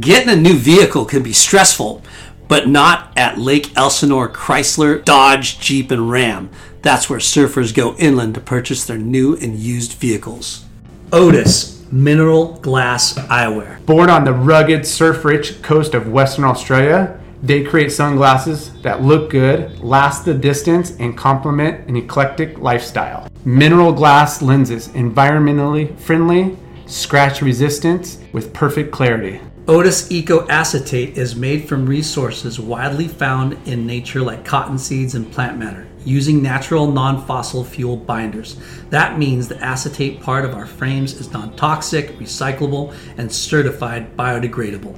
Getting a new vehicle can be stressful, but not at Lake Elsinore Chrysler, Dodge, Jeep, and Ram. That's where surfers go inland to purchase their new and used vehicles. Otis, mineral glass eyewear. Born on the rugged, surf-rich coast of Western Australia, they create sunglasses that look good, last the distance, and complement an eclectic lifestyle. Mineral glass lenses, environmentally friendly, scratch resistant, with perfect clarity. Otis Eco Acetate is made from resources widely found in nature like cotton seeds and plant matter, using natural non-fossil fuel binders. That means the acetate part of our frames is non-toxic, recyclable, and certified biodegradable.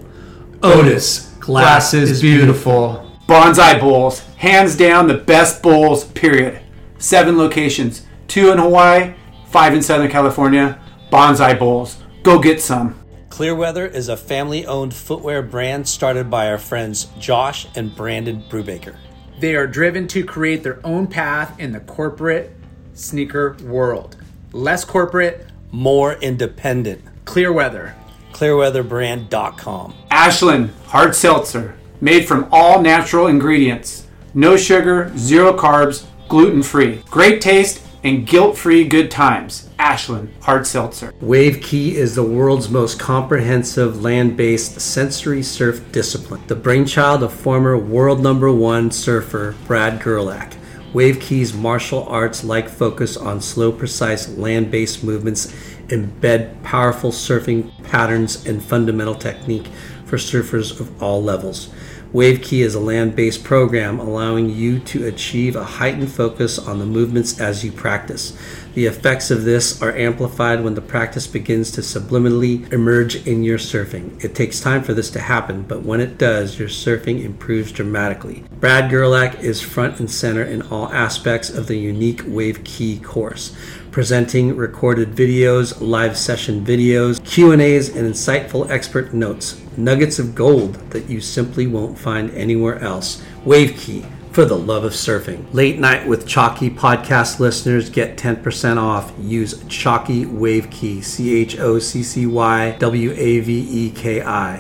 Otis, glass is beautiful. Bonsai bowls, hands down the best bowls, period. 7 locations, 2 in Hawaii, 5 in Southern California. Bonsai bowls, go get some. Clearweather is a family-owned footwear brand started by our friends Josh and Brandon Brubaker. They are driven to create their own path in the corporate sneaker world. Less corporate, more independent. Clearweather. Clearweatherbrand.com. Ashland Hard Seltzer, made from all natural ingredients. No sugar, zero carbs, gluten-free. Great taste and guilt-free good times. Ashland Hard Seltzer. Wave Key is the world's most comprehensive land-based sensory surf discipline. The brainchild of former world #1 surfer Brad Gerlach. Wave Key's martial arts-like focus on slow, precise land-based movements embed powerful surfing patterns and fundamental technique for surfers of all levels. Wave Key is a land-based program allowing you to achieve a heightened focus on the movements as you practice. The effects of this are amplified when the practice begins to subliminally emerge in your surfing. It takes time for this to happen, but when it does, your surfing improves dramatically. Brad Gerlach is front and center in all aspects of the unique Wave Key course, presenting recorded videos, live session videos, Q&As, and insightful expert notes. Nuggets of gold that you simply won't find anywhere else. Wave Key, for the love of surfing. Late Night with Chalky podcast listeners get 10% off. Use Chalky Wave Key, CHOCCYWAVEKI.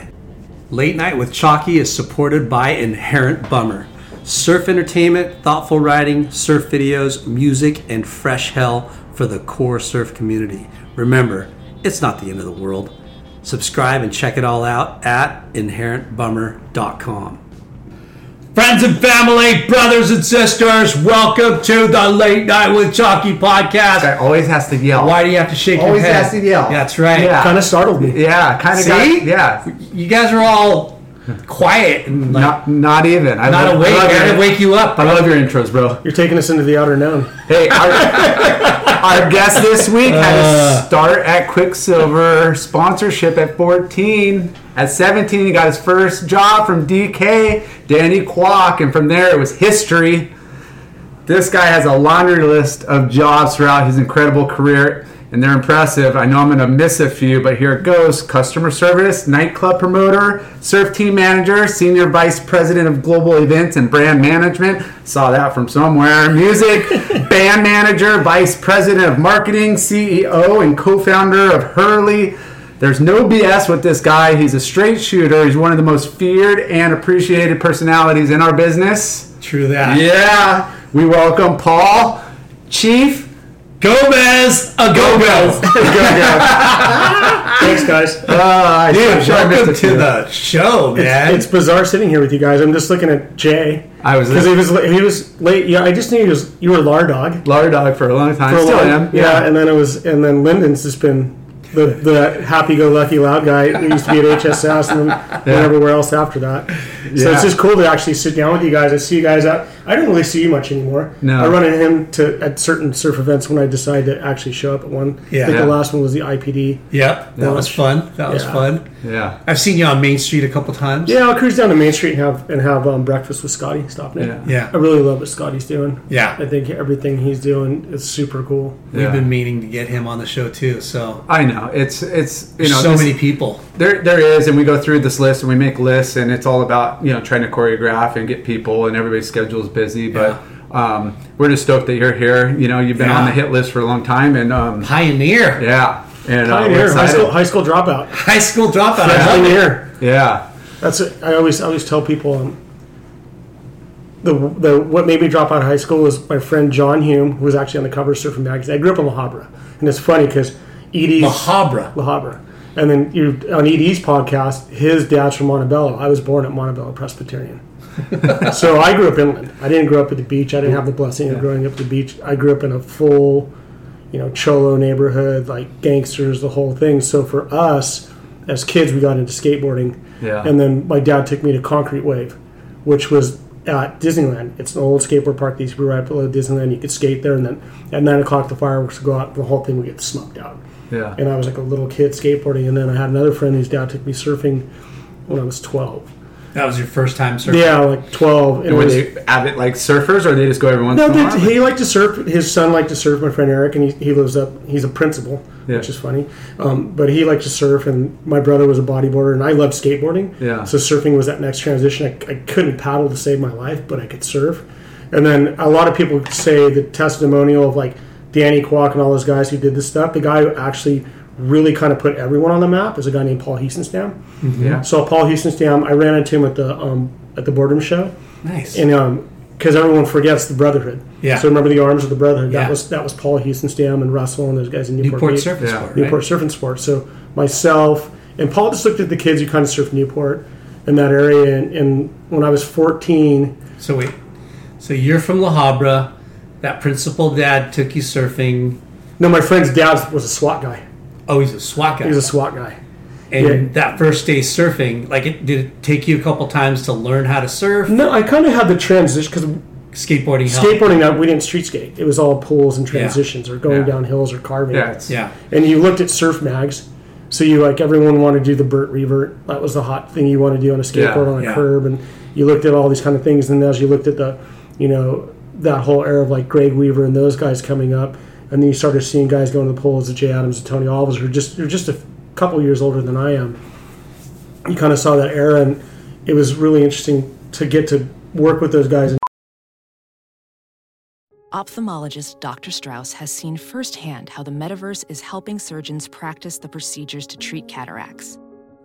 Late Night with Chalky is supported by Inherent Bummer. Surf entertainment, thoughtful writing, surf videos, music, and fresh hell for the core surf community. Remember, it's not the end of the world. Subscribe and check it all out at inherentbummer.com. Friends and family, brothers and sisters, welcome to the Late Night with Chalky podcast. I always has to yell. Why do you have to shake always your head? Always has to yell. That's right. Yeah. Kind of startled me. Yeah, kind of. See? You guys are all quiet and like, not even. I'm not awake. I gotta wake you up. I love your intros, bro. You're taking us into the outer known. Hey, our guest this week had a start at Quicksilver, sponsorship at 14. At 17, he got his first job from DK, Danny Kwok, and from there it was history. This guy has a laundry list of jobs throughout his incredible career, and they're impressive. I know I'm going to miss a few, but here it goes. Customer service, nightclub promoter, surf team manager, senior vice president of global events and brand management. Saw that from somewhere. Music, band manager, vice president of marketing, CEO, and co-founder of Hurley. There's no BS with this guy. He's a straight shooter. He's one of the most feared and appreciated personalities in our business. True that. Yeah. We welcome Paul, Chief Gomez, a Gomez. Thanks, guys. Dude, welcome to the show, man. It's bizarre sitting here with you guys. I'm just looking at Jay. I was because he was late. Yeah, I just knew you were Lardog for a long time. Still am. Yeah, and then Lyndon's just been the happy-go-lucky loud guy who used to be at HSS and then everywhere else after that. So it's just cool to actually sit down with you guys. I see you guys out. I don't really see you much anymore. No. I run into him at certain surf events when I decide to actually show up at one. Yeah. I think the last one was the IPD. Yeah, that was fun. That was fun. Yeah. I've seen you on Main Street a couple times. Yeah, I'll cruise down to Main Street and have breakfast with Scotty stopping in. Yeah. I really love what Scotty's doing. Yeah. I think everything he's doing is super cool. Yeah. We've been meaning to get him on the show too, so. I know. It's you know, so many people. There is, and we go through this list and we make lists, and it's all about, you know, trying to choreograph and get people, and everybody's schedule is busy, but yeah. We're just stoked that you're here. You know, you've been on the hit list for a long time, and pioneer. Yeah, and pioneer. High school dropout. High school dropout. Yeah. Pioneer. Yeah, that's it. I always tell people the what made me drop out of high school was my friend John Hume, who was actually on the cover of Surfing Magazine. I grew up in La Habra, and it's funny because Edie's La Habra, and then on Edie's podcast, his dad's from Montebello. I was born at Montebello Presbyterian. So I grew up inland. I didn't grow up at the beach. I didn't have the blessing of growing up at the beach. I grew up in a full, you know, cholo neighborhood, like gangsters, the whole thing. So for us, as kids, we got into skateboarding. Yeah. And then my dad took me to Concrete Wave, which was at Disneyland. It's an old skateboard park that used to be right below Disneyland. You could skate there, and then at 9 o'clock, the fireworks would go out, and the whole thing would get smoked out. Yeah. And I was like a little kid skateboarding. And then I had another friend whose dad took me surfing when I was 12. That was your first time surfing? Yeah, like 12. And were they avid like surfers, or they just go every once in a while? No, he liked to surf. His son liked to surf, my friend Eric, and he lives up. He's a principal, which is funny. But he liked to surf, and my brother was a bodyboarder, and I loved skateboarding. Yeah. So surfing was that next transition. I couldn't paddle to save my life, but I could surf. And then a lot of people say the testimonial of like Danny Kwok and all those guys who did this stuff, the guy who actually really kind of put everyone on the map is a guy named Paul Heusenstam. Mm-hmm. Yeah. So Paul Heusenstam, I ran into him at the Boredom Show. Nice. And because everyone forgets the Brotherhood. Yeah. So remember the arms of the Brotherhood. Yeah. That was Paul Heusenstam and Russell and those guys in Newport Surf and Sport. Newport Surf and Sport. So myself and Paul just looked at the kids who kind of surfed Newport in that area. And when I was 14. So wait. So you're from La Habra. That principal dad took you surfing. No, my friend's dad was a SWAT guy. Oh, he's a SWAT guy. He's a SWAT guy. And that first day surfing, like, did it take you a couple times to learn how to surf? No, I kind of had the transition because skateboarding, we didn't street skate. It was all pools and transitions or going down hills or carving outs. Yeah. And you looked at surf mags. So you, like, everyone wanted to do the Burt Revert. That was the hot thing you wanted to do on a skateboard on a curb. And you looked at all these kind of things. And as you looked at the, you know, that whole era of, like, Greg Weaver and those guys coming up, and then you started seeing guys going to the polls, Jay Adams and Tony Alves, who are just a couple years older than I am. You kind of saw that era, and it was really interesting to get to work with those guys. Ophthalmologist Dr. Strauss has seen firsthand how the metaverse is helping surgeons practice the procedures to treat cataracts.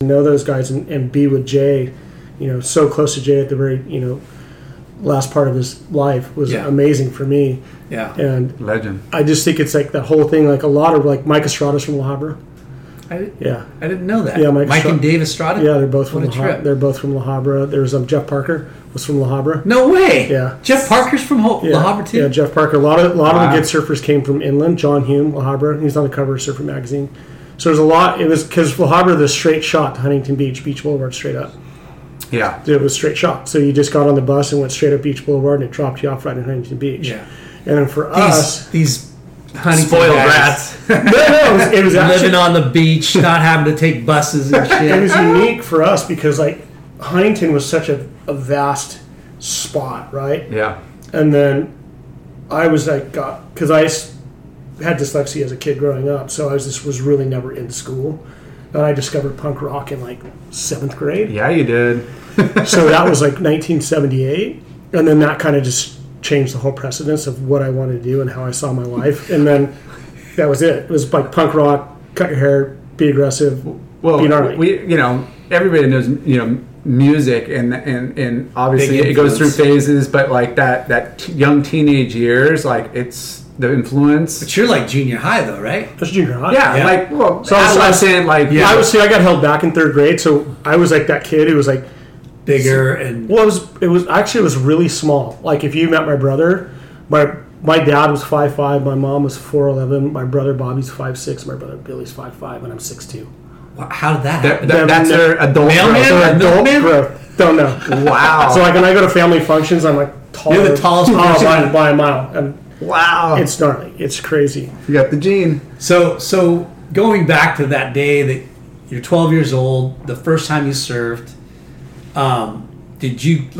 Know those guys and be with Jay, you know, so close to Jay at the very, you know, last part of his life was amazing for me. Yeah. And legend. I just think it's like the whole thing, like a lot of like Mike Estrada's from La Habra. I didn't know that. Yeah, Mike and Dave Estrada. Yeah, they're both from La Habra. They're both from La Habra. There's Jeff Parker was from La Habra. No way. Yeah. Jeff Parker's from La Habra too. Yeah, Jeff Parker. A lot of the good surfers came from inland. John Hume, La Habra. He's on the cover of Surfer Magazine. So there's a lot. It was because La Habra, the straight shot to Huntington Beach, Beach Boulevard, straight up. Yeah. It was straight shot. So you just got on the bus and went straight up Beach Boulevard, and it dropped you off right in Huntington Beach. Yeah. And then for us, these Huntington spoiled rats. No, it was actually, living on the beach, not having to take buses and shit. It was unique for us because like Huntington was such a vast spot, right? Yeah. And then I was like, God, because I had dyslexia as a kid growing up, so I was really never in school. And I discovered punk rock in like 7th grade. Yeah, you did. So that was like 1978, and then that kind of just changed the whole precedence of what I wanted to do and how I saw my life. And then that was it. It was like punk rock, cut your hair, be aggressive, well, be gnarly. Everybody knows, music and obviously it goes through phases, but like that young teenage years, like it's the influence. But you're like junior high though, right? That's junior high. Yeah. Like, well, so I was saying like, yeah. I got held back in third grade, so I was like that kid who was like bigger and. Well, it was really small. Like if you met my brother, my dad was 5'5", my mom was 4'11", my brother Bobby's 5'6", my brother Billy's 5'5", and I'm 6'2". How did that happen? That's their adult growth. Don't know. Wow. So like when I go to family functions, I'm like taller. You're the tallest person by a mile. Wow. It's gnarly. It's crazy. You got the gene. So going back to that day that you're 12 years old, the first time you served, did you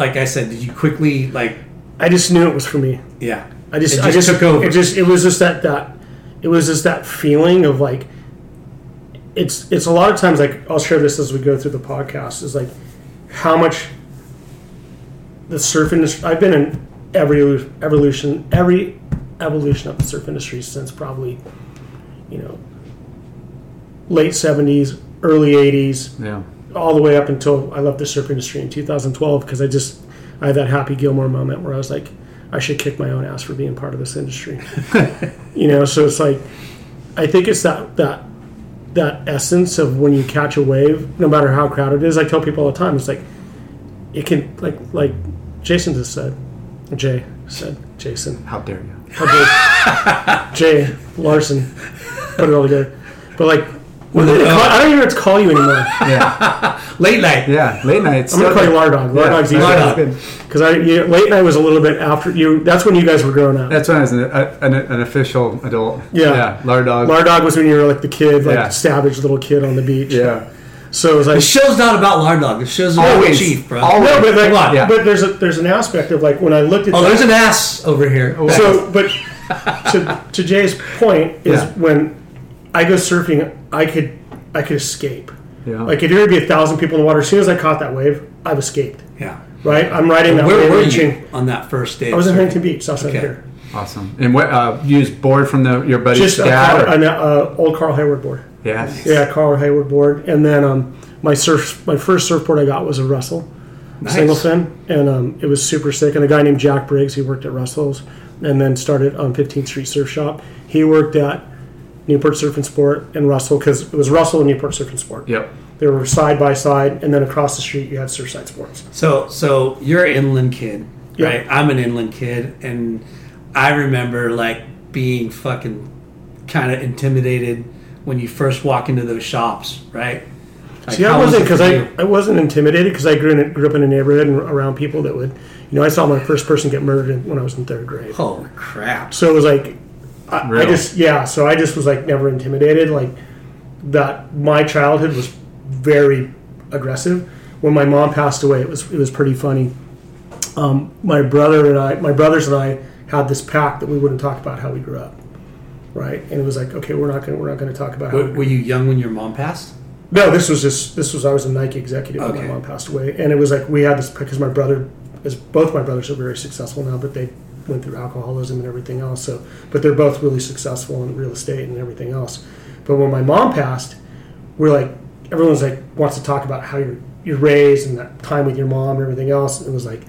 quickly like? I just knew it was for me. Yeah. I just took over. It was just that feeling of like. It's a lot of times, like, I'll share this as we go through the podcast, is like how much the surf industry. I've been in every evolution of the surf industry since probably late 70s, early 80s, yeah, all the way up until I left the surf industry in 2012 because I had that Happy Gilmore moment where I was like, I should kick my own ass for being part of this industry. So it's like I think it's that essence of when you catch a wave, no matter how crowded it is. I tell people all the time, it's like it can like Jason just said. Jay said, Jason, how dare you? How dare Jay Larson put it all together? But like, I don't even know what to call you anymore. Yeah, late night. Yeah, late nights. I'm gonna call you Lardog. Lardog's easy because late night was a little bit after you. That's when you guys were growing up. That's when I was an official adult. Yeah, Lardog. Lardog was when you were like the kid, like savage little kid on the beach. Yeah. So it was like the show's not about Lardog. The show's about Chief, bro. Always. No, but like, yeah. But there's an aspect of like when I looked at. Oh, there's an ass over here. Oh, so, but to Jay's point is when I go surfing, I could escape. Yeah. Like if there would be 1,000 people in the water, as soon as I caught that wave, I've escaped. Yeah. Right. I'm riding that wave. Where were you on that first day? I was in Huntington Beach, outside here. Awesome. And what you used board from your buddy's dad? Just an old Carl Hayward board. Yeah. Nice. Yeah, Carl Hayward board. And then my first surfboard I got was a Russell, nice, single fin, and it was super sick. And a guy named Jack Briggs, he worked at Russell's, and then started on 15th Street Surf Shop. He worked at Newport Surf and Sport and Russell, because it was Russell and Newport Surf and Sport. Yep. They were side by side, and then across the street you had Surfside Sports. So you're an inland kid, yep, right? I'm an inland kid, and I remember like being fucking kind of intimidated when you first walk into those shops, right? Like, see, I wasn't intimidated because I grew up in a neighborhood and around people that would, I saw my first person get murdered when I was in third grade. Oh crap! So it was like. Really? So I just was like never intimidated. Like that, my childhood was very aggressive. When my mom passed away, it was pretty funny. My brothers and I had this pact that we wouldn't talk about how we grew up, right? And it was like, okay, we're not gonna talk about. Were you young when your mom passed? No, I was a Nike executive when my mom passed away, and it was like we had this because both my brothers are very successful now, but they went through alcoholism and everything else. So, but they're both really successful in real estate and everything else. But when my mom passed, we're like, everyone's like wants to talk about how you're raised and that time with your mom and everything else. And it was like,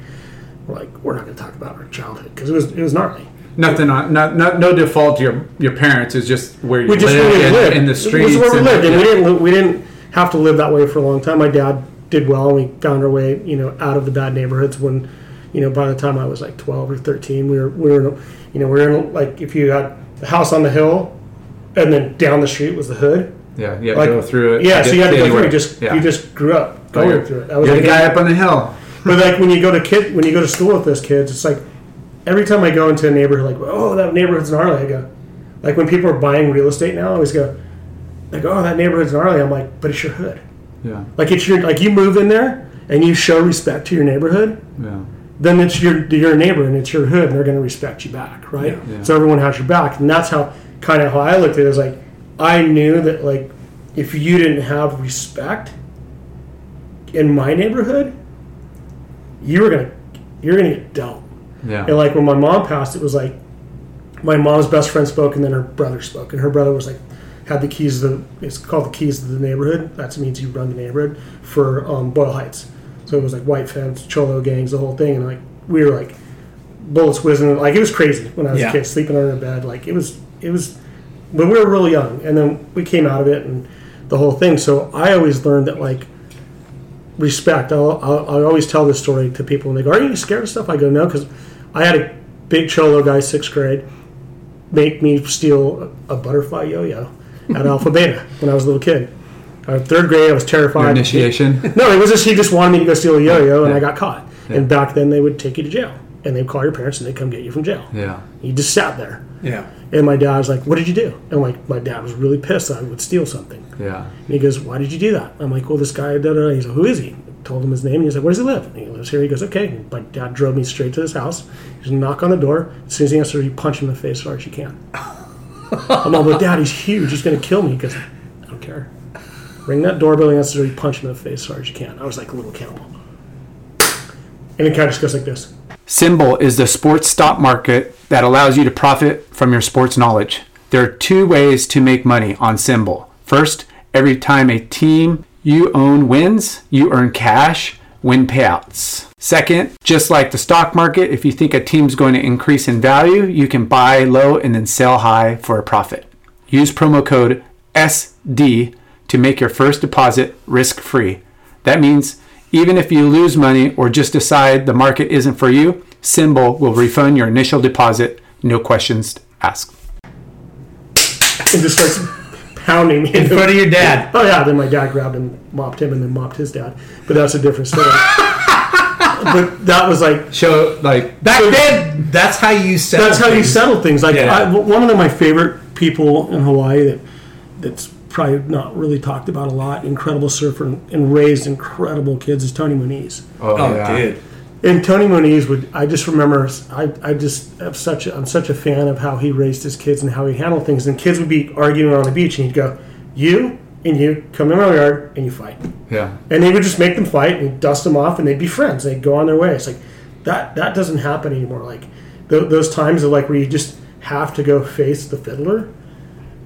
we're not going to talk about our childhood because it was gnarly. Nothing on no default to your parents is just where you lived in the streets. It was where we lived, and we didn't have to live that way for a long time. My dad did well, and we found our way, out of the bad neighborhoods when. By the time I was like 12 or 13, we were in like if you had the house on the hill, and then down the street was the hood. Yeah, you had to go through it. Yeah, so you had to go through it. You just grew up going through it. You're the guy up on the hill. But like when you go to school with those kids, it's like every time I go into a neighborhood, like that neighborhood's gnarly. I go, like when people are buying real estate now, I always go like that neighborhood's gnarly. I'm like, but it's your hood. Yeah. Like it's your you move in there and you show respect to your neighborhood. Yeah. Then it's your neighbor and it's your hood, and they're going to respect you back, right? Yeah. So everyone has your back, and that's how I looked at it. Is like I knew that like if you didn't have respect in my neighborhood, you're going to get dealt. Yeah. And like when my mom passed, it was like my mom's best friend spoke and then her brother spoke. And her brother was like, had the keys to the, it's called the keys to the neighborhood. That means you run the neighborhood for Boyle Heights. So it was like white fence, cholo gangs, the whole thing. And like we were like bullets whizzing. Like it was crazy when I was a kid, sleeping under a bed. Like it was, but we were really young. And then we came out of it and the whole thing. So I always learned that like, respect. I always tell this story to people and they go, "Are you scared of stuff?" I go, "No," because I had a big cholo guy, 6th grade, make me steal a butterfly yo-yo at Alpha Beta when I was a little kid. 3rd grade, I was terrified. Your initiation? No, it was just he just wanted me to go steal a yo-yo, and I got caught. Yeah. And back then they would take you to jail, and they'd call your parents and they'd come get you from jail. Yeah, you just sat there. Yeah. And my dad was like, "What did you do?" And like my dad was really pissed that I would steal something. Yeah. And he goes, "Why did you do that?" I'm like, "Well, this guy, da, da, da." He's like, "Who is he?" I told him his name, and he's like, "Where does he live?" And he lives here. He goes, "Okay." And my dad drove me straight to his house. He's knock on the door. As soon as he answers, you punch him in the face as hard as you can. I'm all, "But Dad, he's huge. He's gonna kill me." He goes, "I don't care. Ring that doorbell." He answers, you punch him in the face as hard as you can. I was like a little cannibal. And it kind of just goes like this. Symbol is the sports stock market that allows you to profit from your sports knowledge. There are 2 ways to make money on Symbol. First, every time a team you own wins, you earn cash, win payouts. Second, just like the stock market, if you think a team's going to increase in value, you can buy low and then sell high for a profit. Use promo code SD to make your first deposit risk-free. That means even if you lose money or just decide the market isn't for you, Symbol will refund your initial deposit, no questions asked. And just starts pounding me in front of your dad. Oh yeah, then my dad grabbed him, and then mopped his dad. But that's a different story. But that was like show like back so then. That's how you settle. That's how things. You settle things. Like yeah. One of my favorite people in Hawaii that's probably not really talked about a lot, incredible surfer and raised incredible kids, is Tony Moniz. Oh yeah. Dude. And Tony Moniz would, I just remember, I'm such a fan of how he raised his kids and how he handled things. And kids would be arguing on the beach, and he'd go, "You and you come in my yard and you fight." Yeah. And he would just make them fight and dust them off, and they'd be friends. They'd go on their way. It's like that doesn't happen anymore. Like those times are like where you just have to go face the fiddler,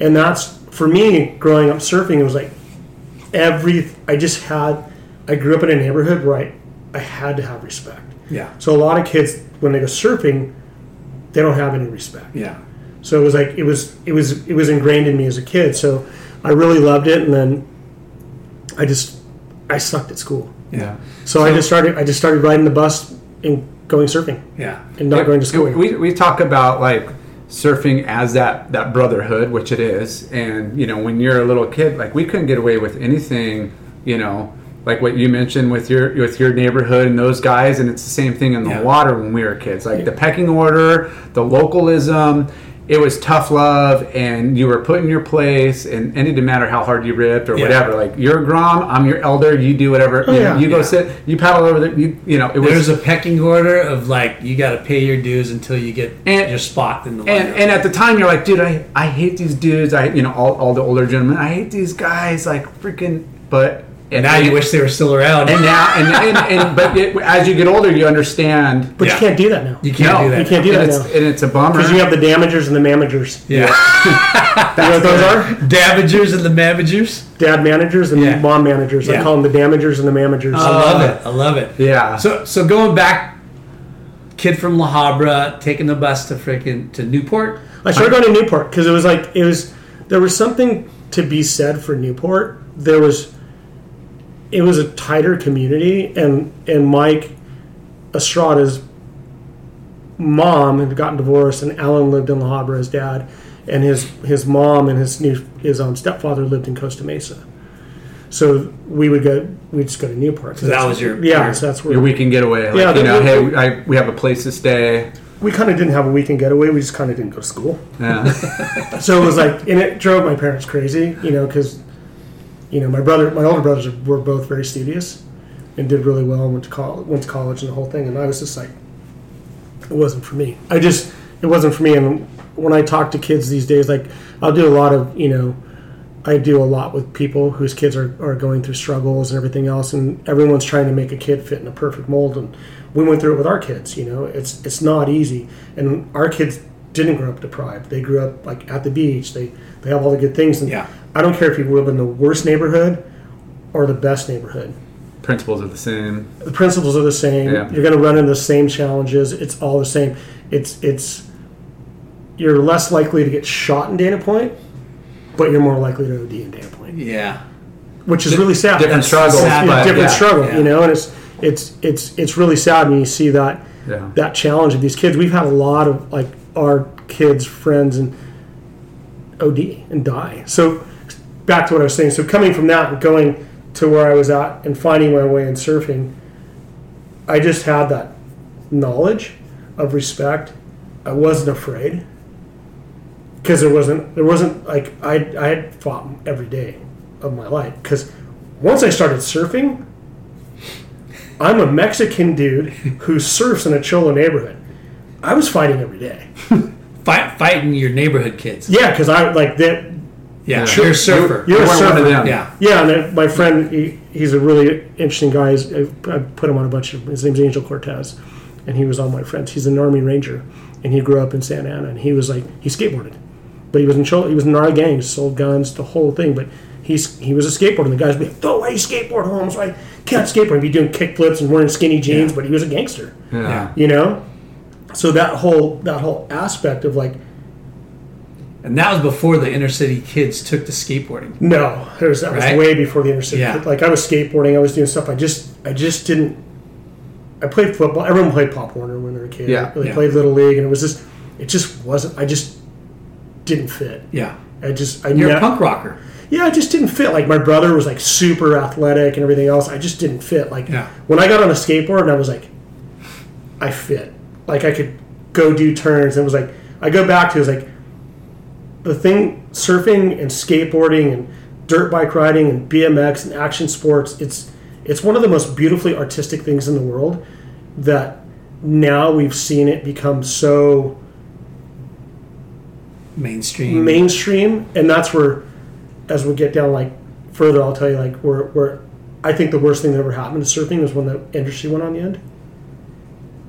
and that's for me growing up surfing. It was like I grew up in a neighborhood where I had to have respect. Yeah. So a lot of kids, when they go surfing, they don't have any respect. Yeah. So it was like it was ingrained in me as a kid. So I really loved it, and then I sucked at school. Yeah. So I just started riding the bus and going surfing. Yeah. And not going to school. We talk about like surfing as that brotherhood, which it is, and you know when you're a little kid, like we couldn't get away with anything, you know. Like what you mentioned with your neighborhood and those guys, and it's the same thing in the water when we were kids. Like the pecking order, the localism, it was tough love, and you were put in your place, and it didn't matter how hard you ripped or whatever. Like you're Grom, I'm your elder. You do whatever. You go sit. You paddle over there. There was a pecking order of like you got to pay your dues until you get your spot in the water. And at the time you're like, dude, I hate these dudes. All the older gentlemen. I hate these guys. Like freaking, but. And now you wish they were still around. But as you get older, you understand. But you can't do that now. You can't do that now. And it's a bummer. Because you have the damagers and the mamagers. Yeah. You know what those are? Damagers and the mamagers. Dad managers and mom managers. Yeah. I call them the damagers and the mamagers. I love it. Yeah. So going back, kid from La Habra, taking the bus to Newport. I started going to Newport because there was something to be said for Newport. It was a tighter community, and Mike Estrada's mom had gotten divorced, and Alan lived in La Habra, his dad, and his mom and his stepfather lived in Costa Mesa. So we'd just go to Newport. So that was your weekend getaway. Like, we have a place to stay. We kind of didn't have a weekend getaway. We just kind of didn't go to school. Yeah. So it was like, and it drove my parents crazy, you know, because. You know, my older brothers were both very studious and did really well and went to college and the whole thing. And I was just like, it wasn't for me. It wasn't for me. And when I talk to kids these days, like I do a lot with people whose kids are going through struggles and everything else. And everyone's trying to make a kid fit in a perfect mold. And we went through it with our kids. You know, it's not easy, and our kids didn't grow up deprived. They grew up like at the beach. They have all the good things. And yeah. I don't care if you live in the worst neighborhood or the best neighborhood. Principles are the same. The principles are the same. Yeah. You're going to run into the same challenges. It's all the same. It's you're less likely to get shot in Dana Point, but you're more likely to OD in Dana Point. Yeah, which is really sad. Different struggle. Different struggle. You know, and it's really sad when you see that that challenge of these kids. We've had a lot of like our kids' friends and OD and die. So back to what I was saying. So coming from that and going to where I was at and finding my way in surfing, I just had that knowledge of respect. I wasn't afraid because there wasn't like I had fought every day of my life, because once I started surfing, I'm a Mexican dude who surfs in a cholo neighborhood. I was fighting every day. Fighting your neighborhood kids. Yeah, because I like that. Yeah, you're a surfer. You're a surfer. Yeah, and my friend, he's a really interesting guy. I put him on a bunch of. His name's Angel Cortez, and he was on my friends. He's an Army Ranger, and he grew up in Santa Ana, and he was like he skateboarded, but he was in our gangs, sold guns, the whole thing. But he was a skateboarder. And the guys would be like, "Oh, I skateboard home, so I can't skateboard." He'd be doing kickflips and wearing skinny jeans, but he was a gangster. Yeah, you know. So that whole aspect of like. And that was before the inner city kids took to skateboarding. No, that was way before the inner city. Yeah. Like I was skateboarding, I was doing stuff. I just didn't. I played football. Everyone played Pop Warner when they were a kid. Yeah, they played Little League, and it just wasn't. I just didn't fit. Yeah, you're a punk rocker. Yeah, I just didn't fit. Like my brother was like super athletic and everything else. I just didn't fit. Like when I got on a skateboard, and I was like, I fit. Like I could go do turns. And it was like I go back to it was like. The thing, surfing and skateboarding and dirt bike riding and BMX and action sports, it's one of the most beautifully artistic things in the world that now we've seen it become so mainstream. And that's where, as we get down like further, I'll tell you like where I think the worst thing that ever happened to surfing was when the industry went on the end.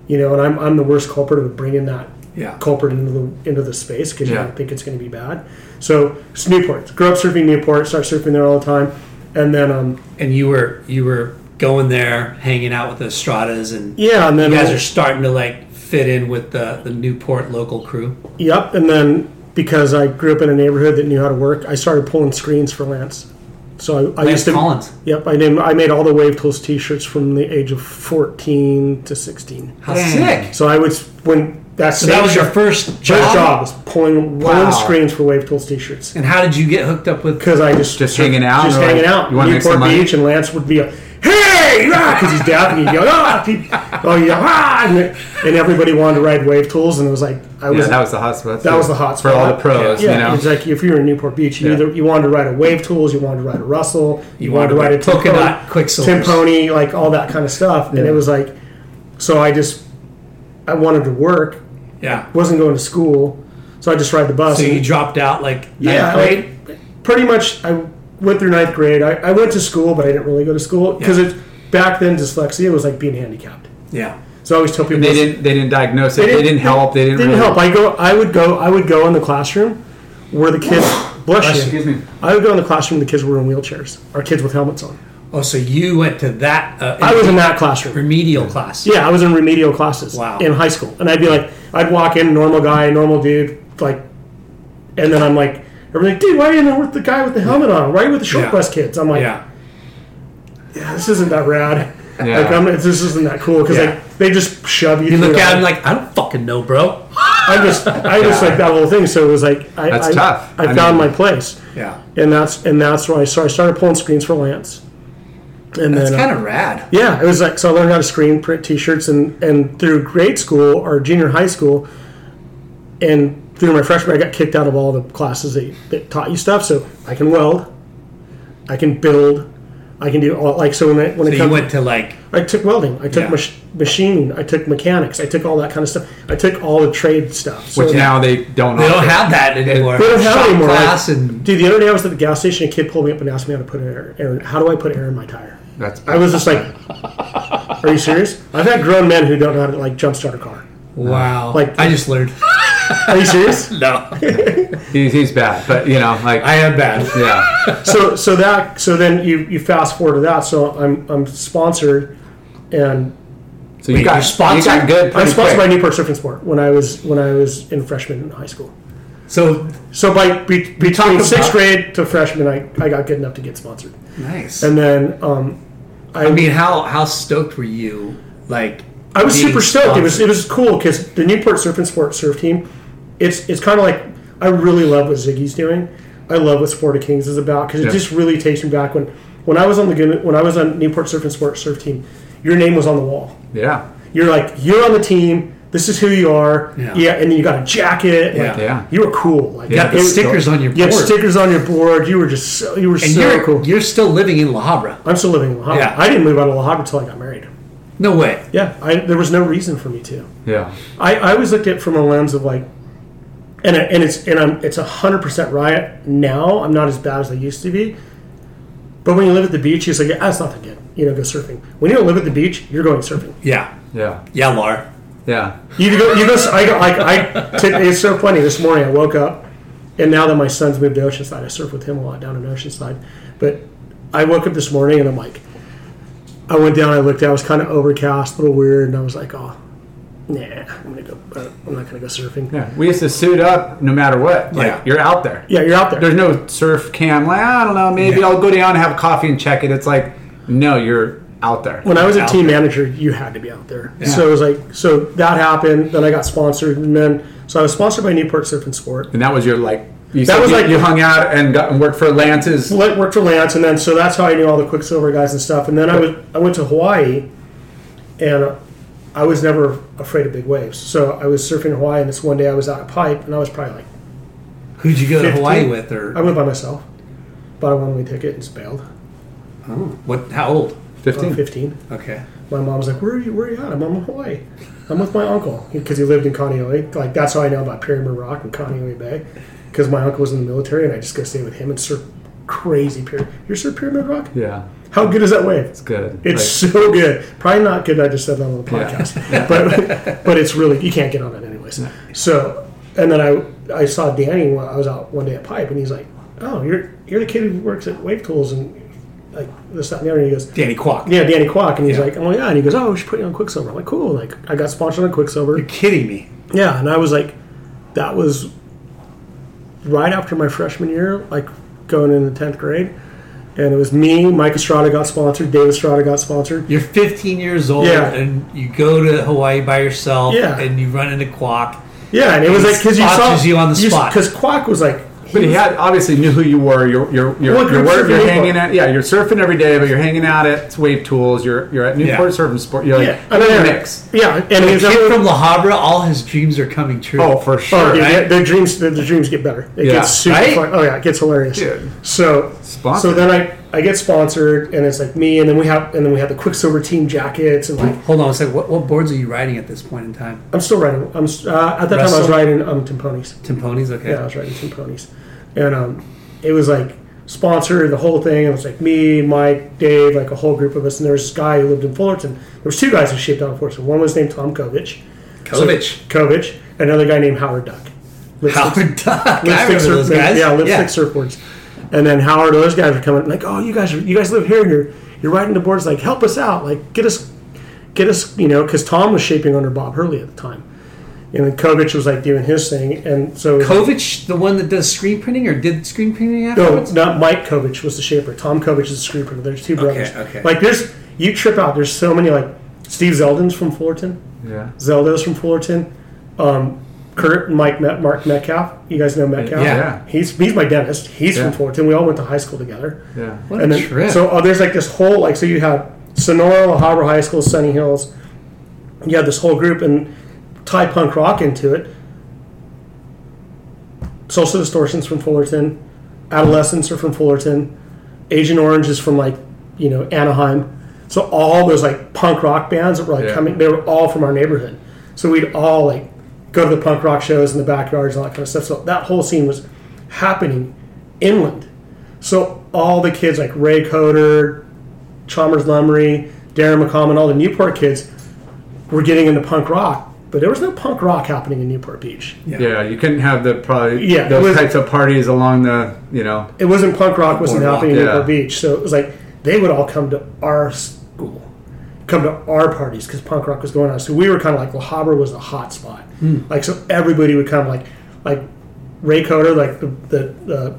You know, and I'm the worst culprit of bringing that. Yeah. Culprit into the space because you don't think it's going to be bad. So it's Newport. Grew up surfing Newport. Start surfing there all the time, and then and you were going there, hanging out with the Stratas, and and then you guys are starting to like fit in with the Newport local crew. Yep. And then because I grew up in a neighborhood that knew how to work, I started pulling screens for Lance. So I Lance Collins. Yep. I made all the Wave Tools T-shirts from the age of 14 to 16. How sick! So I would when. So that was your first job? First job was pulling screens for Wave Tools T-shirts. And how did you get hooked up with... Because I just hanging out? Just hanging out. You want to make some money? Newport Beach, and Lance would be like, hey! Because he's deaf, and he'd go, and everybody wanted to ride Wave Tools, and it was like... that was the hot spot. That was the hot spot. For all the pros, you know? It's like if you were in Newport Beach, either you wanted to ride a Wave Tools, you wanted to ride a Russell, you wanted to ride a Timponi, like all that kind of stuff. And it was like... So I wanted to work. Yeah, wasn't going to school, so I just ride the bus. So you dropped out like ninth grade? Pretty much, I went through ninth grade. I went to school, but I didn't really go to school because back then dyslexia was like being handicapped. Yeah. So I always tell people they didn't diagnose it. They didn't help. They didn't really help. I would go in the classroom where the kids. Excuse me. I would go in the classroom where the kids were in wheelchairs or kids with helmets on. Oh, so you went to that? I was in that classroom. Remedial class. Yeah, I was in remedial classes. Wow. In high school. And I'd be like, I'd walk in, normal guy, normal dude, like, and then I'm like, everybody's like, dude, why are you with the guy with the helmet on? Why are you with the short bus kids? I'm like, this isn't that rad. Yeah. Like, this isn't that cool. Because like, they just shove you. You look at him like, I don't fucking know, bro. I just like that whole thing. So it was like, that's tough. I found my place. Yeah. And that's where I started pulling screens for Lance. And that's kind of rad. Yeah, it was like, so I learned how to screen print T-shirts, and through grade school or junior high school, and through my freshman, I got kicked out of all the classes that taught you stuff. So I can weld, I can build, I can do all like so. I took welding, I took machining, I took mechanics, I took all that kind of stuff. I took all the trade stuff. So which now they don't have that anymore. They don't have it anymore. Dude, the other day I was at the gas station. A kid pulled me up and asked me how to put air. How do I put air in my tire? I was just like, Are you serious? I've had grown men who don't know how to like jump start a car. Wow. Like I just learned. Are you serious? No. He's bad, but you know, like I am bad. Yeah. So then you fast forward to that. So I'm sponsored, and so you got sponsored. You got good. I'm sponsored by Newport Surf and Sport when I was in freshman in high school. So by between sixth grade to freshman, I got good enough to get sponsored. Nice. And then I mean, how stoked were you? Like I was super stoked. It was cool because the Newport Surf and Sport surf team. It's kind of like I really love what Ziggy's doing. I love what Sport of Kings is about because it just really takes me back when I was on Newport Surf and Sport surf team. Your name was on the wall. Yeah. You're on the team. This is who you are. Yeah. And then you got a jacket. Yeah. You were cool. You got stickers on your board. You had stickers on your board. You were just so cool. You're still living in La Habra. I'm still living in La Habra. Yeah. I didn't move out of La Habra until I got married. No way. Yeah. There was no reason for me to. Yeah. I always looked at it from a lens of like, it's 100% riot now. I'm not as bad as I used to be. But when you live at the beach, it's like, that's not that good. You know, go surfing. When you don't live at the beach, you're going surfing. Yeah. Yeah. Yeah, Lar. Yeah. You go. It's so funny. This morning I woke up, and now that my son's moved to Oceanside, I surf with him a lot down in Oceanside. But I woke up this morning, and I'm like, I went down, I looked out, it was kind of overcast, a little weird, and I was like, oh, nah, I'm not gonna go surfing. Yeah, we used to suit up no matter what. Like you're out there. Yeah, you're out there. There's no surf cam. Like I don't know, maybe I'll go down and have coffee and check it. It's like no, you're out there. When I was a team manager, you had to be out there. Yeah. So it was like so that happened. Then I got sponsored, and then I was sponsored by Newport Surf and Sport. And that was your like. You hung out and worked for Lance's. Worked for Lance, and then so that's how I knew all the Quicksilver guys and stuff. And then I went to Hawaii, and I was never afraid of big waves. So I was surfing in Hawaii, and this one day I was out at Pipe, and I was probably like, who'd you go 15. To Hawaii with? Or I went by myself. Bought a one-way ticket and bailed. Oh, what? How old? 15. 15. Okay. My mom was like, "Where are you at?" I'm in Hawaii. I'm with my uncle because he lived in Kaneohe. Like that's how I know about Perryman Rock and Kaneohe Bay. Because my uncle was in the military, and I just go stay with him and surf crazy pyramid. You're surf Pyramid Rock? Yeah. How good is that wave? It's good. It's like, so good. Probably not good. I just said that on the podcast, but it's really you can't get on it anyways. No. So and then I saw Danny when I was out one day at Pipe, and he's like, "Oh, you're the kid who works at Wave Tools and like this that and the other." And he goes, "Danny Kwok." Yeah, Danny Kwok, and he's like, "Oh yeah," and he goes, "Oh, we should put you on Quicksilver." I'm like, "Cool." Like I got sponsored on Quicksilver. You're kidding me. Yeah, and I was like, that was. Right after my freshman year, like going into 10th grade, and it was me, Mike Estrada got sponsored, Dave Estrada got sponsored. You're 15 years old, and you go to Hawaii by yourself, and you run into Kwok. Yeah, and it was like because you saw you on the spot because Kwok was like, but he had obviously knew who you were. You're hanging out. Yeah, you're surfing every day, but you're hanging out at Wave Tools. You're at Newport Surf and Sport. You're like mix. Yeah, and the kid from La Habra, all his dreams are coming true. Oh, for sure. Oh, yeah, right? Their dreams get better. It gets super fun. Oh yeah, it gets hilarious. Dude. So then I get sponsored, and it's like me, and then we have the Quicksilver team jackets, and like. Hold on a second. What boards are you riding at this point in time? I'm still riding. I'm at that time I was riding Timponis. Timponis, okay. Yeah, I was riding Timponis, and it was like sponsored the whole thing. It was like me, Mike, Dave, like a whole group of us, and there was this guy who lived in Fullerton. There was two guys who shaped out in Fullerton. One was named Tom Kovich. Kovich. Another guy named Howard Duck. Howard Duck. I remember those guys. Yeah, surfboards. And then Howard, those guys are coming like, oh, you guys live here, and you're riding the boards, like help us out, like get us, you know, because Tom was shaping under Bob Hurley at the time, and then Kovich was like doing his thing, and so Kovich, like, the one that does screen printing or did screen printing afterwards? No, not Mike Kovich was the shaper. Tom Kovich is the screen printer. There's two brothers. Okay. Like there's you trip out. There's so many like Steve Zeldin's from Fullerton. Yeah. Zeldo's from Fullerton. Kurt and Mark Metcalf. You guys know Metcalf? Yeah. He's my dentist. He's from Fullerton. We all went to high school together. Yeah. What a trip. So there's like this whole, like, so you have Sonora, La Habra High School, Sunny Hills. You have this whole group and tie punk rock into it. Social Distortion's from Fullerton. Adolescents are from Fullerton. Agent Orange is from, like, you know, Anaheim. So all those, like, punk rock bands that were, like, coming, they were all from our neighborhood. So we'd all, like, go to the punk rock shows in the backyards and all that kind of stuff. So that whole scene was happening inland. So all the kids like Ray Coder, Chalmers Lumry, Darren McCollum and all the Newport kids were getting into punk rock, but there was no punk rock happening in Newport Beach. Yeah, you couldn't have the those types of parties along the, you know. It wasn't punk rock, wasn't happening in Newport Beach. So it was like they would all come to our school, come to our parties because punk rock was going on. So we were kind of like, well, Harbor was the hot spot. Like, so everybody would come, like Ray Coder, like the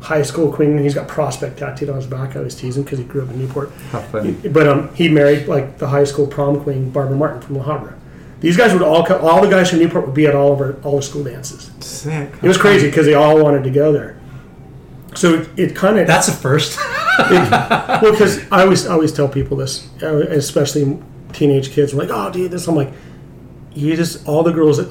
high school queen, he's got Prospect tattooed on his back. I was teasing because he grew up in Newport. How funny. But he married like the high school prom queen, Barbara Martin from La Habra. These guys would all come, all the guys from Newport would be at all the school dances. Sick. It was crazy because they all wanted to go there. So it kind of... That's a first. Well, because I always tell people this, especially teenage kids, like, oh, dude, this. I'm like, you just, all the girls at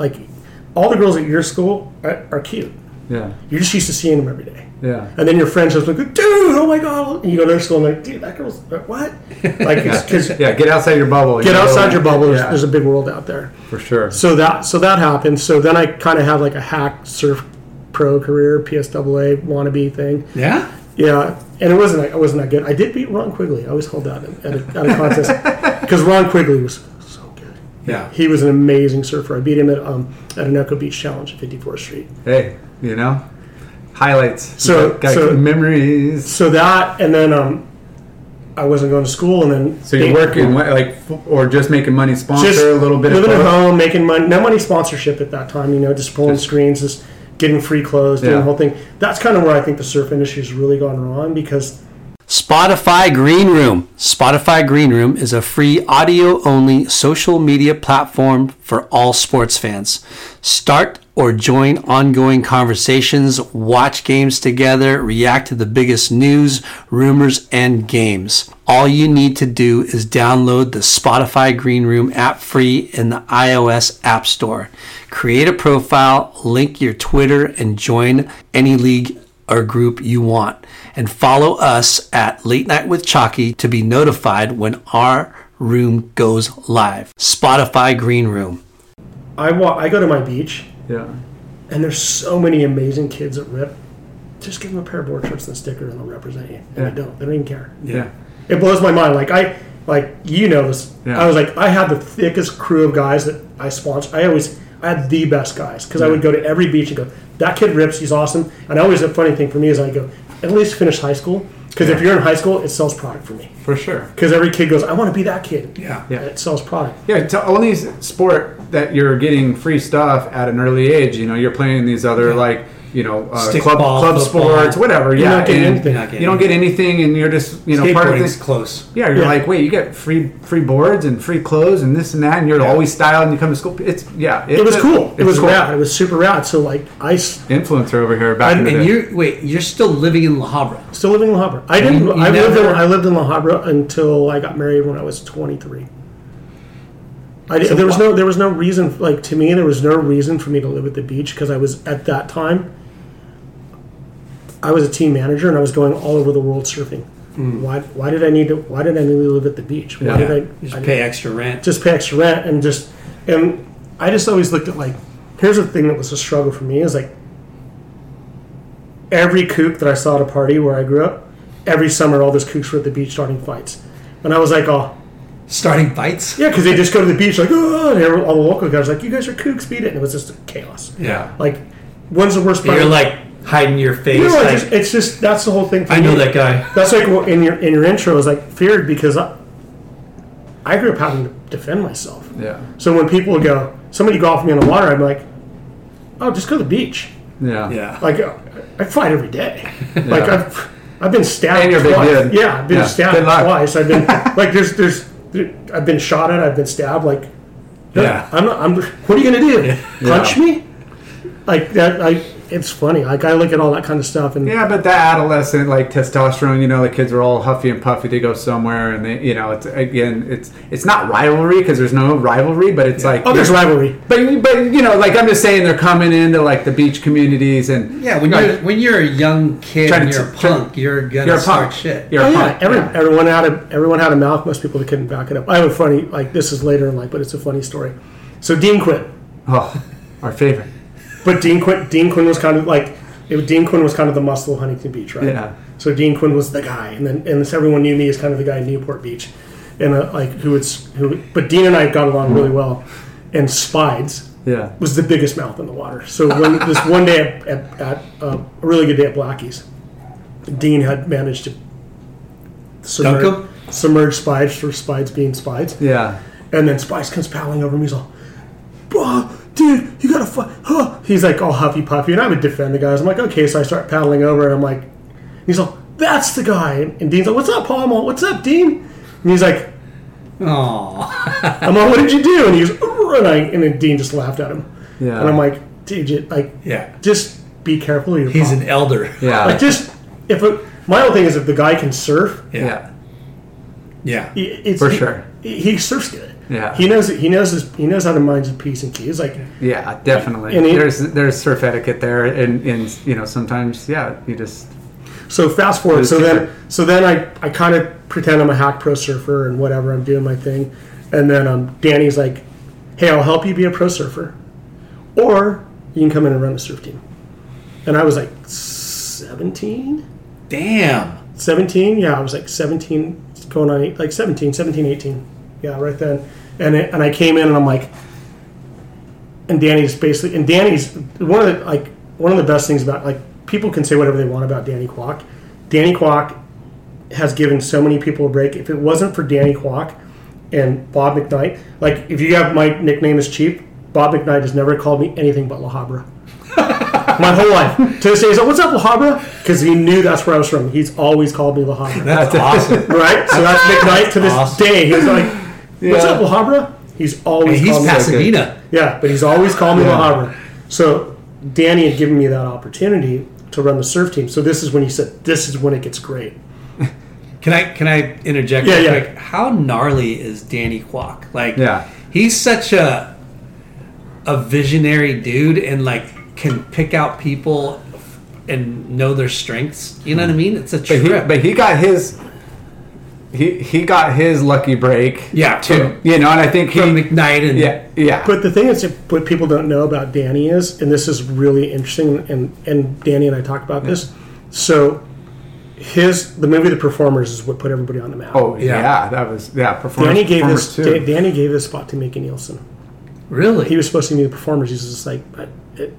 your school are cute. Yeah. You're just used to seeing them every day. Yeah. And then your friends just like, dude, oh my God. And you go to their school and like, dude, that girl's, what? Like, because get outside your bubble. Get outside your bubble. There's a big world out there. For sure. So that happened. So then I kind of had like a hack surf pro career, PSAA wannabe thing. Yeah? Yeah. And it wasn't that good. I did beat Ron Quigley. I always hold that at a contest. Because Ron Quigley was so good. Yeah. He was an amazing surfer. I beat him at an Echo Beach Challenge at 54th Street. Hey. You know, highlights. So memories. So that, and then I wasn't going to school, and then so you're working like or just making money, sponsor just a little bit. Living at home, making money, no money sponsorship at that time. You know, just pulling screens, just getting free clothes, doing the whole thing. That's kind of where I think the surf industry has really gone wrong because. Spotify Green Room. Spotify Green Room is a free audio-only social media platform for all sports fans. Start or join ongoing conversations, watch games together, react to the biggest news, rumors, and games. All you need to do is download the Spotify Green Room app free in the iOS App Store. Create a profile, link your Twitter, and join any league or group you want. And follow us at Late Night with Chalky to be notified when our room goes live. Spotify Green Room. I go to my beach. Yeah. And there's so many amazing kids at RIP. Just give them a pair of board shorts and a sticker and they'll represent you. And they don't even care. Yeah. It blows my mind. Like you know this. Yeah. I was like, I had the thickest crew of guys that I sponsored. I had the best guys because I would go to every beach and go, that kid rips, he's awesome. And always the funny thing for me is I go, at least finish high school because if you're in high school, it sells product for me. For sure. Because every kid goes, I want to be that kid. Yeah. Yeah. It sells product. Yeah, it's the only sport that you're getting free stuff at an early age. You know, you're playing these other like, you know, club sports, whatever. You're not getting anything. You don't get anything, and you're just, you know, part of this. Close. Yeah, you're like, wait, you get free boards and free clothes and this and that, and you're always styled, and you come to school. It was cool. It was rad. It was super rad. So like, influencer over here back in the day. And you're still living in La Habra. Still living in La Habra. I lived in La Habra until I got married when I was 23. There was no reason. Like, to me, there was no reason for me to live at the beach because I was at that time. I was a team manager and I was going all over the world surfing. Why did I need to live at the beach? Just pay extra rent and I just always looked at, like, here's the thing that was a struggle for me is, like, every kook that I saw at a party where I grew up, every summer all those kooks were at the beach starting fights. And I was like, starting fights? Yeah, because they just go to the beach like, oh, and all the local guys were like, you guys are kooks, beat it. And it was just chaos. Yeah. Like, when's the worst part? You're like, hiding your face. You know, like, it's just, that's the whole thing for me. I know that guy. That's like, well, in your intro is like feared because I grew up having to defend myself. Yeah. So when people go, somebody golfed me on the water, I'm like, oh, just go to the beach. Yeah. Yeah. Like, I fight every day. Yeah. Like, I've been stabbed twice. Yeah, I've been stabbed twice. I've been like, I've been shot at. I've been stabbed. Like, I'm not. What are you gonna do? Punch me? Like that? It's funny. Like, I look at all that kind of stuff, and but that adolescent, like, testosterone. You know, the kids are all huffy and puffy to go somewhere, and they, you know, it's not rivalry because there's no rivalry, but it's like there's rivalry. But you know, like, I'm just saying, they're coming into, like, the beach communities and when you're a young kid and you're a punk, you're gonna start shit. You're a punk. Everyone had a mouth. Most people couldn't back it up. I have a funny, like, this is later in life, but it's a funny story. So Dean Quinn, our favorite. But Dean Quinn was kind of like, the muscle of Huntington Beach, right? Yeah. So Dean Quinn was the guy, and everyone knew me as kind of the guy in Newport Beach. and but Dean and I got along really well, and Spides was the biggest mouth in the water. So when this one day at a really good day at Blackie's, Dean had managed to submerge Spides for Spides being Spides. Yeah. And then Spice comes palling over me. He's all, oh, dude, you gotta fight. Huh. He's like all huffy puffy, and I would defend the guys. I'm like, okay. So I start paddling over, and I'm like, he's all, that's the guy. And Dean's like, what's up, Paul? I'm all, what's up, Dean? And he's like, oh. I'm like, what did you do? And he goes, and then Dean just laughed at him. Yeah. And I'm like, dude, just be careful. He's an elder. Yeah. My whole thing is if the guy can surf. Yeah. Yeah. For sure. He surfs good. Yeah. He knows how to mind his P's and Q's. Like. Yeah, definitely. And there's surf etiquette there, and sometimes you just. So fast forward. So then I kind of pretend I'm a hack pro surfer and whatever. I'm doing my thing, and then Danny's like, "Hey, I'll help you be a pro surfer, or you can come in and run the surf team." And I was like 17. Damn. 17. Yeah, I was like 17, going on 18. Yeah, right then. And I came in and I'm like, and Danny's basically, and Danny's one of the best things about people can say whatever they want about Danny Kwok. Danny Kwok has given so many people a break. If it wasn't for Danny Kwok and Bob McKnight, if you have my nickname is Cheap, Bob McKnight has never called me anything but La Habra. My whole life. To this day, he's like, what's up, La Habra? Because he knew that's where I was from. He's always called me La Habra. That's awesome. Right? So that's McKnight to this day. He's like, what's up, La Habra? He's always called me. He's Pasadena. Yeah, but he's always called me La Habra. So Danny had given me that opportunity to run the surf team. So this is when he said, this is when it gets great. Can I interject real quick? How gnarly is Danny Kwok? He's such a visionary dude and can pick out people and know their strengths. You know what I mean? It's a trip. But he got his lucky break. Yeah. And I think from McKnight and But the thing is, what people don't know about Danny is, and this is really interesting, and Danny and I talked about this. So the movie The Performers is what put everybody on the map. Oh yeah, that was Performers. Danny gave this spot to Mickey Nielsen. Really? He was supposed to be The Performers. He was just like,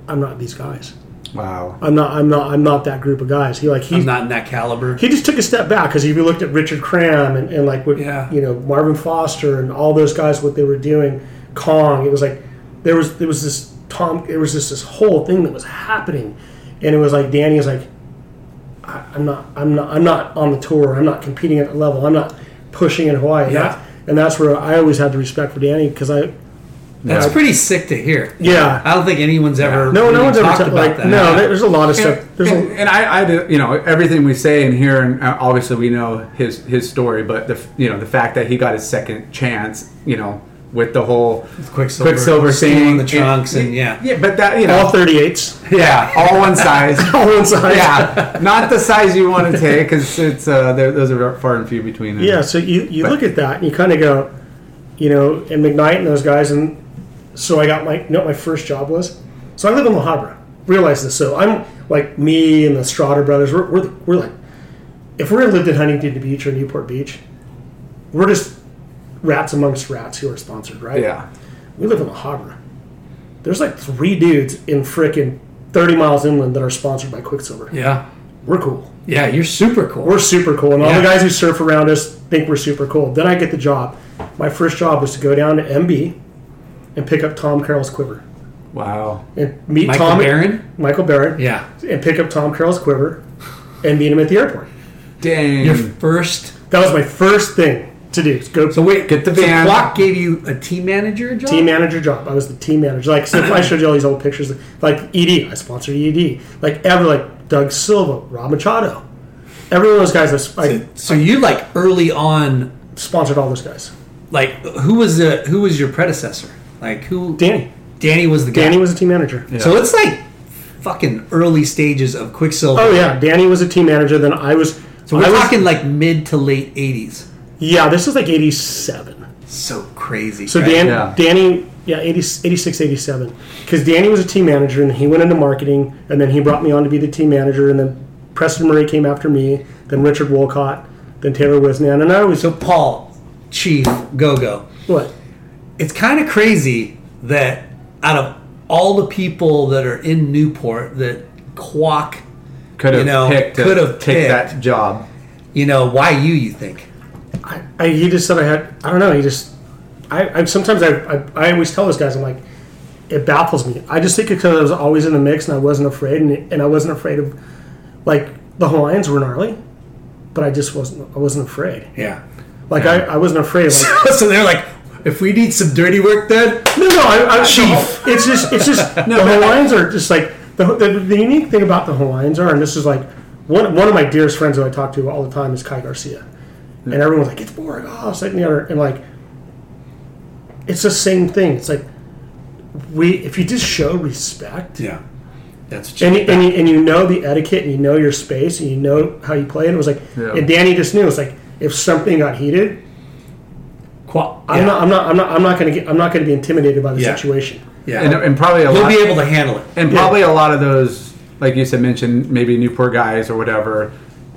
I'm not these guys. Wow. I'm not that group of guys. I'm not in that caliber. He just took a step back because if you looked at Richard Cram and Marvin Foster and all those guys, what they were doing, Kong, it was like there was this this whole thing that was happening, and it was like Danny was like, I'm not on the tour. I'm not competing at that level. I'm not pushing in Hawaii. Yeah. And that's where I always had the respect for Danny because I. That's pretty sick to hear. Yeah, I don't think anyone's ever. No, really no one's talked ever about that. No, there's a lot of stuff. I do. Everything we say in here, and obviously we know his story, but the fact that he got his second chance, with the whole Quicksilver thing, on the trunks, but that all 38s, all one size, not the size you want to take because it's those are far and few between. Them. Yeah, so you look at that and you kind of go, and McKnight and those guys and. So I got my first job was. So I live in La Habra. Realize this. So I'm me and the Strotter brothers. We're if we lived in Huntington Beach or Newport Beach, we're just rats amongst rats who are sponsored, right? Yeah. We live in La Habra. There's 3 dudes in frickin' 30 miles inland that are sponsored by Quicksilver. Yeah. We're cool. Yeah, you're super cool. We're super cool, and all the guys who surf around us think we're super cool. Then I get the job. My first job was to go down to MB. And pick up Tom Carroll's quiver. Wow. And meet Michael Barron. Yeah. And pick up Tom Carroll's quiver and meet him at the airport. Dang. That was my first thing to do. Get the van. So Block gave you a team manager job? Team manager job. I was the team manager. So if I showed you all these old pictures. ED. I sponsored ED. Doug Silva, Rob Machado. Every one of those guys. So you early on. Sponsored all those guys. Who was your predecessor? Who? Danny. Danny was the guy. Danny was a team manager. Yeah. So it's fucking early stages of Quicksilver. Oh yeah, Danny was a team manager. Then I was. So we're talking mid to late 80s. Yeah, this is 87. So crazy. So right? Danny, 86, 87. Because Danny was a team manager, and he went into marketing, and then he brought me on to be the team manager, and then Preston Murray came after me, then Richard Wolcott, then Taylor Wisnan, and I was. So Paul. Chief Go-Go. What? It's kind of crazy that out of all the people that are in Newport that Kwok could have picked that job. You know, why you think? He just said I don't know, he just, I always tell those guys, I'm like, it baffles me. I just think because I was always in the mix and I wasn't afraid, and I wasn't afraid of, like, the Hawaiians were gnarly, but I wasn't afraid. Yeah. Like, yeah. I wasn't afraid. Like, so they're like, if we need some dirty work done, no, Chief. It's just the Hawaiians are just like, the unique thing about the Hawaiians are, and this is like, one of my dearest friends who I talk to all the time is Kai Garcia. Mm-hmm. And everyone's like, it's boring, oh, it's like the other. And like, it's the same thing. It's like, if you just show respect. Yeah. That's true. And you know the etiquette, and you know your space, and you know how you play. And it was like, and Danny just knew. It was like, if something got heated, I'm not going to be intimidated by the situation. Yeah. And probably he'll be able to handle it. And probably a lot of those, like you said, mentioned maybe Newport guys or whatever,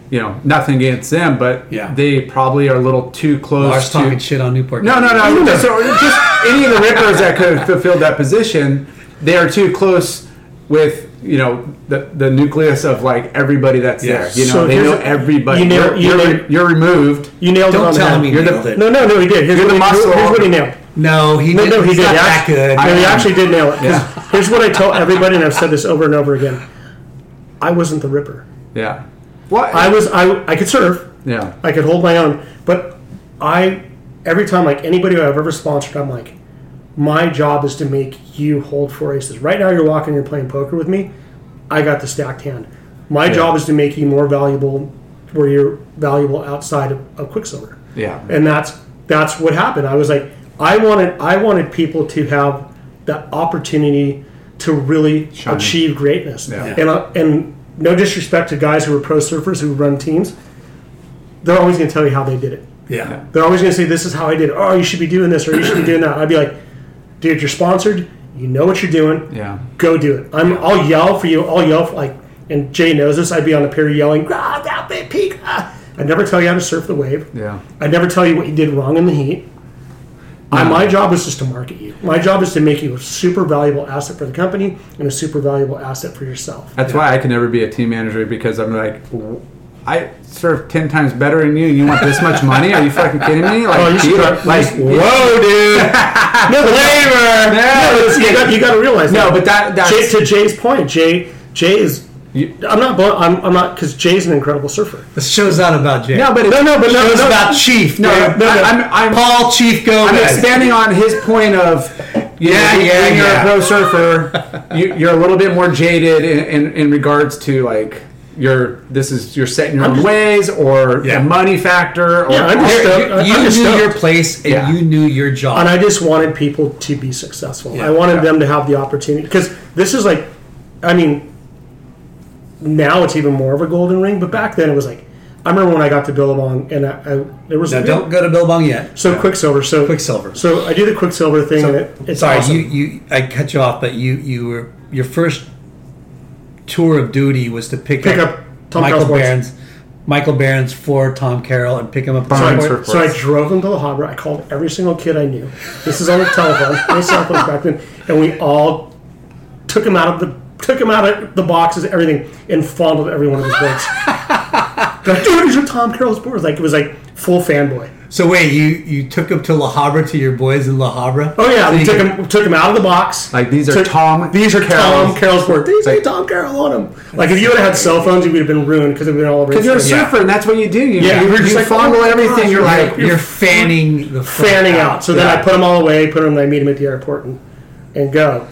you know, nothing against them, but they probably are a little too close to talking shit on Newport guys. No. So just any of the rippers that could have fulfilled that position, they are too close with, you know, the nucleus of like everybody that's there. You know, so they know everybody. You're removed. You nailed it on the head. Don't tell him he nailed it. No, he did. You're the muscle. Here's what he nailed. No, he didn't. No, he did. Not that good. He actually did nail it. Yeah. Here's what I tell everybody, and I've said this over and over again. I wasn't the ripper. Yeah. What? I could serve. Yeah. I could hold my own. But every time, like anybody I've ever sponsored, I'm like, my job is to make you hold four aces. Right now you're walking, you're playing poker with me. I got the stacked hand. My job is to make you more valuable where you're valuable outside of Quicksilver. Yeah. And that's what happened. I was like, I wanted people to have that opportunity to really achieve greatness. Yeah. And no disrespect to guys who are pro surfers who run teams, they're always going to tell you how they did it. Yeah. They're always going to say, this is how I did it. Oh, you should be doing this or you should be doing that. I'd be like, dude, you're sponsored. You know what you're doing. Yeah. Go do it. I'll yell for you. I'll yell for, like, and Jay knows this. I'd be on the pier yelling, ah, that big peak. Ah. I'd never tell you how to surf the wave. Yeah. I'd never tell you what you did wrong in the heat. My job is just to market you. My job is to make you a super valuable asset for the company and a super valuable asset for yourself. That's why I can never be a team manager, because I'm like, I serve 10 times better than you. You want this much money? Are you fucking kidding me? Like, whoa, dude! No flavor. No, you got to realize. No, but that's to Jay's point. Jay is. I'm not because Jay's an incredible surfer. This show's not about Jay. No, but it's about Chief. I'm Paul Chief Gomez. I'm expanding on his point of, when you're a pro surfer, you're a little bit more jaded in regards to like you're set in your own ways or the money factor. Or, you knew your place and you knew your job. And I just wanted people to be successful. Yeah. I wanted them to have the opportunity, because this is like, I mean. Now it's even more of a golden ring, but back then it was like, I remember when I got to Billabong and don't go to Billabong yet. Quicksilver. So I do the Quicksilver thing. So, and it's sorry, awesome. I cut you off, but you were, your first tour of duty was to pick up Tom Michael Barron's for Tom Carroll and pick him up. So I drove him to La Habra. I called every single kid I knew. This is on the telephone, no cell phones back then, and we all took him out of the. Took him out of the boxes, everything, and fondled every one of his boards. Like, dude, these are Tom Carroll's boards. Like, it was like full fanboy. So wait, you took him to La Habra, to your boys in La Habra? Oh yeah, so we took him out of the box. Like, these are Tom Carroll's boards. These are Tom Carroll on them. Like, if you would have had cell phones, you would have been ruined, because it would have been all over. Because you're a surfer, and that's what you do. You fondle everything. Gosh, you're fanning out. So then I put them all away, I meet him at the airport, and go,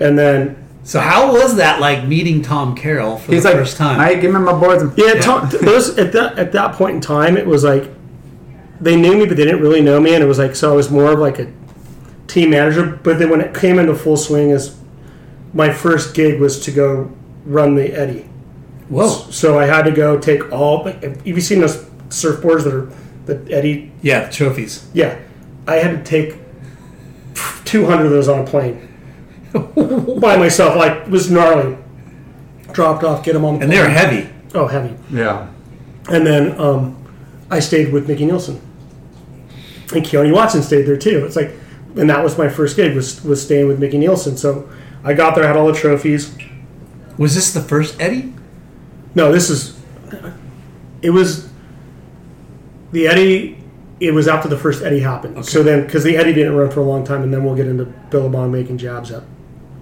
and then. So how was that, like, meeting Tom Carroll for the first time? I give him my boards. At that point in time, it was like they knew me, but they didn't really know me, and it was like, so I was more of like a team manager. But then when it came into full swing, is my first gig was to go run the eddy. Whoa! So I had to go take all. Have you seen those surfboards that are the eddy? Yeah, trophies. Yeah, I had to take 200 of those on a plane. By myself, like, it was gnarly. Dropped off, get them on the plane. And they're heavy. Oh, heavy. Yeah. And then I stayed with Mickey Nielsen. And Keone Watson stayed there too. It's like, and that was my first gig, was staying with Mickey Nielsen. So I got there, had all the trophies. Was this the first Eddie? No, this is... It was... The Eddie... It was after the first Eddie happened. Okay. So then, because the Eddie didn't run for a long time, and then we'll get into Billabong making jabs at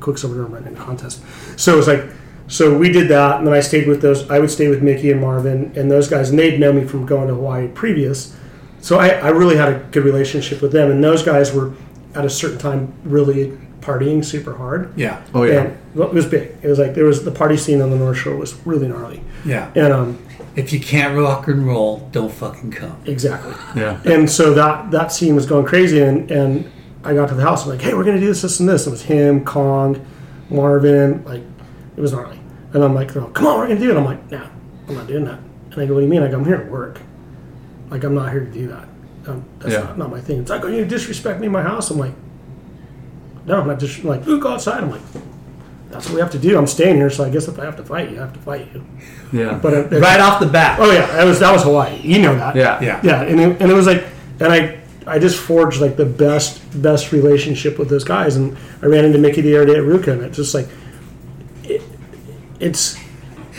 Quicksilver Tournament and contest. So it was like... So we did that, and then I stayed with those. I would stay with Mickey and Marvin and those guys, and they'd know me from going to Hawaii previous. So I really had a good relationship with them, and those guys were, at a certain time, really partying super hard. Yeah. Oh, yeah. And it was big. It was like, there was the party scene on the North Shore was really gnarly. Yeah. And if you can't rock and roll, don't fucking come. Exactly. Yeah. And so that scene was going crazy, and I got to the house, I'm like, hey, we're going to do this, this, and this. It was him, Kong, Marvin, like... It was gnarly. And I'm like, they're all, come on, we're going to do it. I'm like, no, I'm not doing that. And I go, what do you mean? I go, I'm here to work. Like, I'm not here to do that. That's not my thing. It's like, oh, you disrespect me in my house? I'm like, no, I'm not just like, ooh, go outside. I'm like, that's what we have to do. I'm staying here, so I guess if I have to fight you, I have to fight you. Yeah. But right off the bat. Oh, yeah. That was Hawaii. You know that. Yeah. Yeah. Yeah. And it was like, and I just forged, like, the best relationship with those guys. And I ran into Mickey the other day at Ruka, and it's just like, it's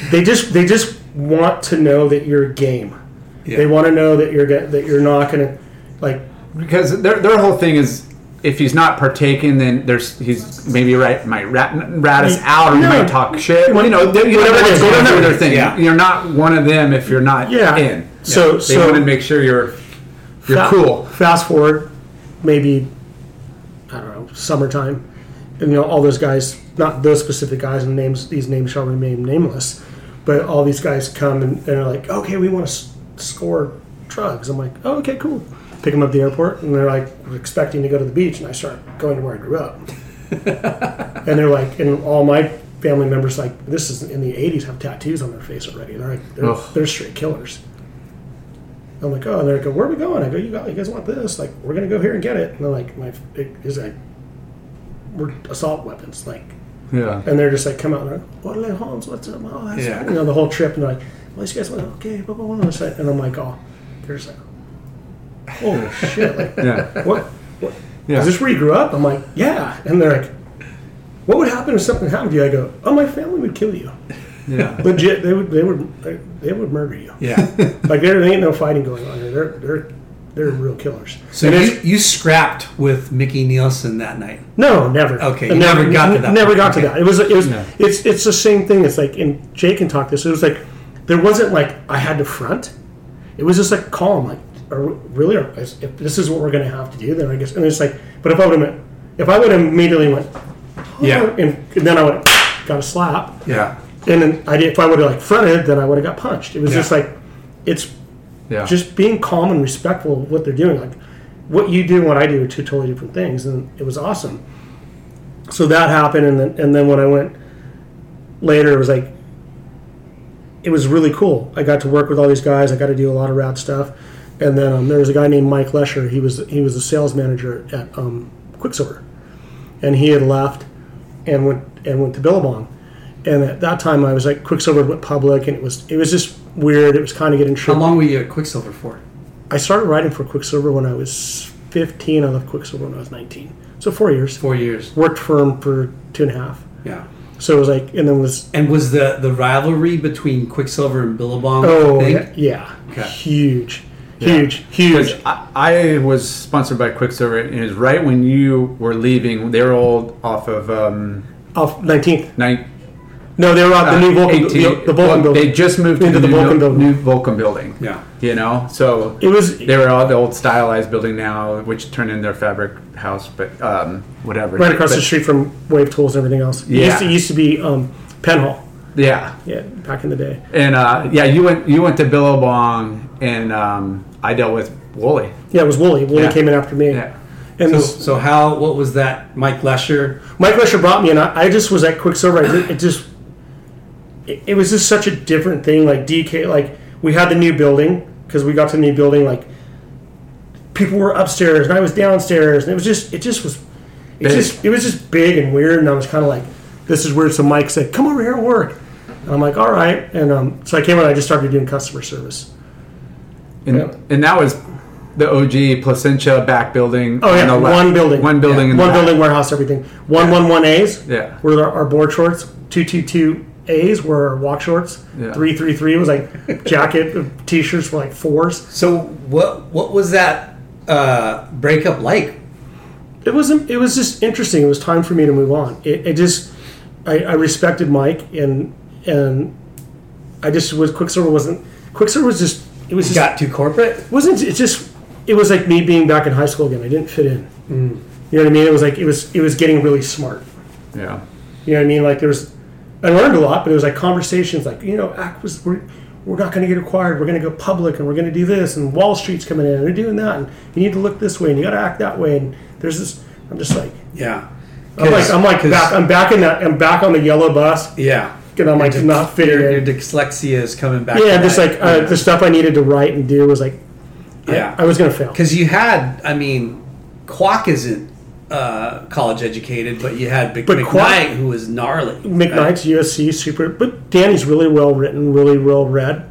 they just want to know that you're game. Yeah. They want to know that you're not gonna, like, because their whole thing is, if he's not partaking, then he's maybe might rat us out, or might talk shit. Well, whatever their thing. Yeah. You're not one of them if you're not in. Yeah. So they want to make sure you're cool. Fast forward, maybe I don't know, summertime, and all those guys. Not those specific guys, and these names shall remain nameless, but all these guys come and they're like, okay, we want to score drugs. I'm like, oh, okay, cool. Pick them up at the airport, and they're like, we're expecting to go to the beach, and I start going to where I grew up. And they're like, and all my family members, like, this is in the 80s, have tattoos on their face already. They're like, they're straight killers. I'm like, oh, and they're like, where are we going? I go, you guys want this? Like, we're going to go here and get it. And they're like, we're assault weapons, like, yeah, and they're just like, come out and they're like, what are they, Holmes? What's up? Oh, that's yeah. The whole trip, and they're like, well, these guys went, okay, blah, blah, blah. And I'm like, oh, they're just like, holy shit, like, yeah. What? Yeah. Is this where you grew up? I'm like, yeah. And they're like, what would happen if something happened to you? I go, oh, my family would kill you. Yeah, legit, they would murder you. Yeah, like there ain't no fighting going on here. They're real killers. So you scrapped with Mickey Nielsen that night? No, never. Okay, never got to that. It was. No. It's the same thing. It's like, and Jay can talk this. It was like there wasn't like I had to front. It was just like calm. Like, really, if this is what we're gonna have to do, then I guess. And it's like, but if I would have immediately went, oh, yeah, and then I would have got a slap. Yeah. And then if I would have like fronted, then I would have got punched. It was just like, it's. Yeah. Just being calm and respectful of what they're doing. Like, what you do and what I do are two totally different things, and it was awesome. So that happened, and then when I went later, it was like, it was really cool. I got to work with all these guys. I got to do a lot of rat stuff. And then there was a guy named Mike Lesher. He was a sales manager at Quicksilver, and he had left and went to Billabong. And at that time, I was like, Quicksilver went public, and it was just weird. It was kind of getting trippy. How long were you at Quicksilver for? I started writing for Quicksilver when I was 15. I left Quicksilver when I was 19. So 4 years. 4 years. Worked for him for 2.5. Yeah. So it was like, and then was... And was the rivalry between Quicksilver and Billabong? Oh, yeah. Okay. Huge. Yeah. Huge. I was sponsored by Quicksilver, and it was right when you were leaving. They were all off of... off 19th. No, they were at the new Vulcan, the Vulcan building. They just moved into the Vulcan building. New Vulcan building. Yeah, so it was. They were all the old stylized building now, which turned into their fabric house, but whatever. Right across the street from Wave Tools and everything else. Yeah, it used to be Penn Hall. Yeah, back in the day. And you went to Billabong, and I dealt with Whalley. Yeah, it was Whalley. Whalley came in after me. Yeah. And what was that? Mike Lesher. Mike Lesher brought me, and I just was at Quicksilver. It was just such a different thing. Like DK, like we had the new building, because we got to the new building. Like people were upstairs and I was downstairs, and it was just big and weird. And I was kind of like, this is weird. So Mike said, come over here and work. And I'm like, all right. And so I came out. I just started doing customer service. And that was the OG Placentia back building. Oh, yeah, one building. Yeah. In the one back. Building, warehouse, everything. 111As were our board shorts. 222As were our walk shorts. 333 was like jacket, t-shirts were like fours. So what was that breakup like? It was just interesting. It was time for me to move on. I respected Mike and I just was Quicksilver was just got too corporate. It was like me being back in high school again. I didn't fit in. Mm. You know what I mean? It was like it was getting really smart. Yeah. You know what I mean? Like I learned a lot, but it was like conversations like, you know, we're not going to get acquired. We're going to go public, and we're going to do this. And Wall Street's coming in, and they're doing that. And you need to look this way, and you got to act that way. And there's this. I'm just like, yeah. I'm back on the yellow bus. Yeah. And I'm like, not fitting in. Your dyslexia is coming back. Yeah, just like the stuff I needed to write and do was like, yeah, I was going to fail. Because you had, I mean, Kwok isn't college educated, but you had McKnight, who was gnarly. McKnight's USC super, but Danny's really well written, really well read.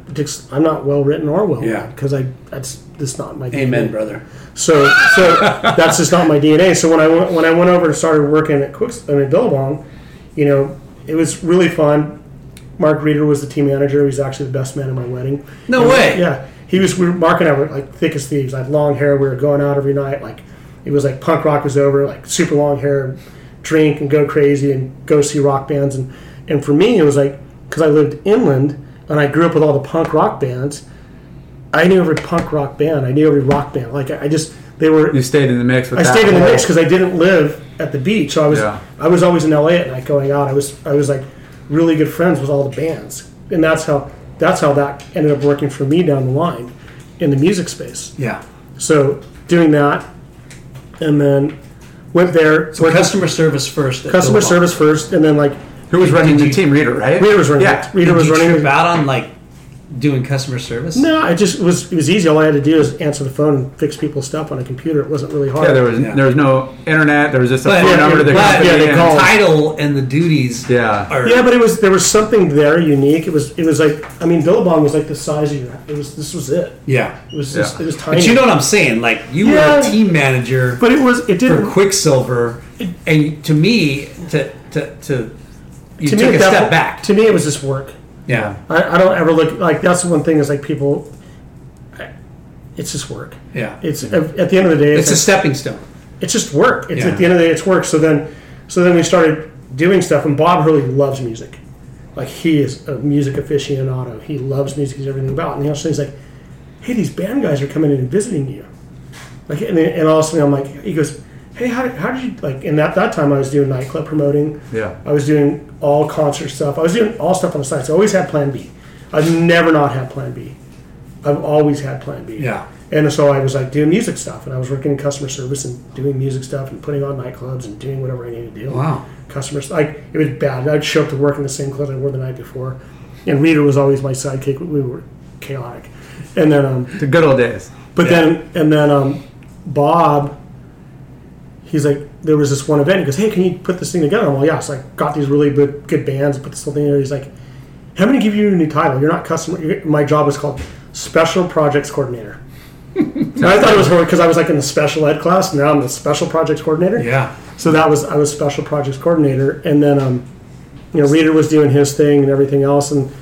I'm not well written or well read because that's not my DNA. Amen, brother. So that's just not my DNA. So when I went over and started working at Billabong, you know. It was really fun. Mark Reeder was the team manager. He was actually the best man at my wedding. No way. Yeah. Mark and I were like thick as thieves. I had long hair. We were going out every night. Like, it was like punk rock was over, like super long hair, drink and go crazy and go see rock bands. And for me, it was like, because I lived inland and I grew up with all the punk rock bands, I knew every punk rock band. I knew every rock band. Like, You stayed in the mix with that. I stayed in the mix because I didn't live at the beach. So I was always in LA at night going out. I was like really good friends with all the bands. And that's how that ended up working for me down the line in the music space. Yeah. So doing that and then went there. So customer service first. Customer service first and then like... Who was running the team? Reader, right? Reader was running it. Reader was running it. Did you trip out on like doing customer service? No, it was easy. All I had to do is answer the phone and fix people's stuff on a computer. It wasn't really hard. Yeah, there was no internet. There was just a phone number. The title and the duties. Yeah. But there was something there unique. It was like, I mean, Billabong was like the size of your. This was it. Yeah. It was just. It was tiny. But you know what I'm saying? Like you were a team manager. But it didn't for Quicksilver, and to me, you took a step back. To me, it was just work. Yeah, I don't ever look like that's the one thing is like people. It's just work. Yeah, it's at the end of the day. It's a stepping stone. It's just work. It's at the end of the day, it's work. So then we started doing stuff, and Bob Hurley loves music. Like he is a music aficionado. He loves music. He's everything about it. And he also is like, hey, these band guys are coming in and visiting you. Like and all of a sudden I'm like, he goes, hey, how did you like? And at that time I was doing nightclub promoting. Yeah, I was doing all concert stuff. I was doing all stuff on the side. So I always had plan B. I've never not had plan B. I've always had plan B. Yeah. And so I was like doing music stuff, and I was working in customer service and doing music stuff and putting on nightclubs and doing whatever I needed to do. Wow. Customers, like it was bad. I'd show up to work in the same clothes I wore the night before, and Reader was always my sidekick. We were chaotic, and then the good old days. But then Bob, he's like. There was this one event. He goes, "Hey, can you put this thing together?" I'm like, "Yeah." So I got these really good bands, put this whole thing together. He's like, "How many give you a new title? You're not customer. My job is called Special Projects Coordinator." And I thought it was hard because I was like in the special ed class, and now I'm the Special Projects Coordinator. Yeah. So I was Special Projects Coordinator, and then Reader was doing his thing and everything else, and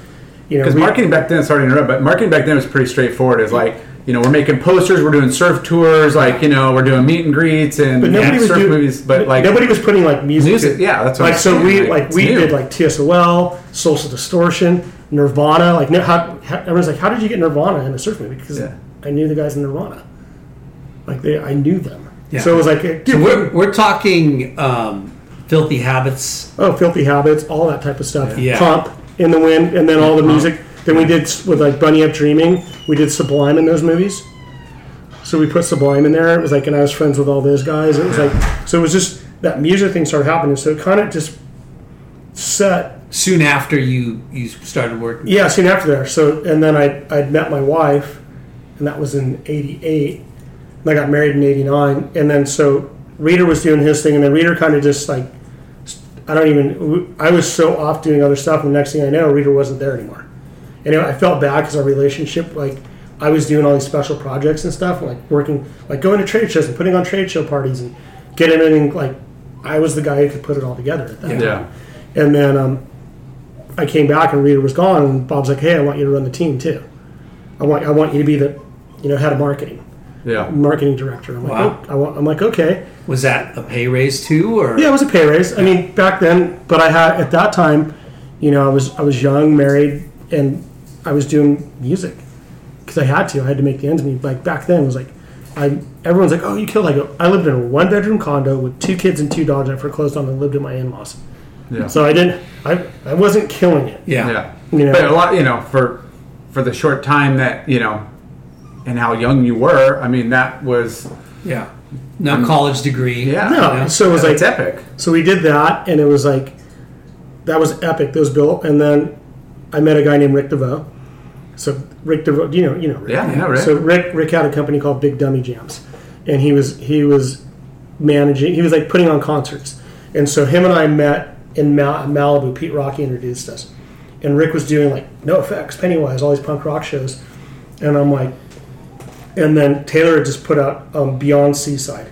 because marketing back then, sorry to interrupt, but marketing back then was pretty straightforward. It's like. We're making posters, we're doing surf tours, like, we're doing meet and greets and movies. But like nobody was putting like music. Yeah, that's what I'm saying. So we did like TSOL, Social Distortion, Nirvana. Like everyone's like, how did you get Nirvana in a surf movie? Because I knew the guys in Nirvana. Like I knew them. Yeah. So it was like so we're talking Filthy Habits. Oh, Filthy Habits, all that type of stuff. Yeah. Pump in the wind, and then all the music. Then we did, with like Bunny Up Dreaming, we did Sublime in those movies. So we put Sublime in there. It was like, and I was friends with all those guys. It was like, so it was just, that music thing started happening. So it kind of just set. Soon after you started working. Yeah, soon after there. So, and then I'd met my wife, and that was in 88. And I got married in 89. And then so Reader was doing his thing, and then Reader kind of just like, I was so off doing other stuff, and the next thing I know, Reader wasn't there anymore. And I felt bad because our relationship, like, I was doing all these special projects and stuff, and like working, like going to trade shows and putting on trade show parties and getting in, and like I was the guy who could put it all together at that time. And then I came back and Rita was gone, and Bob's like, hey, I want you to run the team too. I want you to be the, you know, head of marketing. Yeah. Marketing director. I'm like, okay. Was that a pay raise too, or? Yeah, it was a pay raise. I mean, back then, but I had, at that time, you know, I was young, married, and I was doing music because I had to make the ends meet. Like back then, it was like, everyone's like, oh, you killed. I go, I lived in a 1-bedroom condo with 2 kids and 2 dogs. I foreclosed on and lived in my in-laws. Yeah. So I wasn't killing it. Yeah. Yeah. You know? But a lot, you know, for the short time that, you know, and how young you were, I mean, that was... Yeah. Not college degree. Yeah. No, you know? So it was like... It's epic. So we did that, and it was like... That was epic. That was built. And then I met a guy named Rick DeVoe. So Rick DeVoe... You know Rick. Yeah, I know Rick. So Rick had a company called Big Dummy Jams. And he was managing... He was like putting on concerts. And so him and I met in Malibu. Pete Rocky introduced us. And Rick was doing like NoFX, Pennywise, all these punk rock shows. And I'm like... And then Taylor had just put out Beyond Seaside.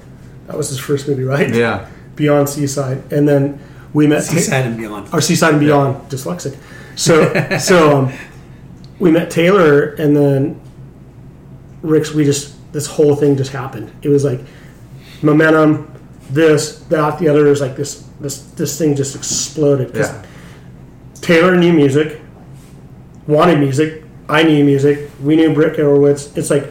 That was his first movie, right? Yeah. Beyond Seaside. And then we met... Seaside and Beyond. Or Seaside and Beyond. Yeah. Dyslexic. So we met Taylor, and then Rick's... We just... This whole thing just happened. It was like momentum, this, that, the other. It was like this thing just exploded. Yeah. Taylor knew music, wanted music. I knew music. We knew Rick Horowitz. It's like...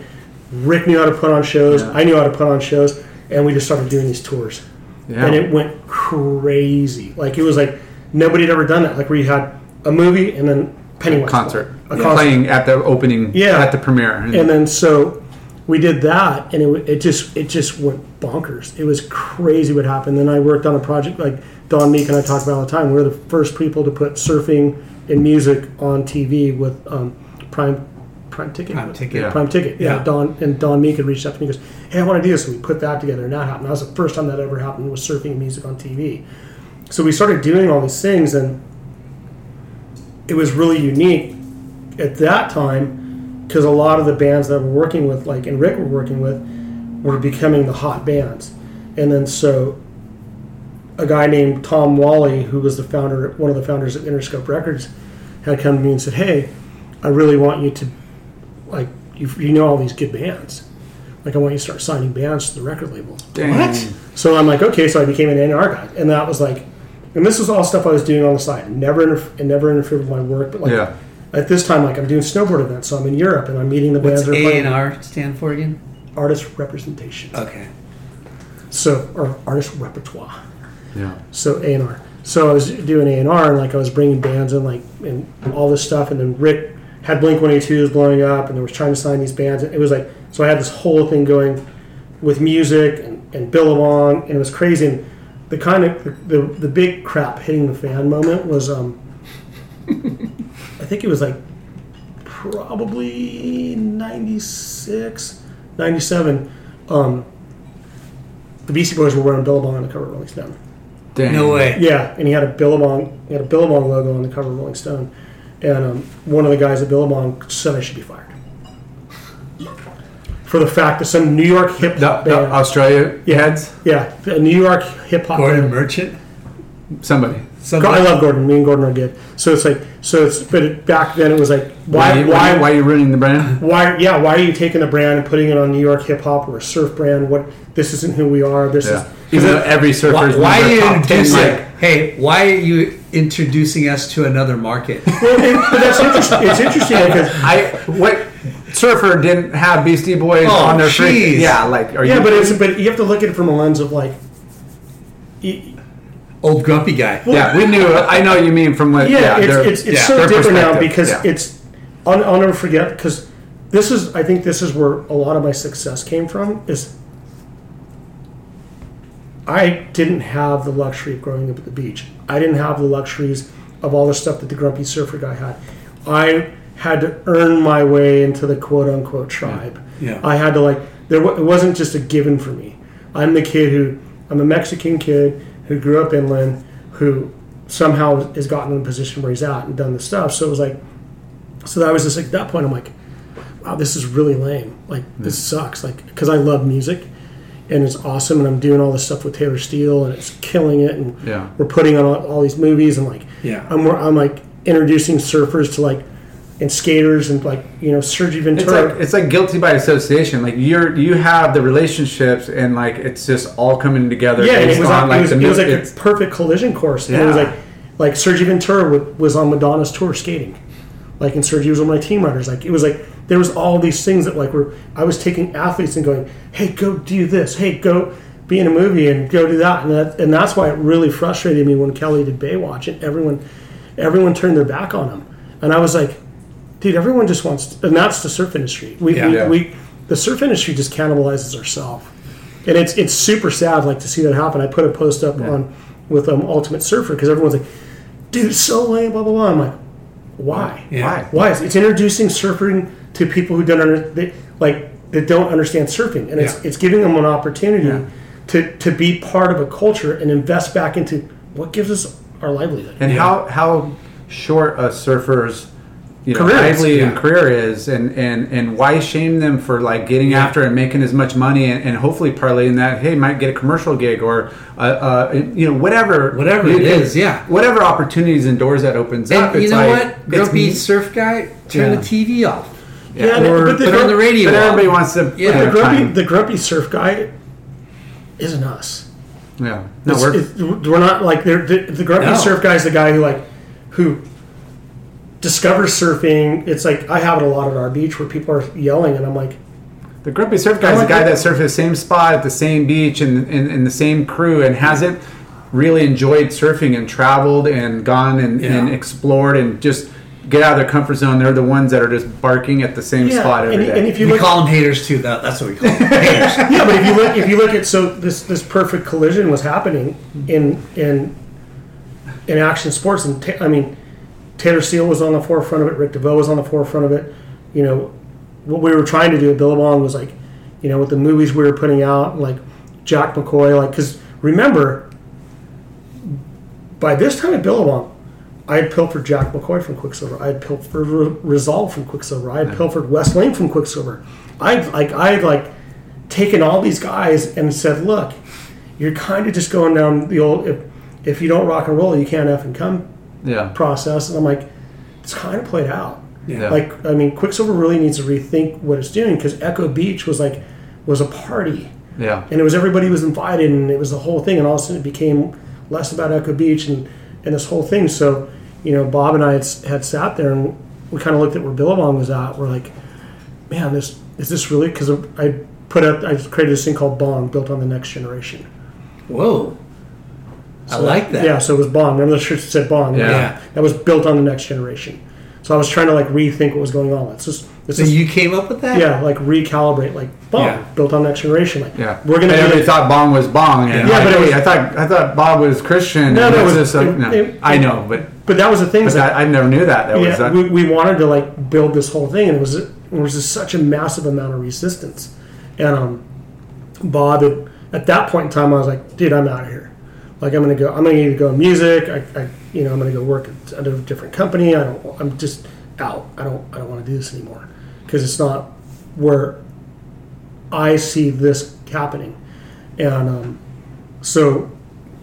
Rick knew how to put on shows. Yeah. I knew how to put on shows, and we just started doing these tours, and it went crazy. Like it was like nobody had ever done that. Like we had a movie and then Pennywise concert playing at the opening, at the premiere, and then so we did that, and it just went bonkers. It was crazy what happened. Then I worked on a project like Don Meek and I talk about all the time. We're the first people to put surfing and music on TV with Prime Ticket. Yeah. Don Meek had reached out to me and goes, hey, I want to do this. So we put that together, and that happened. That was the first time that ever happened, was surfing and music on TV. So we started doing all these things, and it was really unique at that time because a lot of the bands that we're working with, like and Rick were working with, were becoming the hot bands. And then so a guy named Tom Whalley, who was the founder, one of the founders of Interscope Records, had come to me and said, hey, I really want you to... Like, you know all these good bands. Like, I want you to start signing bands to the record label. Dang. What? So I'm like, okay, so I became an A&R guy. And that was like, and this was all stuff I was doing on the side. Never interfered with my work. But like, at this time, like, I'm doing snowboard events. So I'm in Europe, and I'm meeting the bands. What's A&R stand for again? Artist representation. Okay. So, or artist repertoire. Yeah. So A&R. So I was doing A&R, and like, I was bringing bands in, like, and all this stuff. And then Rick had Blink-182s blowing up, and they were trying to sign these bands. It was like, so I had this whole thing going with music and Billabong, and it was crazy. And the kind of the big crap hitting the fan moment was, I think it was like probably 96, 97. The Beastie Boys were wearing Billabong on the cover of Rolling Stone. Dang. No way. Yeah, and he had a Billabong logo on the cover of Rolling Stone. And one of the guys at Billabong said I should be fired for the fact that some New York hip hop band, Australia heads, a New York hip hop Gordon band. Merchant, somebody. I love Gordon. Me and Gordon are good. But back then it was like, why are you ruining the brand? Why are you taking the brand and putting it on New York hip hop or a surf brand? What, this isn't who we are. This is even though every surfer's why are you introducing us to another market? But that's interesting. It's interesting because what surfer didn't have Beastie Boys on their free? Yeah, like but you have to look at it from a lens of like old grumpy guy. Well, yeah, we knew. I know what you mean from like it's so different now because it's. I'll never forget because this is. I think this is where a lot of my success came from. Is I didn't have the luxury of growing up at the beach. I didn't have the luxuries of all the stuff that the grumpy surfer guy had. I had to earn my way into the quote-unquote tribe. Yeah. I had to it wasn't just a given for me. I'm a Mexican kid who grew up inland, who somehow has gotten in a position where he's at and done this stuff. So it was like, so that was just like, at that point I'm like, wow, this is really lame. Like, this sucks. Like, because I love music, and it's awesome, and I'm doing all this stuff with Taylor Steele, and it's killing it, and we're putting on all these movies, and like, I'm like introducing surfers to like, and skaters, and like, you know, Sergey Ventura. It's like guilty by association. Like, you have the relationships, and like, it's just all coming together. Yeah, based on like the music. It was like a perfect collision course. Yeah. And it was like Sergey Ventura was on Madonna's tour skating. Like, and Sergey was one of my team riders. Like, it was like, there was all these things that like were, I was taking athletes and going, hey, go do this. Hey, go be in a movie and go do that. And that's why it really frustrated me when Kelly did Baywatch and everyone turned their back on him. And I was like, dude, everyone just wants to, and that's the surf industry. The surf industry just cannibalizes ourselves. And it's super sad, like, to see that happen. I put a post up on with Ultimate Surfer, because everyone's like, dude, it's so lame, blah, blah, blah. I'm like, why? Yeah. Why? It's introducing surfing to people who that don't understand surfing, and it's giving them an opportunity to be part of a culture and invest back into what gives us our livelihood. And how short a surfer's career is, and why shame them for like getting after and making as much money and hopefully parlaying that, hey, might get a commercial gig or whatever it is, whatever opportunities and doors that opens up. And you know, like, what grumpy surf guy, turn the TV off, put on the radio. But everybody wants to. Yeah, the grumpy surf guy isn't us. Yeah, no, we're not like the grumpy surf guy is the guy who discovers surfing. It's like, I have it a lot at our beach where people are yelling, and I'm like, the grumpy surf guy is the guy that surfed the same spot at the same beach and the same crew and hasn't really enjoyed surfing and traveled and gone and explored and just get out of their comfort zone. They're the ones that are just barking at the same spot every day. And if you we call them haters too. That's what we call them. Haters. Yeah, but if you look at, so this perfect collision was happening in action sports, and Taylor Steele was on the forefront of it. Rick DeVoe was on the forefront of it. You know, what we were trying to do at Billabong was like, you know, with the movies we were putting out, like Jack McCoy, like, because remember, by this time at Billabong, I had pilfered Jack McCoy from Quicksilver. I had pilfered Resolve from Quicksilver. I had pilfered West Lane from Quicksilver. I had taken all these guys and said, look, you're kind of just going down the old, if you don't rock and roll, you can't effing come. Yeah. Process, and I'm like, it's kind of played out. Yeah. Like, I mean, Quicksilver really needs to rethink what it's doing, because Echo Beach was a party. Yeah. And it was, everybody was invited, and it was the whole thing, and all of a sudden it became less about Echo Beach and this whole thing. So, you know, Bob and I had sat there, and we kind of looked at where Billabong was at. We're like, man, is this really? Because I created this thing called Bong, built on the next generation. Whoa. So I like that. Yeah, so it was Bong. Remember the shirts that said Bong? Yeah. That was built on the next generation. So I was trying to like rethink what was going on. So you came up with that? Yeah, like recalibrate, like Bong, built on next generation. Like, we're gonna. Everybody thought Bong was Bong. And yeah, but I thought Bob was Christian. No, that was just like, I know, but that was the thing. But like, I never knew that. We wanted to like build this whole thing, and it was just such a massive amount of resistance. And Bob, at that point in time, I was like, dude, I'm out of here. Like, I'm going to need to go music. I'm going to go work at a different company. I'm just out. I don't want to do this anymore, because it's not where I see this happening. And so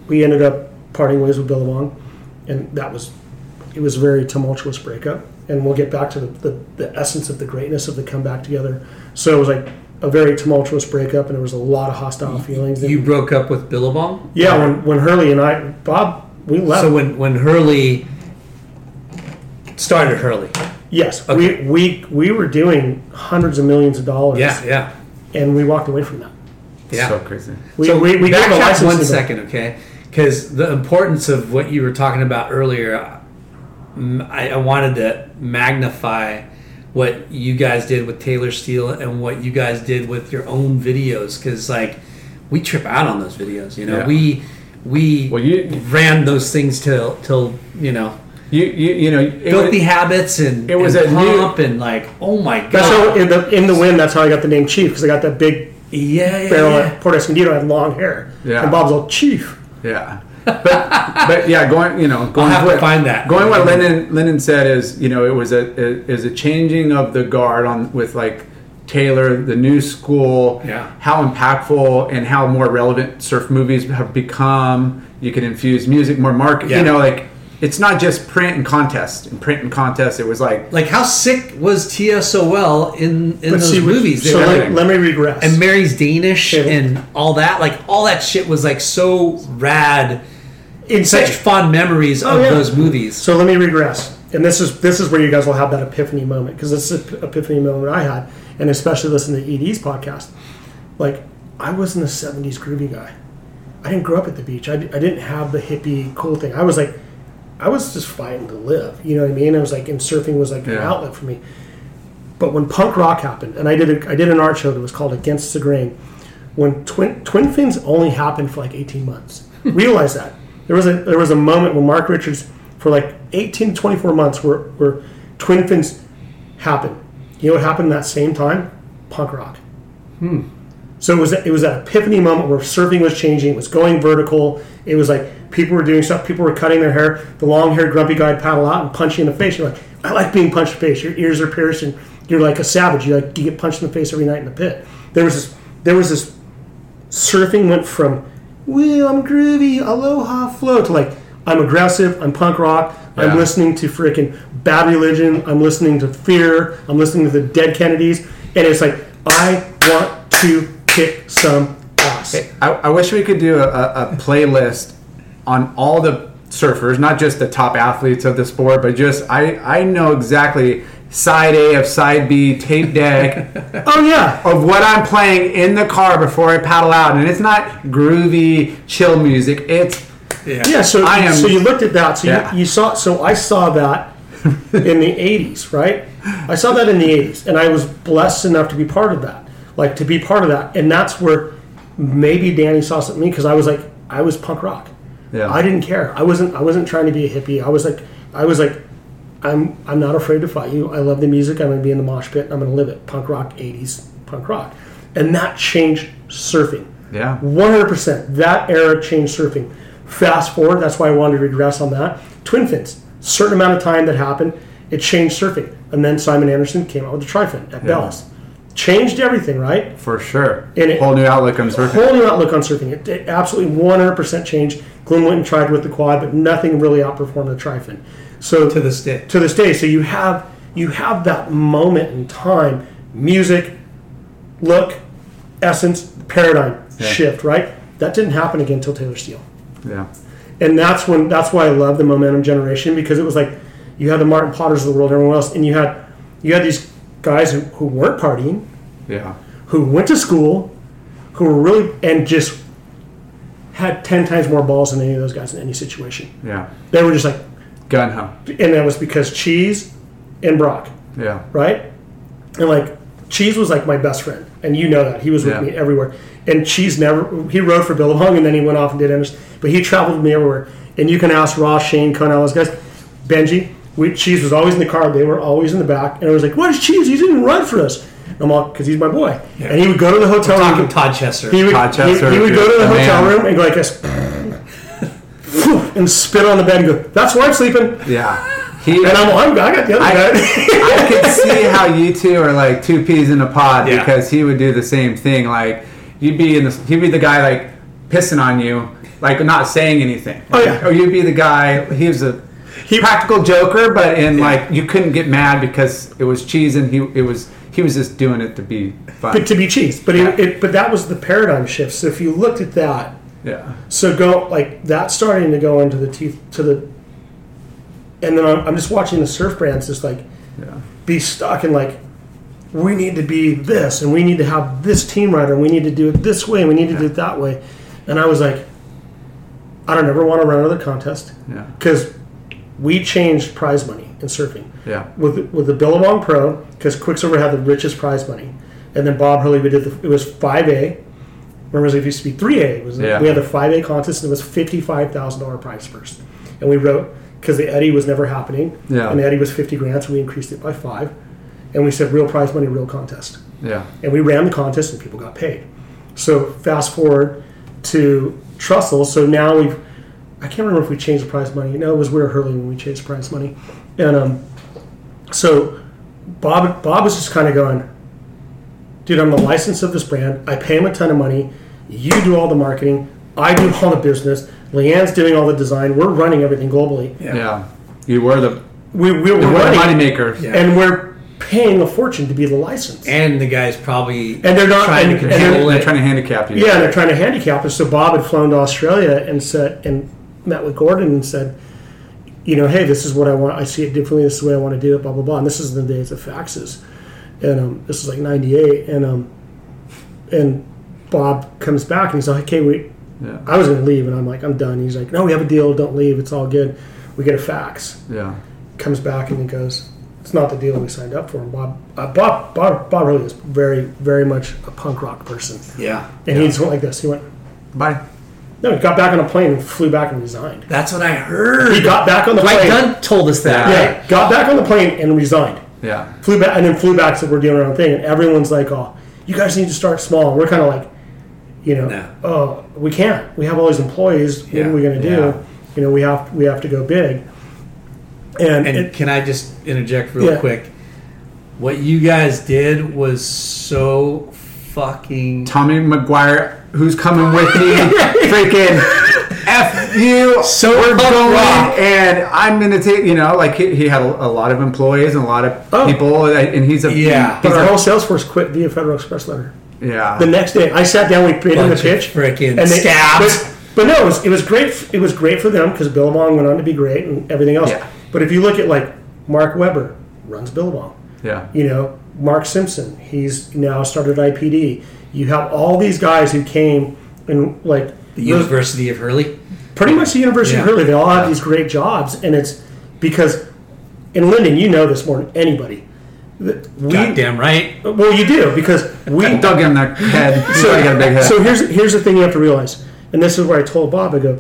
we ended up parting ways with Billabong, and it was a very tumultuous breakup. And we'll get back to the essence of the greatness of the comeback together. So it was like a very tumultuous breakup, and there was a lot of hostile feelings. You broke up with Billabong? Yeah, when Hurley and Bob, we left. So when Hurley started Hurley? Yes. Okay. We were doing hundreds of millions of dollars. Yeah. And we walked away from that. Yeah. So crazy. We back up 1 second, okay? Because the importance of what you were talking about earlier, I wanted to magnify what you guys did with Taylor Steele and what you guys did with your own videos, because like we trip out on those videos, you know. Yeah. We ran those things till you know. You know, filthy habits and it was and a pump new, and like, oh my god. So in the wind, that's how I got the name Chief, because I got that big barrel at Port Escondido. I had long hair and Bob's old Chief. Yeah. But yeah, going, you know, going, I'll have to find that. Going what Lennon said is, you know, it was a changing of the guard on with like Taylor, the new school, yeah, how impactful and how more relevant surf movies have become. You can infuse music, more market, yeah, you know, like it's not just print and contest. And print and contest, it was like how sick was Tia Sowell in those movies? So let me regress. And Mary's Danish, okay, and all that, like all that shit was like so rad. In such fond memories of those movies. So let me regress. And this is where you guys will have that epiphany moment, because this is an epiphany moment I had, and especially listening to ED's podcast. Like, I wasn't a 70s groovy guy. I didn't grow up at the beach. I didn't have the hippie cool thing. I was like, I was just fighting to live. You know what I mean? I was like, and surfing was like an outlet for me. But when punk rock happened, and I did an art show that was called Against the Grain, when Twin Fins only happened for like 18 months. Realize that. There was a moment when Mark Richards, for like 18 to 24 months, where Twin Fins happened. You know what happened that same time? Punk rock. So it was that epiphany moment where surfing was changing. It was going vertical. It was like people were doing stuff. People were cutting their hair. The long-haired grumpy guy would paddle out and punch you in the face. You're like, I like being punched in the face. Your ears are pierced and you're like a savage. You get punched in the face every night in the pit. There was this surfing went from, well, I'm groovy, aloha, flow, to like, I'm aggressive, I'm punk rock, I'm listening to freaking Bad Religion, I'm listening to Fear, I'm listening to the Dead Kennedys, and it's like, I want to kick some ass. Hey, I wish we could do a playlist on all the surfers, not just the top athletes of the sport, but just, I know exactly side A of side B, tape deck. Oh yeah, of what I'm playing in the car before I paddle out, and it's not groovy, chill music. It's So you looked at that. So you saw. So I saw that in the '80s, right? I saw that in the '80s, and I was blessed enough to be part of that. Like to be part of that, and that's where maybe Danny saw something in me, because I was like, I was punk rock. Yeah, I didn't care. I wasn't trying to be a hippie. I was like. I'm not afraid to fight you. I love the music. I'm going to be in the mosh pit. I'm going to live it. Punk rock, 80s, punk rock. And that changed surfing. Yeah. 100%. That era changed surfing. Fast forward, that's why I wanted to regress on that. Twin Fins. Certain amount of time that happened, it changed surfing. And then Simon Anderson came out with the Tri-Fin at Bells. Changed everything, right? For sure. And whole new outlook on surfing. Whole new outlook on surfing. It absolutely 100% changed. Glenn Winton tried with the quad, but nothing really outperformed the Tri-Fin. So to this day, so you have that moment in time, music, look, essence, paradigm shift, right? That didn't happen again until Taylor Steele. Yeah, and that's why I love the Momentum Generation, because it was like you had the Martin Potters of the world, everyone else, and you had these guys who weren't partying, who went to school, who were really and just had 10 times more balls than any of those guys in any situation. Yeah, they were just like. Gun ho. And that was because Cheese and Brock. Yeah. Right? And like, Cheese was like my best friend. And you know that. He was with me everywhere. And Cheese he rode for Billabong and then he went off and did Anderson. But he traveled with me everywhere. And you can ask Ross, Shane, Conan, all those guys. Benji, Cheese was always in the car. They were always in the back. And I was like, what is Cheese? He didn't run for us. And I'm all, because he's my boy. Yeah. And he would go to the hotel room. Talking Todd Chester. He would go to the hotel room and go like this. And spit on the bed and go, that's where I'm sleeping. Yeah. I got the other bed. I could see how you two are like two peas in a pod, because he would do the same thing. Like, he'd be the guy like pissing on you, like not saying anything. Like, or you'd be the guy, he was a practical joker, but like, you couldn't get mad because it was Cheese and he was just doing it to be fun. But to be Cheese. But but that was the paradigm shift. So if you looked at that, so go like that's starting to go into the teeth to the, and then I'm just watching the surf brands just like be stuck in like, we need to be this and we need to have this team rider and we need to do it this way and we need to do it that way, and I was like, I don't ever want to run another contest because we changed prize money in surfing with the Billabong Pro, because Quicksilver had the richest prize money, and then Bob Hurley, it was 5A. Remember, it used to be 3A. We had a 5A contest, and it was $55,000 prize first. And we wrote, because the Eddie was never happening, and the Eddie was 50 grand, so we increased it by 5. And we said, real prize money, real contest. Yeah. And we ran the contest, and people got paid. So fast forward to Trussell. So now we've I can't remember if we changed the prize money. No, it was Weir Hurley when we changed the prize money. And so Bob was just kind of going, dude, I'm the license of this brand. I pay him a ton of money. You do all the marketing. I do all the business. Leanne's doing all the design. We're running everything globally. Yeah. You were the moneymaker. Yeah. And we're paying a fortune to be the license. And the guy's probably trying to handicap you. Yeah, and they're trying to handicap us. So Bob had flown to Australia and said, and met with Gordon and said, you know, hey, this is what I want. I see it differently. This is the way I want to do it, blah, blah, blah. And this is in the days of faxes. And this is like 98. And Bob comes back and he's like, okay, yeah. I was going to leave. And I'm like, I'm done. And he's like, no, we have a deal. Don't leave. It's all good. We get a fax. Yeah. Comes back and he goes, it's not the deal we signed up for. And Bob really is very, very much a punk rock person. Yeah. And he just went like this. He went, bye. No, he got back on a plane and flew back and resigned. That's what I heard. He got back on the plane. Mike Dunn told us that. Yeah. Got back on the plane and resigned. Yeah. Flew back said we're doing our own thing. And everyone's like, oh, you guys need to start small. And we're kind of like, you know, no. Oh, we can't. We have all these employees. Yeah. What are we going to do? Yeah. You know, we have to go big. And can I just interject real quick? What you guys did was so fucking... Tommy Maguire, who's coming with me, freaking F you, so we're going rock. And I'm going to take, you know, like he had a lot of employees and a lot of people, and he's a... Yeah. But our whole sales force quit via Federal Express letter. Yeah. The next day, I sat down, we paid him the pitch. Freaking stabbed. But no, it was great. It was great for them because Billabong went on to be great and everything else. Yeah. But if you look at like Mark Weber runs Billabong, yeah, you know, Mark Simpson, he's now started IPD. You have all these guys who came and like the University of Hurley, pretty much the University of Hurley. They all have these great jobs, and it's because in Linden, you know this more than anybody. Goddamn right. Well, you do because we dug in that head. So you got a big head. So here's the thing you have to realize. And this is where I told Bob, I go,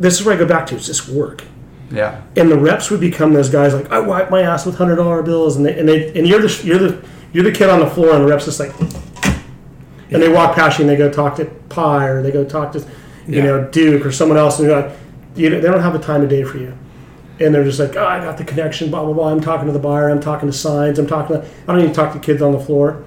this is where I go back to, is this work? Yeah. And the reps would become those guys like, I wipe my ass with $100 bills, and you're the kid on the floor, and the reps just like, and they walk past you, and they go talk to Pi, or they go talk to, you know, Duke or someone else, and you're like, you know, they don't have the time of day for you, and they're just like, oh, I got the connection, blah blah blah. I'm talking to the buyer, I'm talking to signs, I don't even talk to kids on the floor,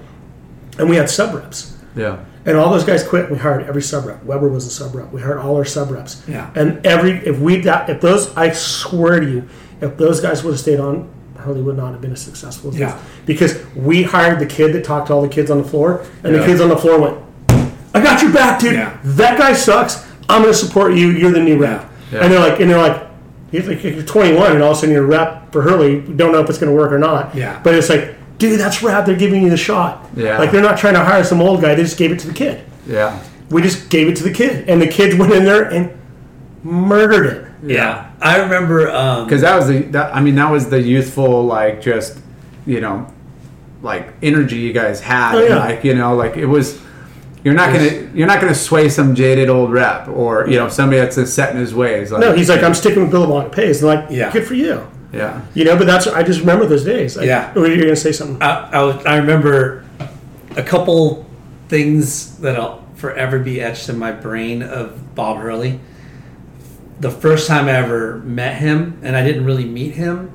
and we had sub reps. Yeah. And all those guys quit. We hired every sub rep. Weber was a sub rep. We hired all our sub reps. Yeah. And I swear to you, if those guys would have stayed on, Hurley would not have been as successful as this. Because we hired the kid that talked to all the kids on the floor, and the kids on the floor went, I got your back, dude. Yeah. That guy sucks. I'm going to support you. You're the new rep. Yeah. And they're like, you're 21, and all of a sudden you're a rep for Hurley. We don't know if it's going to work or not. Yeah. But it's like, dude, that's rad. They're giving you the shot. Yeah. Like, they're not trying to hire some old guy. They just gave it to the kid. Yeah. We just gave it to the kid. And the kids went in there and murdered it. Yeah. I remember... Because that was the youthful, like, just, you know, like, energy you guys had. Oh, yeah. Like, you know, like, it was... You're not gonna sway some jaded old rep or, you know, somebody that's just set in his ways. Like, no, he's like, I'm sticking with Billabong. It pays. They're like, good for you. Yeah, you know, but I just remember those days. Or you're gonna say something. I remember a couple things that'll forever be etched in my brain of Bob Hurley. The first time I ever met him, and I didn't really meet him.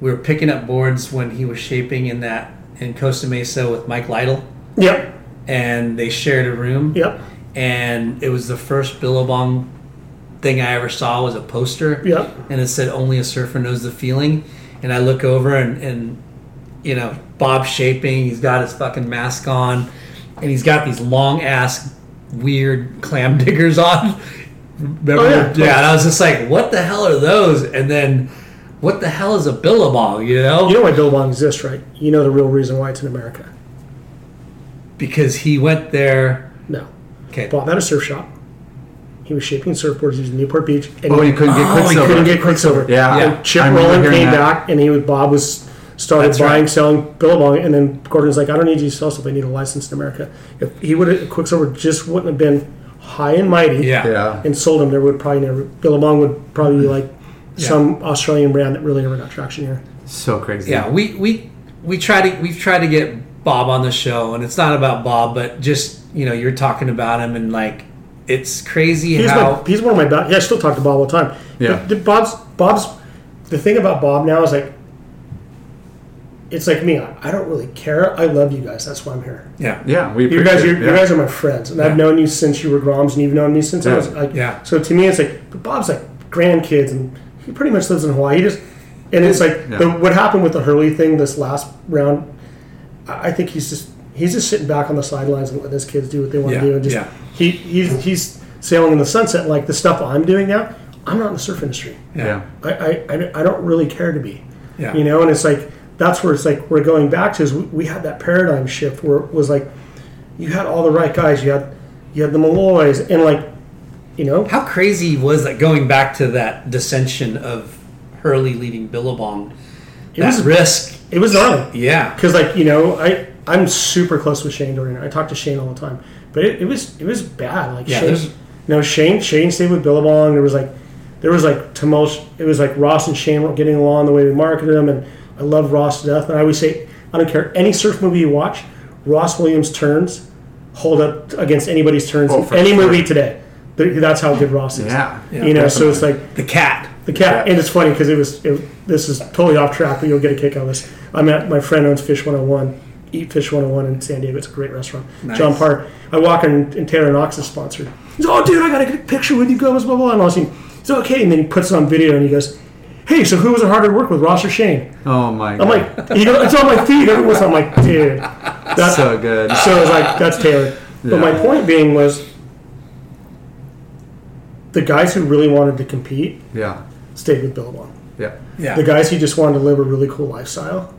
We were picking up boards when he was shaping in Costa Mesa with Mike Lytle. Yep. And they shared a room. Yep. And it was the first Billabong thing I ever saw was a poster, and it said only a surfer knows the feeling, and I look over and you know, Bob's shaping, he's got his fucking mask on, and he's got these long ass weird clam diggers on. Remember? And I was just like, what the hell are those? And then what the hell is a Billabong? You know why Billabong exists, right? You know the real reason why it's in America, because he went there. No, okay, bought that a surf shop. He was shaping surfboards. He was in Newport Beach. And he couldn't get Quicksilver. Yeah. And Chip Rowland came back, and Bob started buying, selling Billabong, and then Gordon's like, I don't need you to sell stuff. I need a license in America. If he would have, Quicksilver just wouldn't have been high and mighty and sold him. There would probably never, Billabong would probably be like some Australian brand that really never got traction here. So crazy. Yeah, we've tried to get Bob on the show, and it's not about Bob, but just, you know, you're talking about him and like, it's crazy he's one of my best. Yeah, I still talk to Bob all the time. Yeah, Bob's the thing about Bob now is like, it's like me. I don't really care. I love you guys. That's why I'm here. Yeah, yeah. You guys are my friends, and I've known you since you were groms, and you've known me since I was like. Yeah. So to me, it's like, but Bob's like grandkids, and he pretty much lives in Hawaii. What happened with the Hurley thing this last round. I think he's just sitting back on the sidelines and letting his kids do what they want to do, and just he's sailing in the sunset. Like the stuff I'm doing now, I'm not in the surf industry. Yeah, I don't really care to be. Yeah, you know, and it's like. That's where it's like we're going back to is we had that paradigm shift where it was like you had all the right guys, you had the Malloys, and like, you know, how crazy was that going back to that dissension of Hurley leaving Billabong? It was gnarly. Yeah, because like, you know, I'm super close with Shane Dorian. I talk to Shane all the time, but it was bad. Like Shane stayed with Billabong. There was like tumult. It was like Ross and Shane weren't getting along the way we marketed them, and I love Ross to death, and I always say, I don't care any surf movie you watch, Ross Williams' turns hold up against anybody's turns in any movie today. That's how good Ross is. Yeah, you know, definitely. So it's like the cat, and it's funny because this is totally off track, but you'll get a kick out of this. My friend owns Fish 101, Eat Fish 101 in San Diego. It's a great restaurant. Nice. John Parr. I walk in, and Taylor Knox is sponsored. He's, oh dude, I got a picture with you, Gomez, blah blah, and all this. He's okay, and then he puts it on video, and he goes, hey, so who was it harder to work with, Ross or Shane? Oh my God! I'm like, you know, it's on my feed. I'm like, dude, that's so good. So it's like, that's Taylor. Yeah. But my point being was, the guys who really wanted to compete, stayed with Billabong. Yeah. The guys who just wanted to live a really cool lifestyle,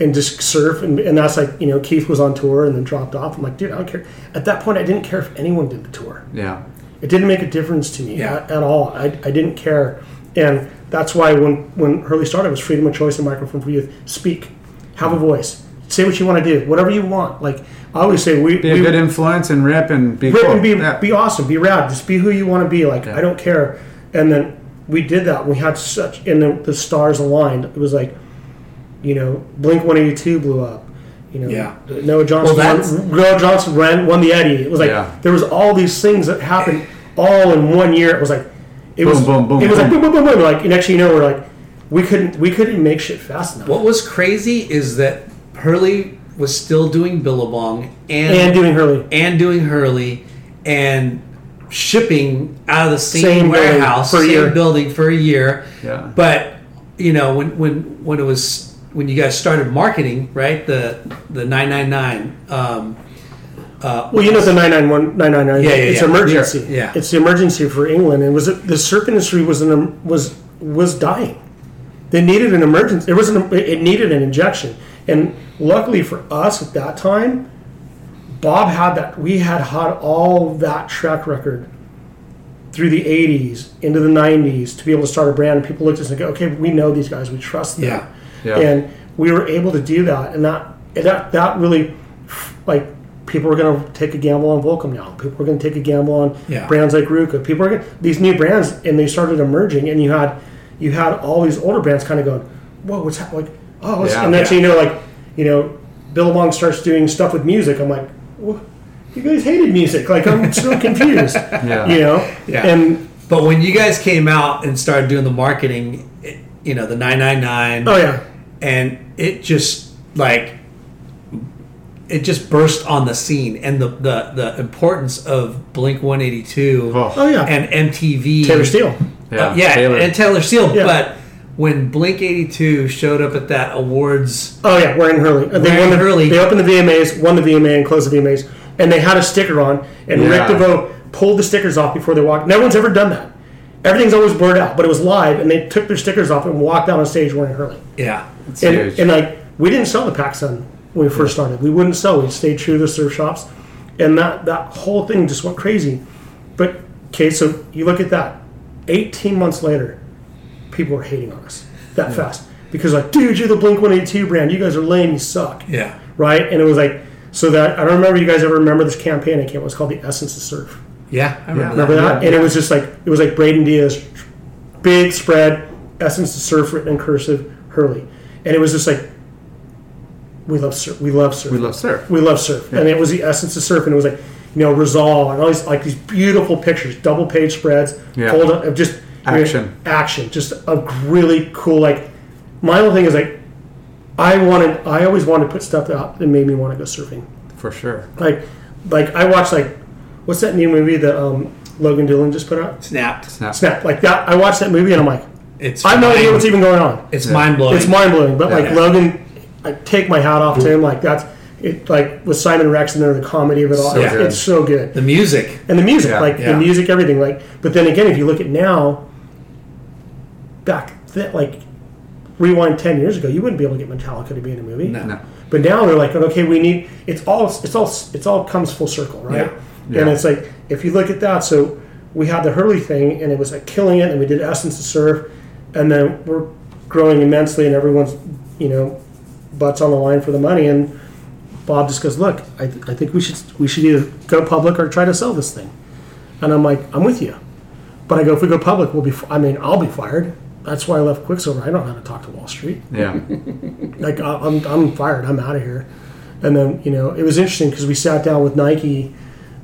and just surf, and that's like, you know, Keith was on tour and then dropped off. I'm like, dude, I don't care. At that point, I didn't care if anyone did the tour. Yeah. It didn't make a difference to me at all. I didn't care, and. That's why when Hurley started, it was freedom of choice and microphone for youth. Speak. Have a voice. Say what you want to do. Whatever you want. Like, I always say, be a good influence and rip and be cool. Be awesome. Be rad. Just be who you want to be. Like, I don't care. And then we did that. We had such... And then the stars aligned. It was like, you know, Blink-182 blew up. You know, Noah Johnson, won the Eddie. It was like, there was all these things that happened all in one year. It was like... It was boom, boom, boom. Like, and actually, you know, we're like, we couldn't make shit fast enough. What was crazy is that Hurley was still doing Billabong and doing Hurley and shipping out of the same warehouse, building for a year. Yeah. But you know, when it was when you guys started marketing, right? The 999. Well, you know the 991, 999. Yeah, it's emergency. Yeah, it's the emergency for England, and the surf industry was dying. They needed an emergency. It needed an injection, and luckily for us at that time, Bob had that. We had all that track record through the '80s into the '90s to be able to start a brand. And people looked at us and go, "Okay, we know these guys. We trust them." Yeah. And we were able to do that, and that really like. People are going to take a gamble on Volcom now. People are going to take a gamble on brands like Ruka. People are these new brands, and they started emerging. And you had all these older brands kind of going, "Whoa, what's happening?" Like, oh, and then Billabong starts doing stuff with music. I'm like, well, you guys hated music. Like, I'm so confused. But when you guys came out and started doing the marketing, the 999. Oh yeah, and it just like. It just burst on the scene, and the importance of Blink-182 and MTV. Taylor Steele. Taylor Steele. Yeah. But when Blink-182 showed up at that awards... Oh, yeah, wearing Hurley. They opened the VMAs, won the VMA, and closed the VMAs, and they had a sticker on, and Rick DeVoe pulled the stickers off before they walked. No one's ever done that. Everything's always blurred out, but it was live, and they took their stickers off and walked out on stage wearing Hurley. Yeah, it's huge. And, like, we didn't sell the PacSun. When we first started, we wouldn't sell. We stayed true to the surf shops, and that whole thing just went crazy. But okay, so you look at that. 18 months later, people were hating on us that fast because like, dude, you're the Blink-182 brand. You guys are lame. You suck. Yeah. Right. And it was like, so that I don't remember you guys ever remember this campaign. It was called the Essence of Surf. Yeah, I remember that. Yeah. And it was just like Braden Diaz, big spread, Essence of Surf written in cursive, Hurley, and it was just like. We love surf. We love surf. We love surf. Yeah. And it was the essence of surf. And it was like, you know, Resolve, and all these, like, these beautiful pictures, double page spreads, fold up, just action, action, just a really cool, like, my whole thing is, like, I always wanted to put stuff out that made me want to go surfing. For sure. Like I watched, like, what's that new movie that Logan Doolan just put out? Snapped. Like, that, I watched that movie and I'm like, I have no idea what's even going on. It's mind-blowing. It's mind-blowing. But, Logan, I take my hat off to him. Like, that's it. Like, with Simon Rex and the comedy of it all. So it's so good. The music. And the music. Yeah. Like, the music, everything. Like, but then again, if you look at now, back then, like, rewind 10 years ago, you wouldn't be able to get Metallica to be in a movie. No. But now they're like, okay, we need, it's all comes full circle, right? Yeah. And it's like, if you look at that, so we had the Hurley thing and it was like killing it, and we did Essence to Surf, and then we're growing immensely and everyone's, you know, butts on the line for the money, and Bob just goes, look, I think we should either go public or try to sell this thing. And I'm like, I'm with you. But I go, if we go public, I'll be fired. That's why I left Quicksilver. I don't know how to talk to Wall Street. Yeah. Like, I'm fired. I'm out of here. And then, you know, it was interesting because we sat down with Nike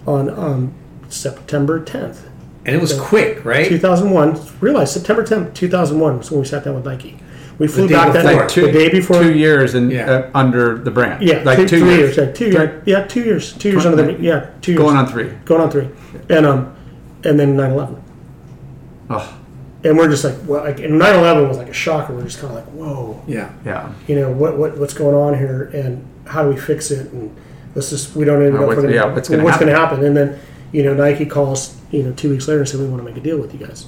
on September 10th. And it was quick, right? 2001. Realize September 10th, 2001 was when we sat down with Nike. We flew back that night. The day before. 2 years under the brand. Yeah. Like two years. Like 2 years. Yeah, 2 years. 2 years under the brand. Yeah, 2 years. Going on three. And then 9/11. Oh. And we're just like, well, like, and 9/11 was like a shocker. We're just kind of like, whoa, yeah. You know, what's going on here, and how do we fix it? And we don't even know what's going to happen. And then, you know, Nike calls, you know, 2 weeks later and says, we want to make a deal with you guys.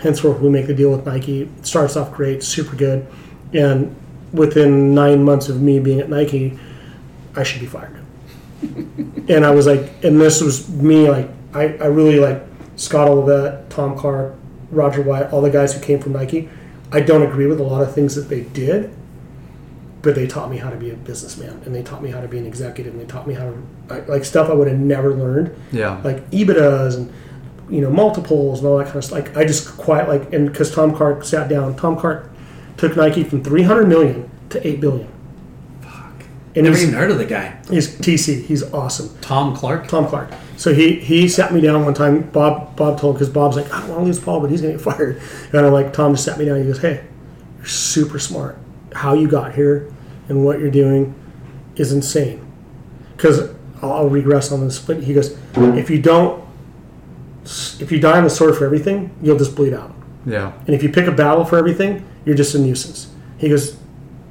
Henceforth, we make the deal with Nike. It starts off great, super good, and within 9 months of me being at Nike, I should be fired. And I was like, and this was me, like, I really like Scott Olivet, Tom Clark, Roger White, all the guys who came from Nike. I don't agree with a lot of things that they did, but they taught me how to be a businessman, and they taught me how to be an executive, and they taught me how to, like, stuff I would have never learned. Yeah. Like EBITDAs and, you know, multiples and all that kind of stuff. Like, I just and because Tom Clark sat down, Tom Clark took Nike from $300 million to $8 billion. Fuck. And never even heard of the guy. He's TC. He's awesome. Tom Clark. So he sat me down one time. Bob told, because Bob's like, I don't want to lose Paul, but he's going to get fired. And I'm like, Tom just sat me down. He goes, hey, you're super smart. How you got here and what you're doing is insane. Because I'll regress on this, but he goes, if you die on the sword for everything, you'll just bleed out. Yeah. And if you pick a battle for everything, you're just a nuisance. He goes,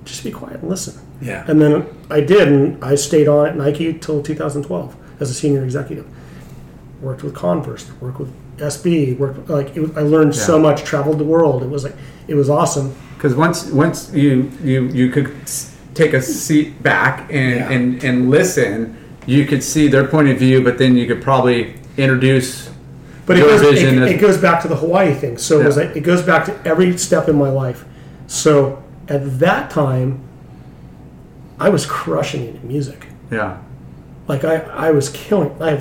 just be quiet and listen. Yeah. And then I did, and I stayed on at Nike till 2012. As a senior executive, worked with Converse, worked with SB, I learned so much, traveled the world. It was like, it was awesome. Because once you could take a seat back and listen, you could see their point of view, but then you could probably introduce. But your vision. It goes back to the Hawaii thing. So it was like, it goes back to every step in my life. So at that time, I was crushing it in music. Yeah. Like, I was killing. I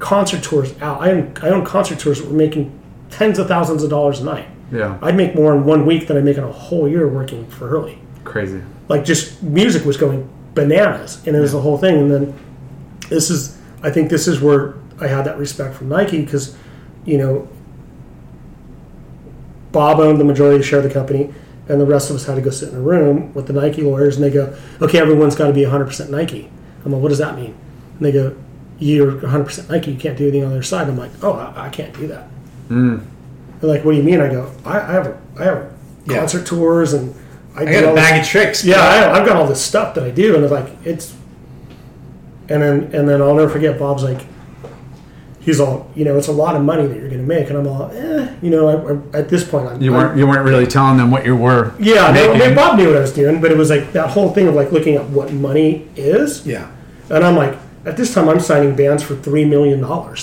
concert tours out. I owned concert tours that were making tens of thousands of dollars a night. Yeah, I'd make more in 1 week than I make in a whole year working for Hurley. Crazy. Like, just music was going bananas, and it was the whole thing. And then I think this is where I had that respect from Nike, because, you know, Bob owned the majority of the share of the company, and the rest of us had to go sit in a room with the Nike lawyers, and they go, okay, everyone's got to be 100% Nike. I'm like, what does that mean? And they go, you're 100% Nike. You can't do anything on the other side. I'm like, oh, I can't do that. Mm. They're like, what do you mean? I go, I have concert tours, and I got a bag of tricks. Yeah, I've got all this stuff that I do, and it's like, it's. And then I'll never forget. Bob's like, he's all, you know, it's a lot of money that you're going to make, and I'm all, you know, at this point, you weren't really telling them what you were. Yeah, no, Bob knew what I was doing, but it was like that whole thing of like looking at what money is. Yeah, and I'm like, at this time, I'm signing bands for $3 million. Hey, we're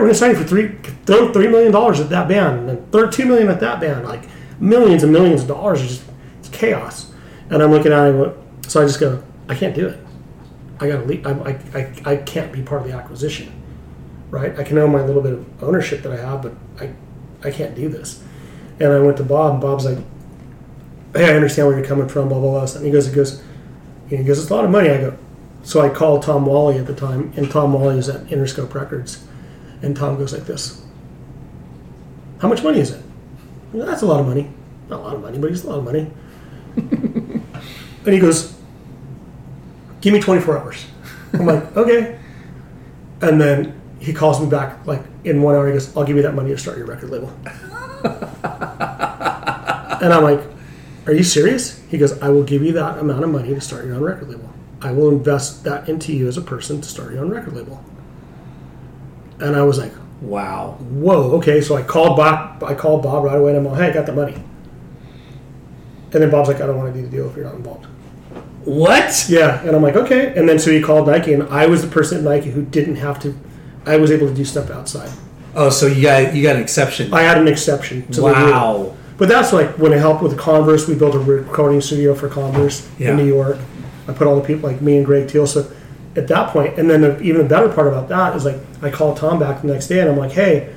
going to sign for $3 million at that band, and then $2 million at that band. Like, millions and millions of dollars is just, it's chaos. And I'm looking at it, so I just go, I can't do it. I got to leave. I can't be part of the acquisition. Right, I can own my little bit of ownership that I have, but I can't do this. And I went to Bob, and Bob's like, "Hey, I understand where you're coming from, blah blah blah." And he goes, "It's a lot of money." I go, So I called Tom Whalley at the time, and Tom Whalley is at Interscope Records. And Tom goes like this. How much money is it? That's a lot of money. Not a lot of money, but it's a lot of money. And he goes, give me 24 hours. I'm like, okay. And then he calls me back like in 1 hour. He goes, I'll give you that money to start your record label. And I'm like, are you serious? He goes, I will give you that amount of money to start your own record label. I will invest that into you as a person to start your own record label. And I was like, wow. Whoa, okay. So I called Bob. I called Bob right away, and I'm like, hey, I got the money. And then Bob's like, I don't want to do the deal if you're not involved. What? Yeah. And I'm like, okay. And then so he called Nike, and I was the person at Nike who didn't have to. I was able to do stuff outside. Oh, so you got an exception. I had an exception. Wow. But that's like when I helped with Converse. We built a recording studio for Converse in New York. I put all the people like me and Greg Teal. So at that point, and then even the better part about that is like I called Tom back the next day, and I'm like, hey,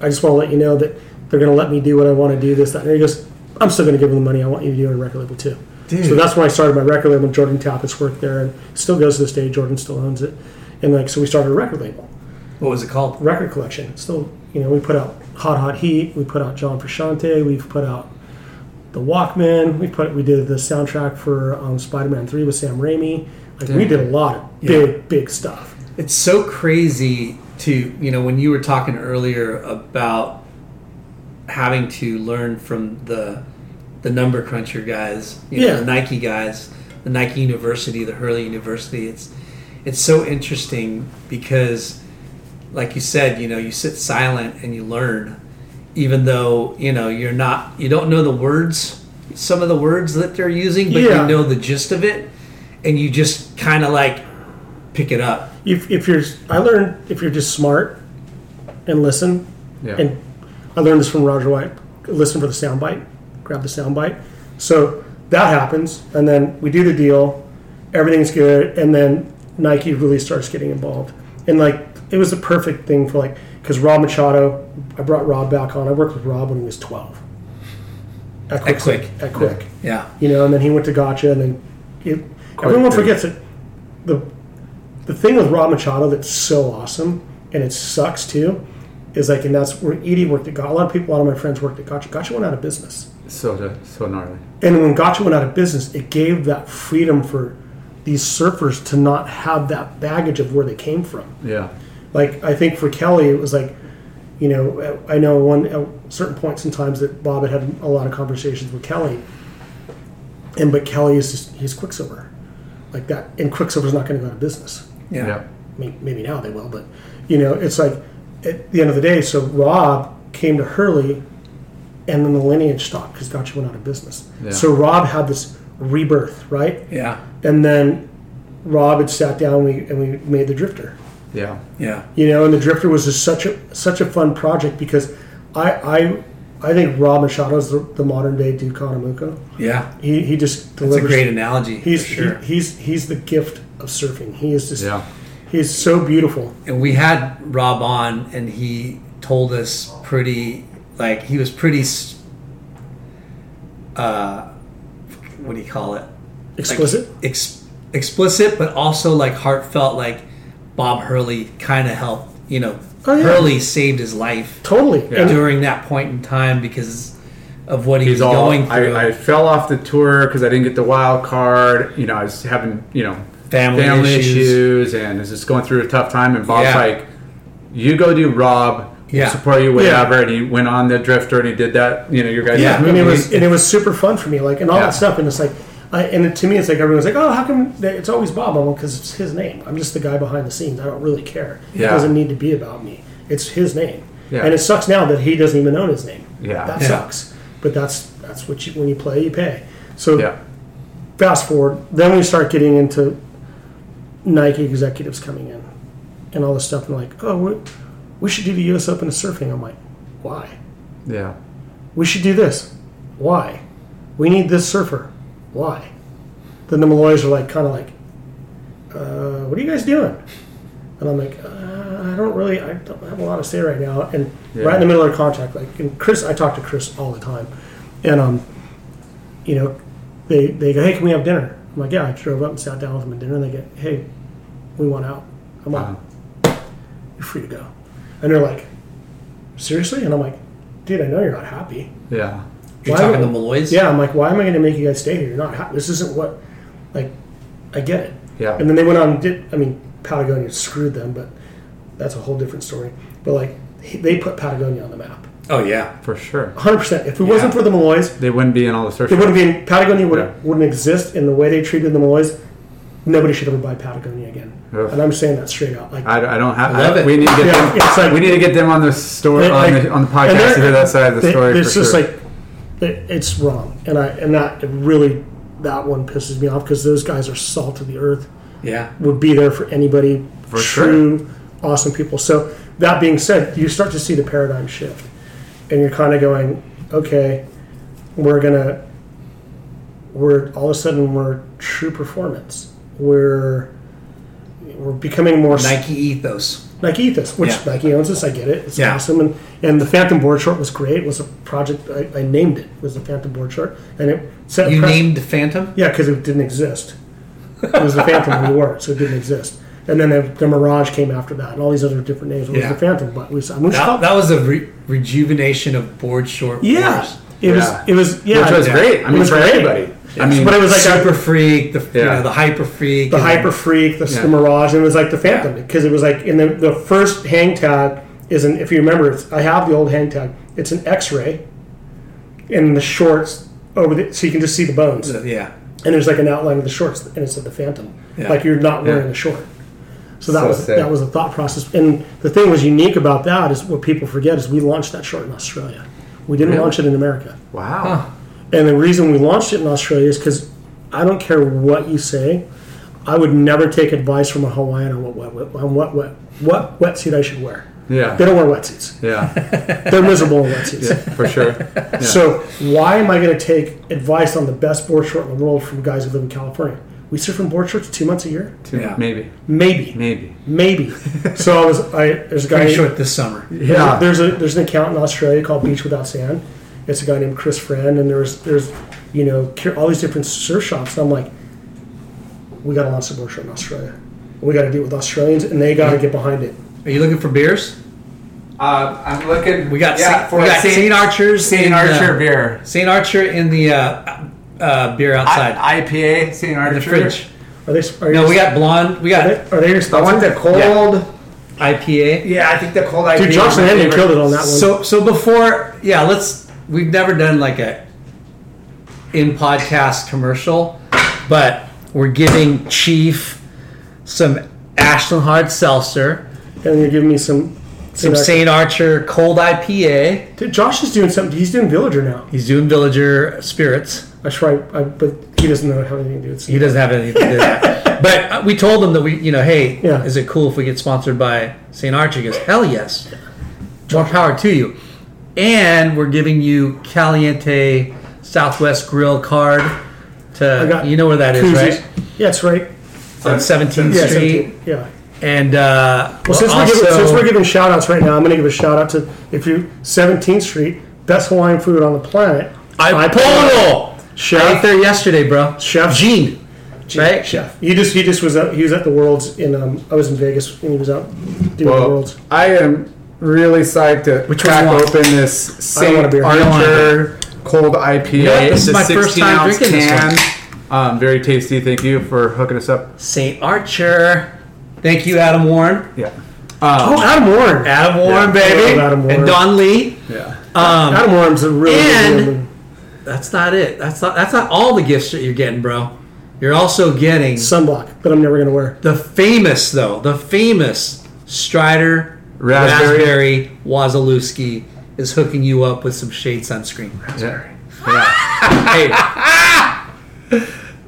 I just want to let you know that they're going to let me do what I want to do, this, that. And he goes, I'm still going to give them the money. I want you to do a record label too. Dude. So that's when I started my record label. Jordan Tappas worked there, and still goes to this day. Jordan still owns it. And like so we started a record label. What was it called? Record Collection. Still, you know, we put out Hot Hot Heat. We put out John Frusciante. We've put out The Walkman. We did the soundtrack for Spider-Man 3 with Sam Raimi. Like we did a lot of big stuff. It's so crazy to, you know, when you were talking earlier about having to learn from the number cruncher guys, you know, the Nike guys, the Nike University, the Hurley University. It's so interesting because, like you said, you know, you sit silent and you learn, even though, you know, you don't know the words, some of the words that they're using, but you know the gist of it, and you just kind of like pick it up. If you're just smart and listen, and I learned this from Roger White, listen for the soundbite, grab the soundbite. So that happens, and then we do the deal, everything's good, and then Nike really starts getting involved. And like, it was the perfect thing for like, because Rob Machado, I brought Rob back on. I worked with Rob when he was 12. At Quick. Yeah. You know, and then he went to Gotcha, and then everyone forgets it. The thing with Rob Machado that's so awesome, and it sucks too, is like, and that's where Edie worked at Gotcha. A lot of people, a lot of my friends worked at Gotcha. Gotcha went out of business. So gnarly. And when Gotcha went out of business, it gave that freedom for these surfers to not have that baggage of where they came from. Yeah. Like, I think for Kelly, it was like, you know, I know at certain points in times that Bob had a lot of conversations with Kelly, but Kelly is just, he's Quicksilver. Like that, and Quicksilver's not going to go out of business. Yeah. I mean, maybe now they will, but, you know, it's like, at the end of the day, so Rob came to Hurley, and then the lineage stopped because Gotcha went out of business. Yeah. So Rob had this rebirth, right? Yeah. And then Rob had sat down and we made the Drifter. Yeah, yeah. You know, and the Drifter was just such a fun project because I think Rob Machado is the modern day Duke Kanemoto. Yeah, he just delivers. That's a great analogy. He's for sure. he's the gift of surfing. He is just he's so beautiful. And we had Rob on, and he told us he was pretty. What do you call it? Explicit. Like, explicit, but also like heartfelt, like. Bob Hurley kind of helped, you know, Hurley saved his life. Totally. Yeah. During that point in time because of what he was going through. I fell off the tour because I didn't get the wild card. You know, I was having, you know, family issues and was just going through a tough time. And Bob's like, you go do Rob, support you, whatever. Yeah. And he went on the Drifter and he did that, you know, your guys. Yeah, and it was super fun for me, like, and all that stuff. And it's like, to me, it's like everyone's like, oh, how come it's always Bob? I'm like, because it's his name. I'm just the guy behind the scenes. I don't really care. Yeah. It doesn't need to be about me. It's his name. Yeah. And it sucks now that he doesn't even own his name. Yeah. That sucks. But that's what when you play, you pay. So fast forward. Then we start getting into Nike executives coming in and all this stuff. And like, oh, we should do the U.S. Open of surfing. I'm like, why? Yeah. We should do this. Why? We need this surfer. Why? Then the Malloys are like, kind of like, what are you guys doing? And I'm like, I don't have a lot to say right now. And right in the middle of the contract, like, and Chris, I talk to Chris all the time. And, you know, they go, hey, can we have dinner? I'm like, yeah, I drove up and sat down with them at dinner. And they go, hey, we want out. Come on. You're free to go. And they're like, seriously? And I'm like, dude, I know you're not happy. Yeah. You're talking to Malloy's? Yeah, I'm like, why am I going to make you guys stay here? You're not happy. This isn't what, like, I get it. Yeah. And then they went on and did, I mean, Patagonia screwed them, but that's a whole different story. But, like, they put Patagonia on the map. Oh, yeah. For sure. 100%. If it wasn't for the Malloys... They wouldn't be in all the search. They wouldn't be in... Patagonia wouldn't exist in the way they treated the Malloys. Nobody should ever buy Patagonia again. Ugh. And I'm saying that straight out. Like, I don't have... I love it. We need to get them... It's like, we need to get them on the story, on the podcast to hear that side of the story. It's just like... It's wrong. And that it really... That one pisses me off because those guys are salt of the earth. Yeah. Would be there for anybody. For true, sure. Awesome people. So that being said, you start to see the paradigm shift. And you're kind of going, okay, we're all of a sudden we're true performance. We're becoming more Nike ethos, which Nike owns us. I get it. It's awesome. And the Phantom board short was great. It was a project I named it. It was the Phantom board short, and it set. You named the Phantom? Yeah, because it didn't exist. It was the Phantom we wore it, so it didn't exist. And then the Mirage came after that, and all these other different names. It was the Phantom, but that was a rejuvenation of board short. Yeah, wars. It was which was great. I mean, for everybody. Yeah. I mean, but it was like Super Freak, the Hyper Freak, the Mirage, and it was like the Phantom because it was like in the first hang tag is if you remember, I have the old hang tag. It's an X-ray, and the shorts over so you can just see the bones. Yeah, and there's like an outline of the shorts, and it said the Phantom, like you're not wearing a short. So that was a thought process. And the thing was unique about that is what people forget is we launched that short in Australia. We didn't launch it in America. Wow. Huh. And the reason we launched it in Australia is because I don't care what you say, I would never take advice from a Hawaiian on what wetsuit I should wear. Yeah. They don't wear wetsuits. Yeah. They're miserable in wetsuits. Yeah, for sure. Yeah. So why am I going to take advice on the best board short in the world from guys who live in California? We surf in board shorts 2 months a year? Maybe. So there's a guy... Pretty short this summer. Yeah. There's an account in Australia called Beach Without Sand. It's a guy named Chris Friend, and there's all these different surf shops. And I'm like, we got to launch a board short in Australia. We got to deal with Australians, and they got to get behind it. Are you looking for beers? I'm looking... We got St. Archer's. St. Archer beer. St. Archer in the... beer outside. IPA, St. Archer. In the fridge. We got blonde. We got... Are they your sponsor? I want the cold IPA. Yeah, I think the cold IPA. Dude, Johnson Henry killed it on that one. So before... Yeah, we've never done like a in-podcast commercial, but we're giving Chief some Ashland Hard Seltzer. And you're giving me some St. Archer cold IPA. Dude, Josh is doing something. He's doing Villager now. He's doing Villager Spirits. But he doesn't know how anything to do with it. He doesn't have anything to do with that. But we told him that is it cool if we get sponsored by St. Archie? He goes, hell yes. More power to you. And we're giving you Caliente Southwest Grill card. You know where that is, right? Yeah, it's right. It's on 17th Street. Yeah. And since we're giving shout outs right now, I'm going to give a shout out to 17th Street, best Hawaiian food on the planet. Ipono! Chef. I ate there yesterday, bro. Chef Gene, right? Chef. He just was out. He was at the Worlds in. I was in Vegas and he was out doing the Worlds. I am really psyched to crack open this St. Archer cold IPA. Yeah, this is my first time drinking this one. Very tasty. Thank you for hooking us up. St. Archer. Thank you, Adam Warren. Yeah. Adam Warren. Adam Warren, baby. Adam Warren. And Don Lee. Yeah. Adam Warren's a really good woman. That's not it. That's not all the gifts that you're getting, bro. You're also getting sunblock, but I'm never gonna wear the famous Strider Raspberry Wazalewski is hooking you up with some shade sunscreen. Raspberry. Yeah. Hey,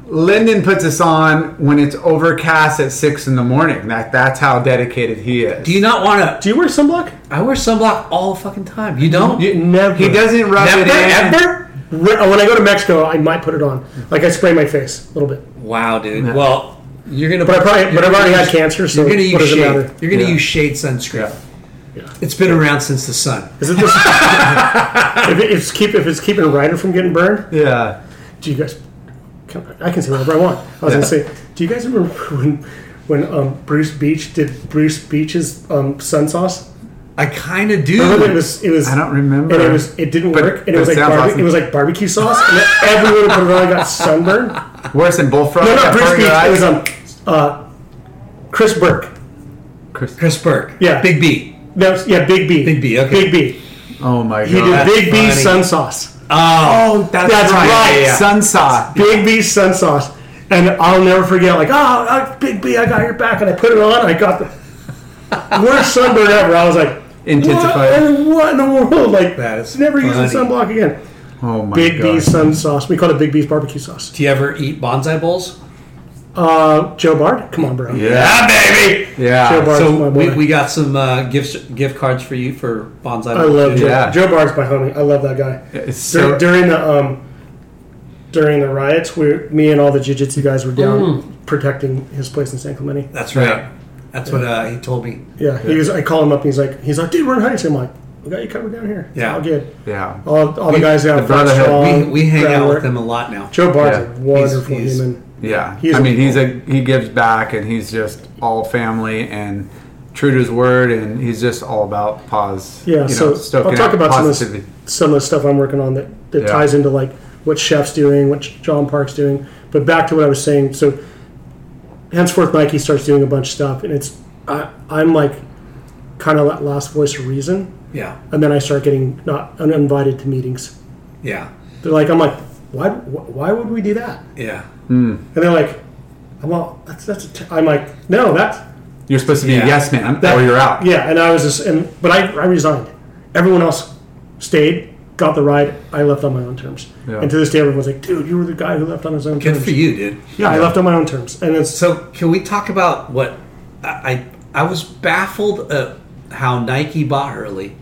Lyndon puts us on when it's overcast at 6 a.m. That's how dedicated he is. Do you not want to? Do you wear sunblock? I wear sunblock all fucking time. You don't? You never. He doesn't rub it in. Ever? When I go to Mexico, I might put it on. Like I spray my face a little bit. Wow, dude. Yeah. Well, you're gonna. But I've already had cancer, so what does it matter? You're gonna use shade sunscreen. Yeah. It's been around since the sun. Is it just if it's keeping a rider from getting burned? Yeah. Do you guys? I can say whatever I want. I was gonna say, do you guys remember when when Bruce Beach's sun sauce? I kind of do. It was. I don't remember. And it didn't work. And it was like barbecue sauce. And everyone put it on. Got sunburned. Worse than bullfrog. No, not Bruce Beach. It was Chris Burke. Chris Burke. Yeah. Big B. Big B. Big B. Okay. Big B. Oh my god. He did Big B sun sauce. Oh, that's right. Yeah. Sun sauce. Big B sun sauce. And I'll never forget. Like, Big B, I got your back, and I put it on. And I got the worst sunburn ever. I was like. Intensified. What in the world? Like that is never funny. Using sunblock again. Oh my Big God. Big B's sun sauce. We call it Big B's barbecue sauce. Do you ever eat bonsai bowls? Joe Bard, come on, bro. Yeah, baby. Yeah. Joe Bard's so my boy. We got some gift cards for you for bonsai bowls. I love Joe. Yeah. Joe Bard's my homie. I love that guy. It's so during the riots, me and all the jiu-jitsu guys were down protecting his place in San Clemente. That's right. Yeah. That's what he told me. Yeah, he was. I called him up. And he's like, dude, we're in Huntington. I'm like, we got you covered down here. It's all good. Yeah. All the guys down. We hang out with them a lot now. Joe Bard's a wonderful human. Yeah. He gives back, and he's just all family and true to his word, and he's just all about pause. Yeah. So I'll talk about some of the stuff I'm working on that ties into like what Chef's doing, what John Park's doing. But back to what I was saying. So. Henceforth, Nike starts doing a bunch of stuff, and it's I'm like kind of that last voice of reason. Yeah. And then I start getting not uninvited to meetings. Yeah. They're like, I'm like, why would we do that? Yeah. Mm. And they're like, well, I'm like, no, that's you're supposed to be a yes man, or you're out. Yeah. And I was just, but I resigned. Everyone else stayed, got the ride. I left on my own terms. Yeah. And to this day, everyone's like, dude, you were the guy who left on his own terms. Good for you, dude. Yeah, I left on my own terms. And so can we talk about what I was baffled at how Nike bought Hurley,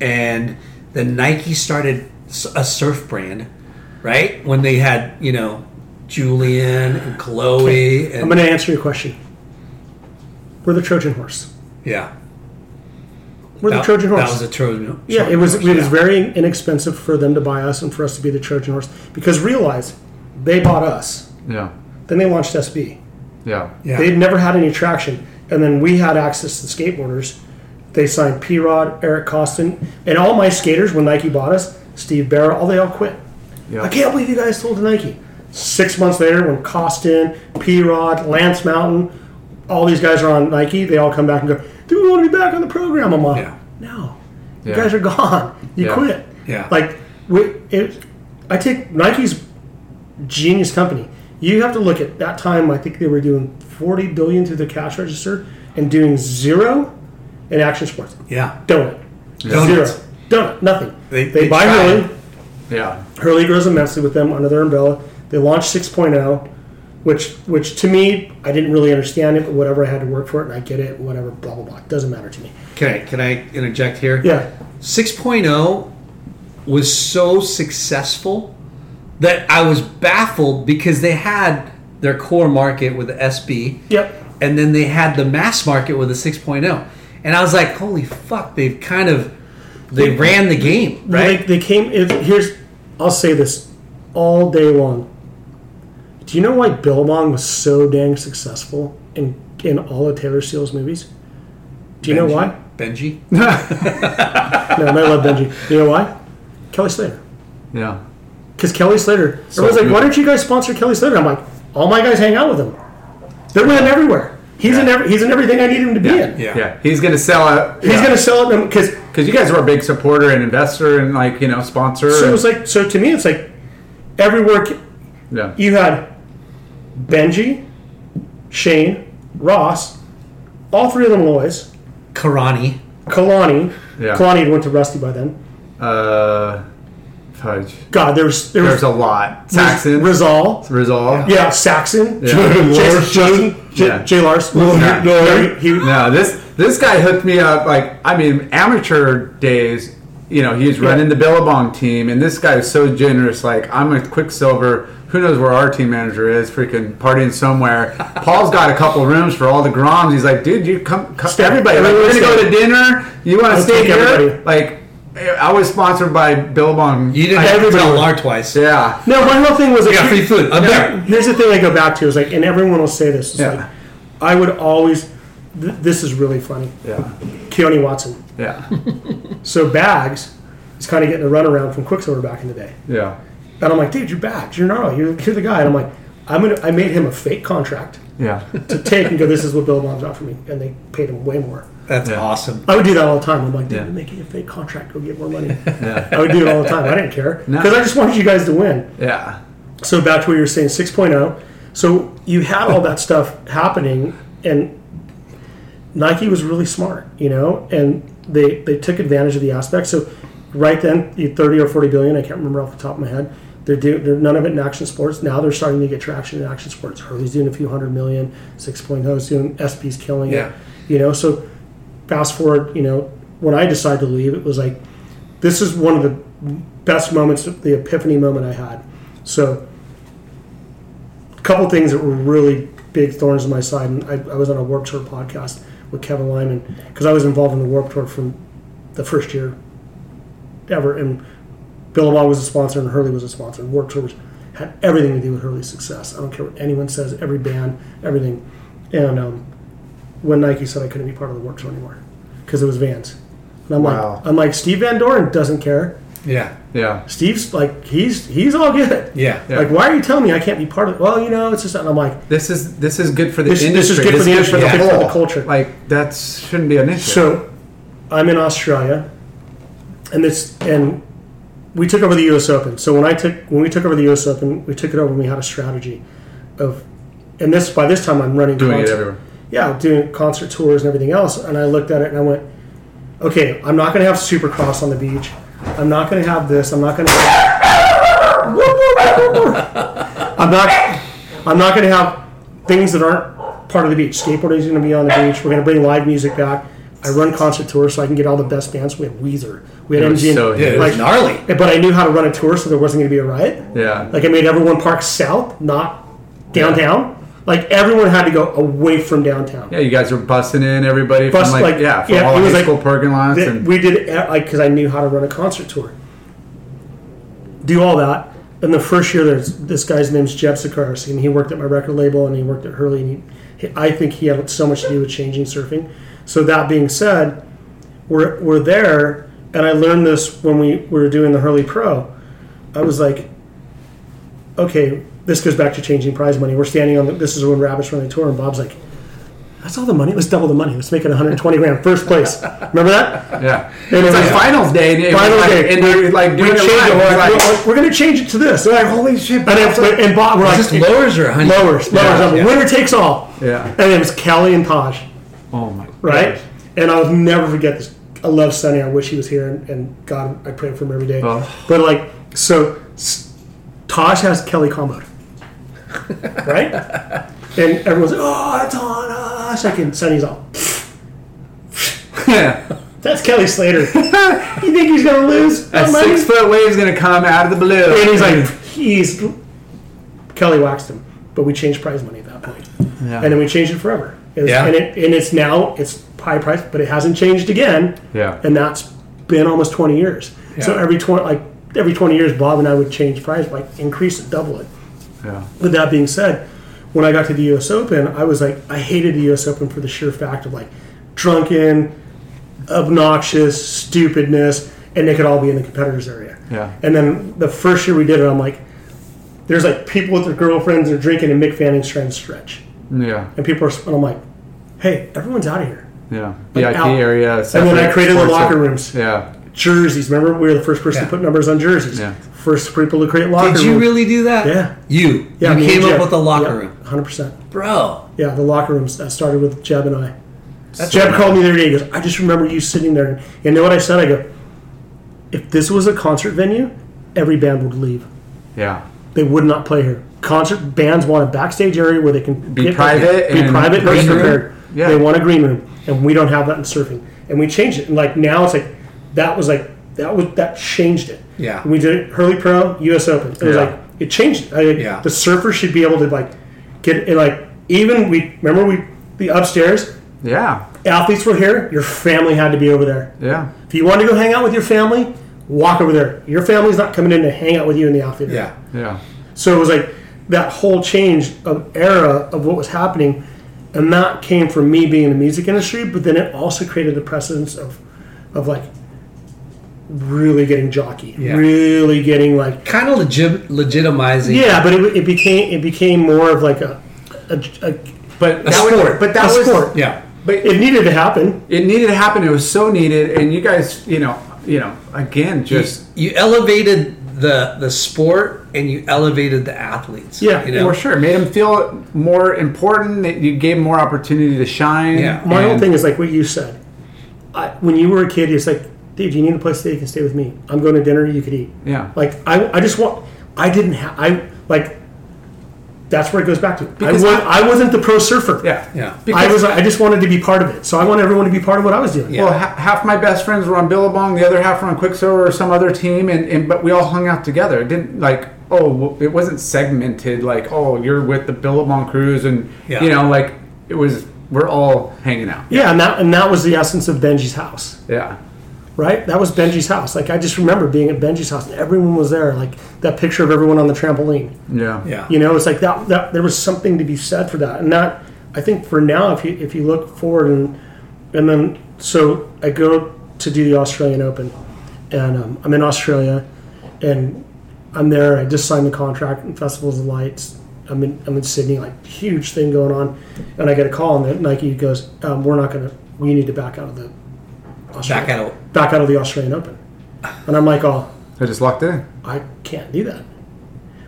and then Nike started a surf brand, right? When they had, Julian and Chloe. Okay. I'm going to answer your question. We're the Trojan horse. Yeah. We're the Trojan horse. That was a Trojan horse. Yeah, it was very inexpensive for them to buy us and for us to be the Trojan horse. Because realize, they bought us. Yeah. Then they launched SB. Yeah. They'd never had any traction. And then we had access to skateboarders. They signed P-Rod, Eric Costin, and all my skaters when Nike bought us, Steve Barra, they all quit. Yeah. I can't believe you guys sold to Nike. 6 months later, when Costin, P-Rod, Lance Mountain, all these guys are on Nike, they all come back and go, do we want to be back on the program? I'm like, no. You guys are gone. You quit. Yeah. Like, I take Nike's genius company. You have to look at that time. I think they were doing $40 billion through the cash register and doing zero in action sports. Yeah. Donut. Yeah. Zero. Donut. Nothing. They buy Hurley. Yeah. Hurley grows immensely with them under their umbrella. They launch 6.0. Which to me, I didn't really understand it, but whatever, I had to work for it, and I get it, whatever, blah, blah, blah. It doesn't matter to me. Okay, can I interject here? Yeah. 6.0 was so successful that I was baffled because they had their core market with the SB. Yep. And then they had the mass market with the 6.0. And I was like, holy fuck, they've kind of, they ran the game, right? They came, I'll say this all day long. Do you know why Billabong was so dang successful in all of Taylor Steele's movies? Do you know why? Benji? No, I love Benji. Do you know why? Kelly Slater. Yeah. Because Kelly Slater, everyone's like, why don't you guys sponsor Kelly Slater? I'm like, all my guys hang out with him. They're with him everywhere. He's in everything I need him to be in. Yeah. He's going to sell it. He's going to sell it because you guys were a big supporter and investor and sponsor. So it was like, so to me, it's like everywhere. Yeah. You had Benji, Shane, Ross, all three of them Lois. Kalani. Yeah. Kalani had went to Rusty by then. Fudge. God, there was a lot. Saxon. Rizal. Yeah, Saxon. Jay Larson. No, this guy hooked me up. Like, I mean, amateur days. He was running the Billabong team, and this guy is so generous. Like, I'm a Quicksilver. Who knows where our team manager is? Freaking partying somewhere. Paul's got a couple rooms for all the groms. He's like, dude, you come everybody. Like, we're gonna go to dinner. You want to stay here? Everybody. Like, I was sponsored by Billabong. You didn't have to tell R twice. Yeah. No, my whole thing was free food. Here's the thing I go back to is like, and everyone will say this. It's like, I would always, this is really funny. Yeah. Keone Watson. Yeah. So Bags is kind of getting a runaround from Quicksilver back in the day. Yeah. And I'm like, dude, you're Bags. You're gnarly. You're the guy. And I'm like, I made him a fake contract. Yeah. To take and go, this is what Billabong's out for me. And they paid him way more. That's awesome. I would do that all the time. I'm like, dude, I'm making a fake contract. Go get more money. Yeah. I would do it all the time. I didn't care. Because I just wanted you guys to win. Yeah. So back to what you were saying, 6.0. So you had all that stuff happening, and Nike was really smart, you know, and they took advantage of the aspect. So right then, 30 or 40 billion, I can't remember off the top of my head. They're none of it in action sports. Now they're starting to get traction in action sports. Hurley's doing a few $100 million, 6.0's doing, SP's killing it, you know. So fast forward, you know, when I decided to leave, it was like, this is one of the best moments, the epiphany moment I had. So a couple things that were really big thorns in my side, and I was on a Warped Tour podcast with Kevin Lyman, because I was involved in the Warped Tour from the first year ever, and Billabong was a sponsor and Hurley was a sponsor, and Warped Tour had everything to do with Hurley's success. I don't care what anyone says, every band, everything. And when Nike said I couldn't be part of the Warped Tour anymore because it was Vans, and I'm like Steve Van Doren doesn't care. Yeah, yeah. Steve's like, he's all good. Yeah, yeah. Like, why are you telling me I can't be part of it? Well, you know, it's just, and I'm like, this is good for the industry. This is good for the industry. This is good for the culture. Like, that shouldn't be an issue. So, I'm in Australia, and we took over the U.S. Open. So when we took over the U.S. Open, we took it over and we had a strategy of, and this by this time I'm running doing concert, it everywhere. Yeah, doing concert tours and everything else. And I looked at it and I went, okay, I'm not going to have Supercross on the beach. I'm not going to have this. I'm not going to. I'm not going to have things that aren't part of the beach. Skateboarding is going to be on the beach. We're going to bring live music back. I run concert tours, so I can get all the best bands. We had Weezer. We had MGM. So it was gnarly. But I knew how to run a tour, so there wasn't going to be a riot. Yeah. Like, I made everyone park south, not downtown. Like, everyone had to go away from downtown. Yeah, you guys were bussing in everybody from like yeah, from all high school parking lots. And we did it, like, because I knew how to run a concert tour. Do all that. And the first year, there's this guy's name's Jeb Sikorsky, and he worked at my record label, and he worked at Hurley, and I think he had so much to do with changing surfing. So that being said, we're there, and I learned this when we were doing the Hurley Pro. I was like, okay, this goes back to changing prize money. We're standing on this is when Rabbit's running the tour, and Bob's like, that's all the money? Let's double the money. Let's make it 120 grand. First place. Remember that? Yeah. And it's like finals day. Finals day. And we're like, we're going to change it to this. We're like, holy shit. And Bob, we're like, just lowers or 100? Lowers. Yeah. Winner takes all. Yeah. And it was Kelly and Taj. Oh, my God. Right? Gosh. And I'll never forget this. I love Sonny. I wish he was here. And God, I pray for him every day. Oh. But like, so Taj has Kelly comboed. Right? And everyone's like, oh, it's on us. Sonny's all. Yeah. That's Kelly Slater. You think he's going to lose? A 6-foot wave's going to come out of the blue. And he's like, Kelly waxed him. But we changed prize money at that point. Yeah. And then we changed it forever. And it's now high price, but it hasn't changed again. Yeah. And that's been almost 20 years. Yeah. So every 20 years, Bob and I would change prize, like increase it, double it. Yeah. With that being said, when I got to the U.S. Open, I was like, I hated the U.S. Open for the sheer fact of like drunken, obnoxious stupidness, and they could all be in the competitors area. Yeah. And then the first year we did it, I'm like, there's like people with their girlfriends are drinking, and Mick Fanning's trying to stretch. Yeah. And people are, and I'm like, hey, everyone's out of here. Yeah. Like VIP area. And then I created the locker rooms. Yeah. Jerseys. Remember, we were the first person to put numbers on jerseys. Yeah. First people to create locker room. Did you really do that? Yeah. You. Yeah, you came up with the locker room. 100%. Bro. Yeah, the locker rooms. That started with Jeb and I. Jeb called me the other day. He goes, I just remember you sitting there. And you know what I said? I go, if this was a concert venue, every band would leave. Yeah. They would not play here. Concert bands want a backstage area where they can be private. Be private and prepared. Yeah. They want a green room. And we don't have that in surfing. And we changed it. And like now it's like, that changed it. Yeah. And we did it, Hurley Pro, U.S. Open. It was like, it changed it. The surfers should be able to like get it. Like, even the upstairs. Yeah. Athletes were here. Your family had to be over there. Yeah. If you wanted to go hang out with your family, walk over there. Your family's not coming in to hang out with you in the athlete. Yeah. Yeah. So it was like that whole change of era of what was happening. And that came from me being in the music industry, but then it also created the precedence of like really getting jockey, really getting like kind of legitimizing. Yeah, but it became more of like a sport. But that was sport. Yeah, but it needed to happen. It needed to happen. It was so needed. And you guys, you know, again, just you elevated the sport and you elevated the athletes. Yeah, for sure. It made them feel more important. You gave them more opportunity to shine. Yeah. My whole thing is like what you said. When you were a kid, it's like, dude, you need a place that you can stay with me. I'm going to dinner. You could eat. Yeah. Like that's where it goes back to. Because I wasn't the pro surfer. Yeah. Yeah. Because I just wanted to be part of it. So I want everyone to be part of what I was doing. Yeah. Well, half my best friends were on Billabong. The other half were on Quicksilver or some other team. But we all hung out together. It didn't like, it wasn't segmented. Like, you're with the Billabong crews. And, like it was, we're all hanging out. Yeah. And that was the essence of Benji's house. Yeah. Right? That was Benji's house. Like, I just remember being at Benji's house and everyone was there. Like, that picture of everyone on the trampoline. Yeah. Yeah. It's like that there was something to be said for that. And that, I think for now, if you look forward and then, so I go to do the Australian Open and I'm in Australia and I'm there. I just signed the contract in Festivals of Lights. I'm in Sydney, like, huge thing going on. And I get a call and Nike goes, we need to back out of the back out of the Australian Open. And I'm like, I just locked in. I can't do that.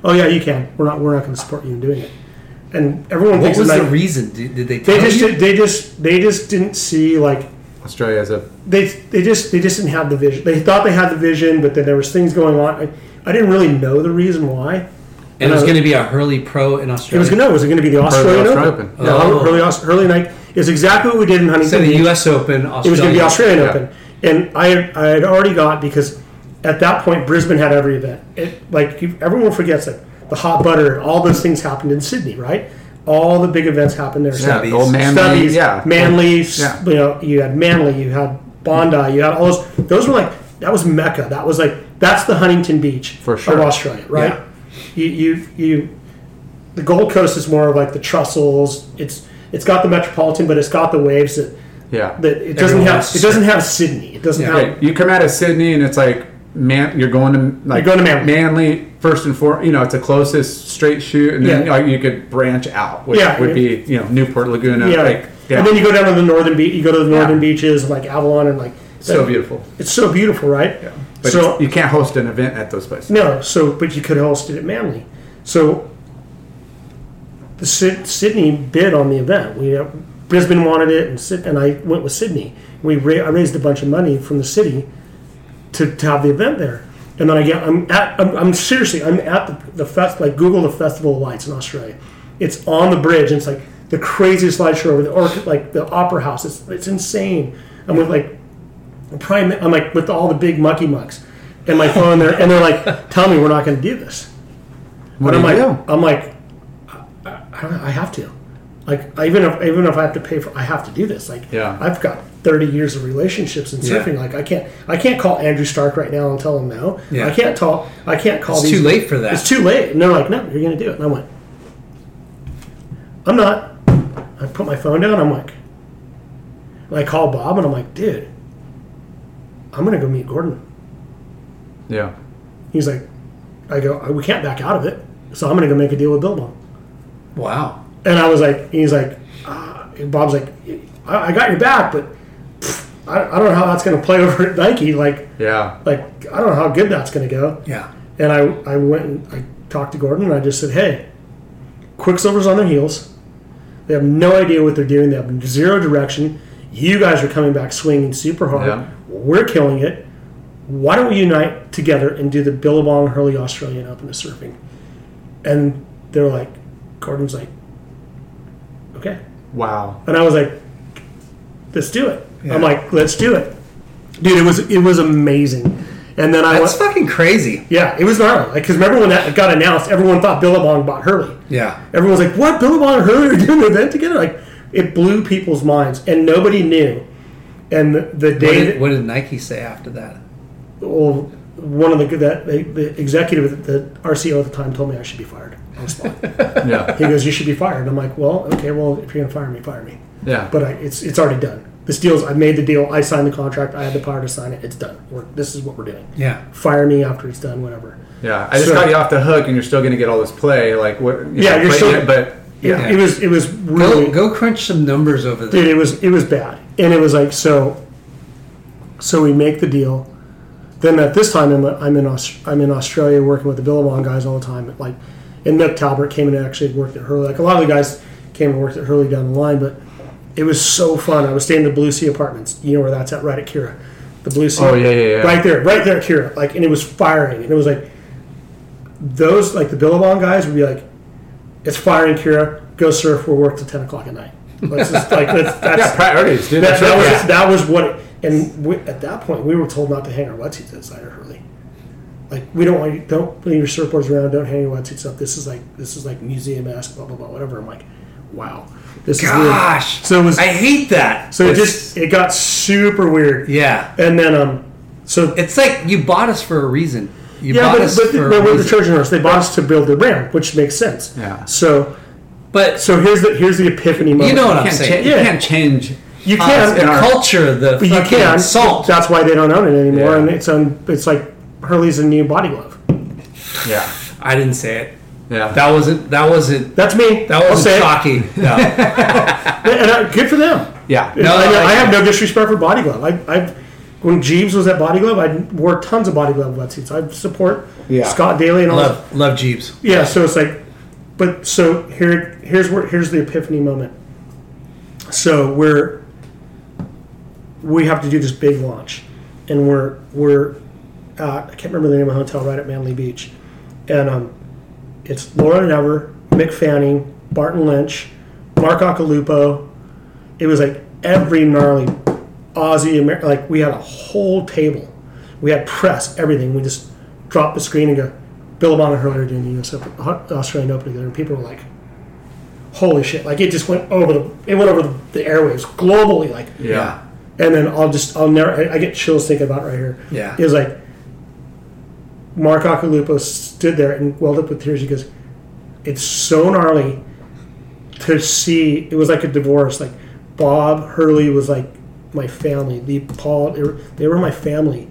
Oh yeah, you can. We're not going to support you in doing it. And everyone thinks what was the reason? Did they tell you? They just didn't see like Australia as a they just didn't have the vision. They thought they had the vision, but then there was things going on. I didn't really know the reason why. And it was going to be a Hurley Pro in Australia. It was going to be the Australian Open. Hurley Nike. It's exactly what we did in Huntington Beach. So the U.S. Open, Australian Open. It was going to be Australian Open. And I had already got, because at that point, Brisbane had every event. Everyone forgets it. The hot butter, all those things happened in Sydney, right? All the big events happened there. Stubbies. Manly. Yeah. Manly. Yeah. You had Manly. You had Bondi. You had all those. Those were like, that was Mecca. That was like, that's the Huntington Beach of Australia, right? Yeah. The Gold Coast is more of like the trestles. It's got the Metropolitan, but it's got the waves that. Yeah. That it doesn't have. It doesn't have Sydney. It doesn't have. Right. You come out of Sydney and it's like you're going to Manly first and foremost. It's the closest straight shoot, and then you could branch out, which would be Newport Laguna. Yeah. And then you go down to the northern beach. You go to the northern beaches like Avalon and like. So beautiful. It's so beautiful, right? Yeah. But so you can't host an event at those places. No. So, but you could host it at Manly. So. The Sydney bid on the event. Brisbane wanted it, and I went with Sydney. I raised a bunch of money from the city to have the event there. And then I'm at the fest. Like Google the Festival of Lights in Australia. It's on the bridge. And it's like the craziest slideshow over the Opera House. It's insane. I'm with with all the big mucky mucks, and my phone there, and they're like, "Tell me we're not going to do this." What do you do? I'm like. I have to, like, even if I have to pay for, I have to do this. Like, I've got 30 years of relationships in surfing. Like, I can't call Andrew Stark right now and tell him no. Yeah. I can't call. It's too late for that. It's too late. And they're like, no, you're going to do it. And I went, I'm not. I put my phone down. I'm like, and I call Bob and I'm like, dude, I'm going to go meet Gordon. Yeah. He's like, we can't back out of it. So I'm going to go make a deal with Billabong. Wow. And I was like, he's like, Bob's like, I got your back, but I don't know how that's going to play over at Nike. Like, I don't know how good that's going to go. Yeah. And I went and I talked to Gordon and I just said, hey, Quicksilver's on their heels. They have no idea what they're doing. They have zero direction. You guys are coming back swinging super hard. Yeah. We're killing it. Why don't we unite together and do the Billabong Hurley Australian Open of Surfing? And they're like, Gordon's like, okay. Wow. And I was like, let's do it. Yeah. I'm like, let's do it. Dude, it was amazing. And then That's fucking crazy. Yeah, it was gnarly. Because remember when that got announced, everyone thought Billabong bought Hurley. Yeah. Everyone's like, what? Billabong and Hurley are doing an event together? Like, it blew people's minds. And nobody knew. And the day... What did Nike say after that? Well, one of the executive at the RCO at the time told me I should be fired. most likely. Yeah. He goes, you should be fired. I'm like, well, okay, well, if you're going to fire me, fire me. Yeah. But it's already done. This deal's, I made the deal. I signed the contract. I had the power to sign it. It's done. This is what we're doing. Yeah. Fire me after it's done, whatever. Yeah. I just got you off the hook, and you're still going to get all this play. Like, what? You're still. It, but yeah. It was really. Go crunch some numbers over there. Dude, it was bad. And it was like, so we make the deal. Then at this time, I'm in Australia working with the Billabong guys all the time. Like, and Nick Talbert came and actually worked at Hurley. Like, a lot of the guys came and worked at Hurley down the line, but it was so fun. I was staying in the Blue Sea Apartments. You know where that's at, right at Kira. The Blue Sea. Oh, yeah. Right there at Kira. Like, and it was firing. And it was like, those, like, the Billabong guys would be like, it's firing, Kira. Go surf. We'll work till 10 o'clock at night. Let's just, like, that's priorities, dude. That was what... And at that point, we were told not to hang our wetsuits outside of Hurley. Like, we don't want you, don't bring your surfboards around, don't hang your wetsuits up. This is like museum-esque, blah, blah, blah, whatever. I'm like, wow. This is weird. So it was, I hate that. So it got super weird. Yeah. And then, so. It's like, you bought us for a reason. But we're the Trojan horse. They bought us to build their brand, which makes sense. Yeah. So. But. So here's the epiphany moment. You know what I'm saying. You can't change. You can the culture, the but you can salt. That's why they don't own it anymore, and it's like Hurley's a new body glove. Yeah, I didn't say it. Yeah, that wasn't. That's me. That wasn't cocky. No, and good for them. Yeah, I have no disrespect for body glove. I've when Jeeves was at Body Glove, I wore tons of body glove wetsuits. I support Scott Daly and all. Love Jeeves. Yeah, so it's like, but so here's the epiphany moment. So we have to do this big launch, and we're I can't remember the name of the hotel right at Manly Beach, and it's Laura Never, Mick Fanning, Barton Lynch, Mark Accalupo. It was like every gnarly Aussie American. Like, we had a whole table, we had press, everything. We just dropped the screen and go, Billabong and Hurley are doing the U.S. Open, Australian Open together, and people were like, holy shit! Like, it just went over the airwaves globally. Like, yeah. And then I get chills thinking about it right here. Yeah. It was like, Mark Accalupo stood there and welled up with tears. He goes, it's so gnarly to see. It was like a divorce. Like, Bob Hurley was like my family. They were my family.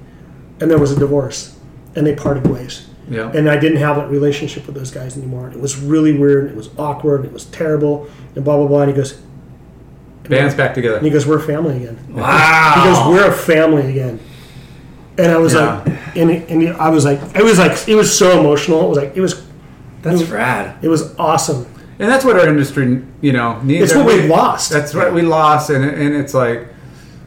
And there was a divorce. And they parted ways. Yeah. And I didn't have that relationship with those guys anymore. And it was really weird. It was awkward. It was terrible. And blah, blah, blah. And he goes... Band's back together. And he goes, we're family again. Wow. He goes, we're a family again. And I was like, and I was like, it was so emotional. It was like, rad. It was awesome. And that's what our industry, needs. It's what we lost. That's what we lost. And it's like,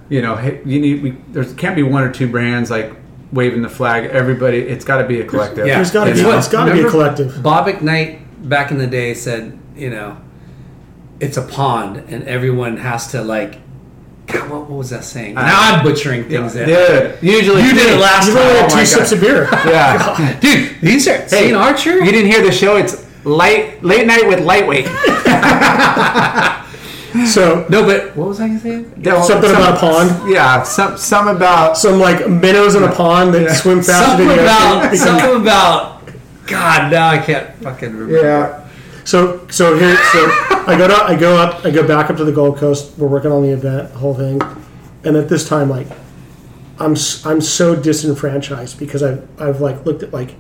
there can't be one or two brands like waving the flag. Everybody, it's got to be a collective. Yeah. It's got to be a collective. Bob McKnight back in the day said, it's a pond, and everyone has to, like, God, what was that saying? Now I'm butchering things. Dude, usually you did it last time. You only had two sips of beer. Yeah, dude, these are. Hey, Archer, you didn't hear the show. It's late night with lightweight. So no, but what was I gonna say? Something about a pond. Yeah, some about some like minnows in a pond that swim faster than you. Something about. God, now I can't fucking remember. Yeah. So I go back up to the Gold Coast. We're working on the event, the whole thing, and at this time, like, I'm so disenfranchised because I've like looked at like,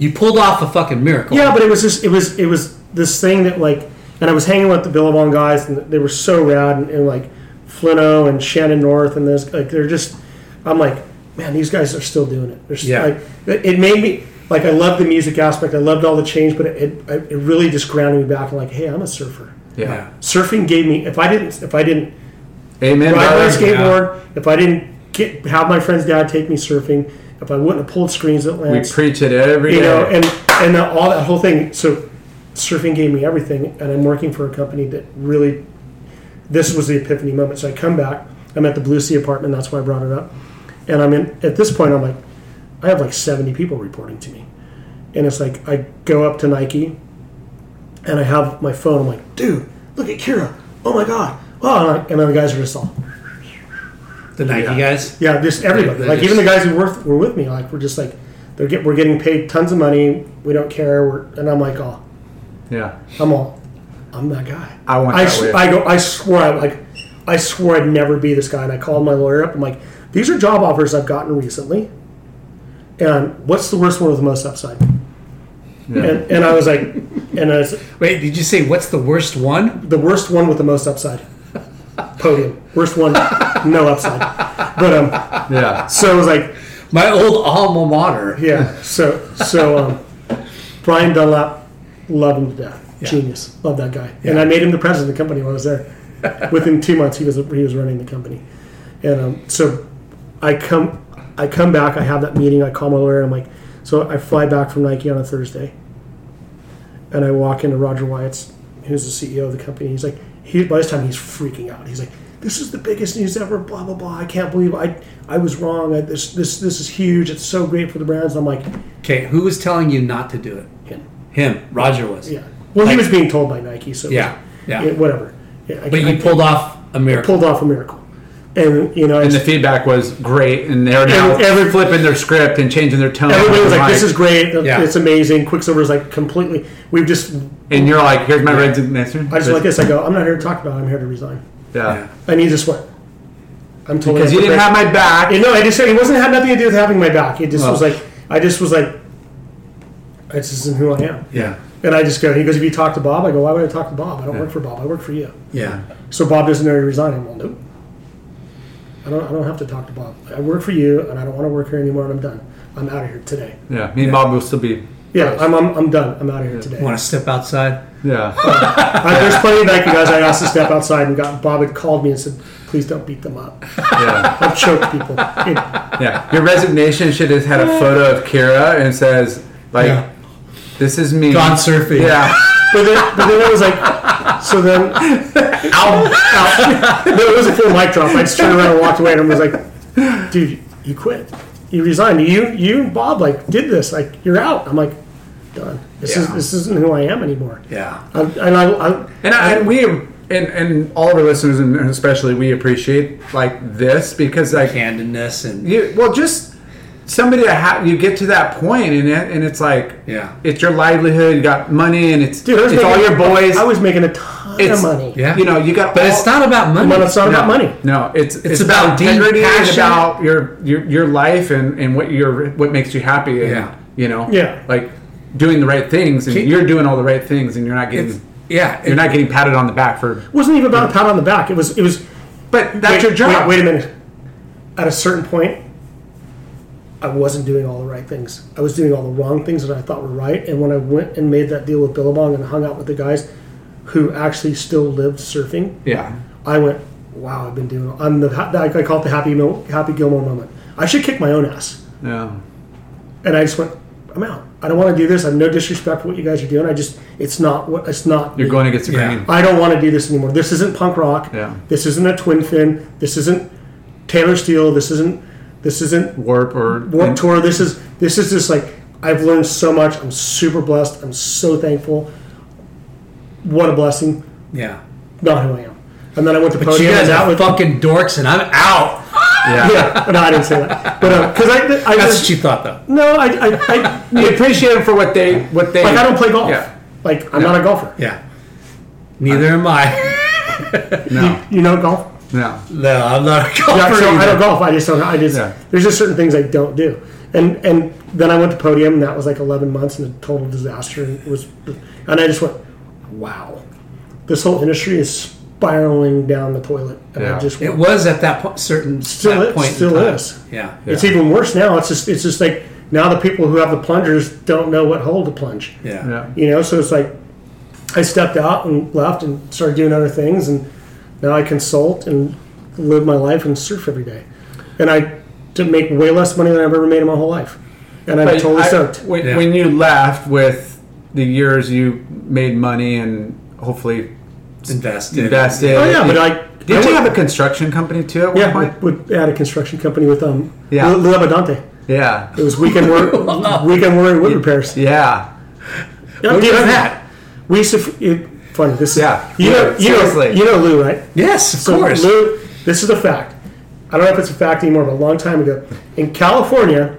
you pulled off a fucking miracle. Yeah, but it was this thing that like, and I was hanging with the Billabong guys, and they were so rad, and like Flino and Shannon North, and those, like, they're just, I'm like, man, these guys are still doing it. Like, it made me. Like, I loved the music aspect. I loved all the change, but it really just grounded me back. I'm like, hey, I'm a surfer. Yeah. Surfing gave me, if I didn't Amen, ride my skateboard, if I didn't have my friend's dad take me surfing, if I wouldn't have pulled screens at Lance. We preach it every day. And all that whole thing. So surfing gave me everything, and I'm working for a company that really, this was the epiphany moment. So I come back. I'm at the Blue Sea Apartment. That's why I brought it up. And at this point, I'm like, I have like 70 people reporting to me. And it's like, I go up to Nike and I have my phone. I'm like, dude, look at Kira. Oh my God. Oh, and then the guys are just all. The Nike guys? Yeah, just everybody. Even the guys who were with me, like, we're just like, we're getting paid tons of money. We don't care. And I'm like, oh, Yeah. I'm all, I'm that guy. I want that wave. I swear I'd never be this guy. And I called my lawyer up. I'm like, these are job offers I've gotten recently. And what's the worst one with the most upside? Yeah. And I was like, wait, did you say what's the worst one? The worst one with the most upside. Podium. Worst one, no upside. But yeah. So it was like my old alma mater. Yeah. So Brian Dunlap, love him to death. Yeah. Genius. Love that guy. Yeah. And I made him the president of the company when I was there. Within 2 months, he was running the company. And so I come back. I have that meeting. I call my lawyer. I'm like, so I fly back from Nike on a Thursday. And I walk into Roger Wyatt's, who's the CEO of the company. He's like, by this time he's freaking out. He's like, this is the biggest news ever. Blah blah blah. I can't believe I was wrong. This is huge. It's so great for the brands. And I'm like, okay, who was telling you not to do it? Him. Roger was. Yeah. Well, he was being told by Nike. So yeah. Whatever. Yeah, but you pulled off a miracle. And you know, and the feedback was great. And they're now flipping their script and changing their tone. Everybody was like, "This is great. Yeah. It's amazing." Quicksilver's like completely. We've just. And you're like, "Here's my resignation." I just like this. I go, "I'm not here to talk about it. I'm here to resign." Yeah. I need to sweat. I'm totally because you didn't have my back. And no, I just said it wasn't had nothing to do with having my back. It just was like this isn't who I am. Yeah. And I just go, he goes, if you talk to Bob, I go, why would I talk to Bob? I don't work for Bob. I work for you. Yeah. So Bob doesn't know you're resigning. Well, nope. I don't have to talk to Bob. I work for you, and I don't want to work here anymore, and I'm done. I'm out of here today. Yeah. Me and Bob will still be... Yeah, I'm done. I'm out of here today. Want to step outside? Yeah. There's plenty of Nike guys I asked to step outside, and Bob had called me and said, please don't beat them up. Yeah. I've choked people. Yeah. Your resignation should have had a photo of Kira, and it says, like... Yeah. This is me. Gone surfing. Yeah. But then I was like, so then... Ow. No, it was a full mic drop. I just turned around and walked away, and I was like, dude, you quit. You resigned. You and Bob, like, did this. Like, you're out. I'm like, done. This isn't who I am anymore. Yeah. And all of our listeners, and especially we, appreciate, like, this, because, like... Candidness and... Somebody you get to that point and it's like, yeah, it's your livelihood. You got money and it's all your boys. I was making a ton of money. Yeah, you know you got. But it's not about money. It's not about money. No, it's about integrity. It's about your life and what makes you happy. And, yeah, you know. Yeah, like doing the right things and you're doing all the right things and you're not getting. Yeah, you're not getting patted on the back for. It wasn't even about a pat on the back. It was. But that's your job. Wait a minute. At a certain point. I wasn't doing all the right things. I was doing all the wrong things that I thought were right. And when I went and made that deal with Billabong and hung out with the guys who actually still lived surfing, yeah, I went, wow, I've been doing. I call it the Happy Gilmore moment. I should kick my own ass. Yeah. And I just went, I'm out. I don't want to do this. I have no disrespect for what you guys are doing. It's not. You're going against the grain. I don't want to do this anymore. This isn't punk rock. Yeah. This isn't a twin fin. This isn't Taylor Steele. This isn't warp tour. This is just like I've learned so much. I'm super blessed. I'm so thankful. What a blessing. Yeah. Not who I am. And then I went to podium. You guys out with fucking dorks, and I'm out. Yeah. Yeah. No, I didn't say that. But because I that's what you thought though. No, I appreciate them for what they like. I don't play golf. Yeah. Like I'm not a golfer. Yeah. Neither am I. No. You know golf. No, I'm not a golfer. Yeah, so I don't golf. I just don't. There's just certain things I don't do, and then I went to podium, and that was like 11 months and a total disaster. And I just went, wow, this whole industry is spiraling down the toilet. And yeah. It was at that point. Still is. Yeah, it's even worse now. It's just like now the people who have the plungers don't know what hole to plunge. Yeah. You know, so it's like I stepped out and left and started doing other things and. Now I consult and live my life and surf every day. And I make way less money than I've ever made in my whole life. And I'm totally stoked. When you left with the years you made money and hopefully invested. Oh, yeah, but did you have a construction company too at one point? We had a construction company with Lou Abadante. Yeah. It was Weekend Warrior Wood Repairs. Yeah. We've done that. We used to... Funny. This is, yeah. You know Lou, right? Yes, of course. Lou, this is a fact. I don't know if it's a fact anymore, but a long time ago. In California,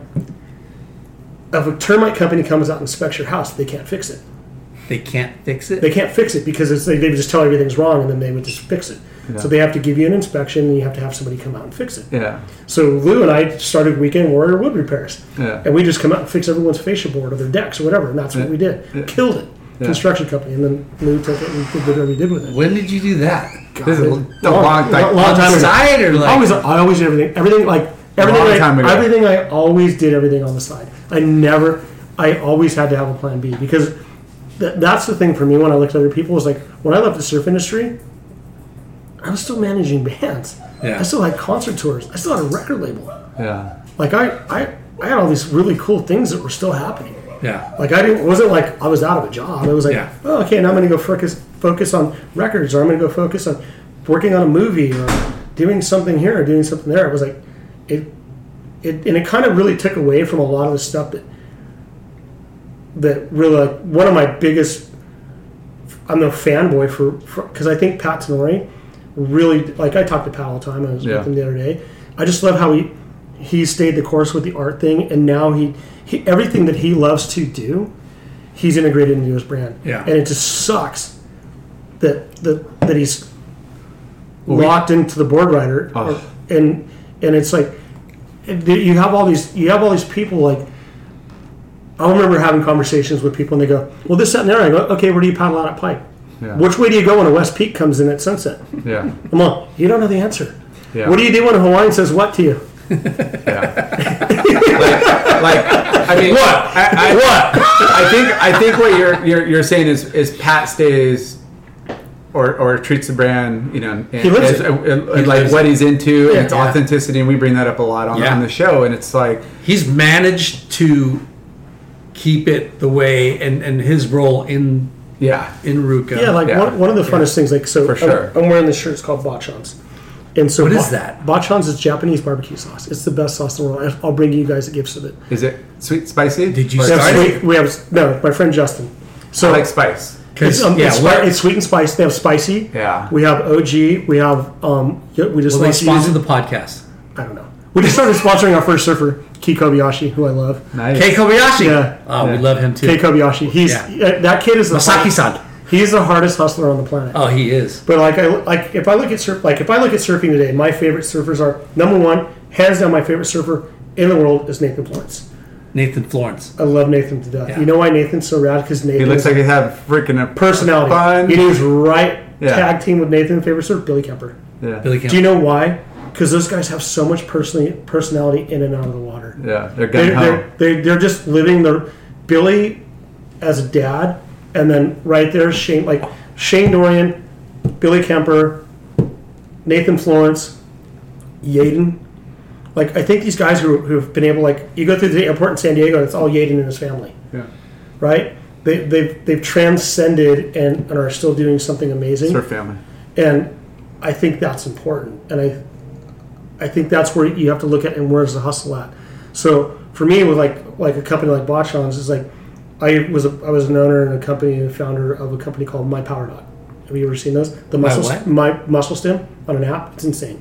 if a termite company comes out and inspects your house, they can't fix it. They can't fix it? They can't fix it because it's, they would just tell everything's wrong and then they would just fix it. Yeah. So they have to give you an inspection and you have to have somebody come out and fix it. Yeah. So Lou and I started Weekend Warrior Wood Repairs. Yeah. And we just come out and fix everyone's fascia board or their decks or whatever. And that's what we did. Yeah. Killed it. Yeah. Construction company. And then Lou took it and did whatever he did with it. When did you do that? God, this is a long time outside ago. Or like... I always did everything. I always did everything on the side. I always had to have a plan B because... That's the thing for me when I looked at other people. Is like when I left the surf industry, I was still managing bands. Yeah. I still had concert tours. I still had a record label. Yeah. Like I had all these really cool things that were still happening. Yeah. Like wasn't like I was out of a job. It was like, oh, okay, now I'm going to go focus on records, or I'm going to go focus on working on a movie, or doing something here, or doing something there. It was like it kind of really took away from a lot of the stuff that really, like, one of my biggest, I'm no fanboy for because I think Pat Tenori really, like, I talked to Pat all the time. I was with him the other day. I just love how he stayed the course with the art thing, and now he everything that he loves to do, he's integrated into his brand. Yeah. And it just sucks that he's locked into the board rider, and it's like you have all these people like. I remember having conversations with people and they go, well, this, that, and the other. I go, okay, where do you paddle out at Pike? Yeah. Which way do you go when a West Peak comes in at sunset? Yeah. Come on, you don't know the answer. Yeah. What do you do when a Hawaiian says what to you? Yeah. I think what you're saying is Pat stays or treats the brand, you know, and what he's into, and it's authenticity, and we bring that up a lot on the show, and it's like he's managed to keep it the way and his role in Ruka. Yeah, like one of the funnest things, like, so for sure. I'm wearing this shirt, it's called Bachans. And so what is that? Bachans is Japanese barbecue sauce. It's the best sauce in the world. I'll bring you guys a gift of it. Is it sweet, spicy? Did you start it? We have my friend Justin. So I like spice. It's sweet and spicy. They have spicy. Yeah. We have OG. We have we just like sponsor the podcast. I don't know. We just started sponsoring our first surfer, Kei Kobayashi, who I love. Nice. Kei Kobayashi. Yeah. Oh, we love him too. Kei Kobayashi. He's that kid is the Masaki-san. He's the hardest hustler on the planet. Oh, he is. But if I look at surfing today, my favorite surfers are, number one, hands down, my favorite surfer in the world is Nathan Florence. Nathan Florence. I love Nathan to death. Yeah. You know why Nathan's so rad? Because Nathan looks like he has freaking a personality. Fun. He was tag team with Nathan, favorite surfer, Billy Kemper. Yeah. Billy Kemper. Do you know why? Because those guys have so much personality in and out of the water. Yeah, they're just living their... Billy as a dad, and then right there, Shane Dorian, Billy Kemper, Nathan Florence, Yaden. Like, I think these guys who've been able, like, you go through the airport in San Diego, and it's all Yaden and his family. Yeah. Right? They've transcended and are still doing something amazing. It's their family. And I think that's important. And I think that's where you have to look at, and where's the hustle at. So for me, with like a company like Botchons, is like I was an owner and a company and a founder of a company called My Power Dot. Have you ever seen those? The muscle stem on an app. It's insane.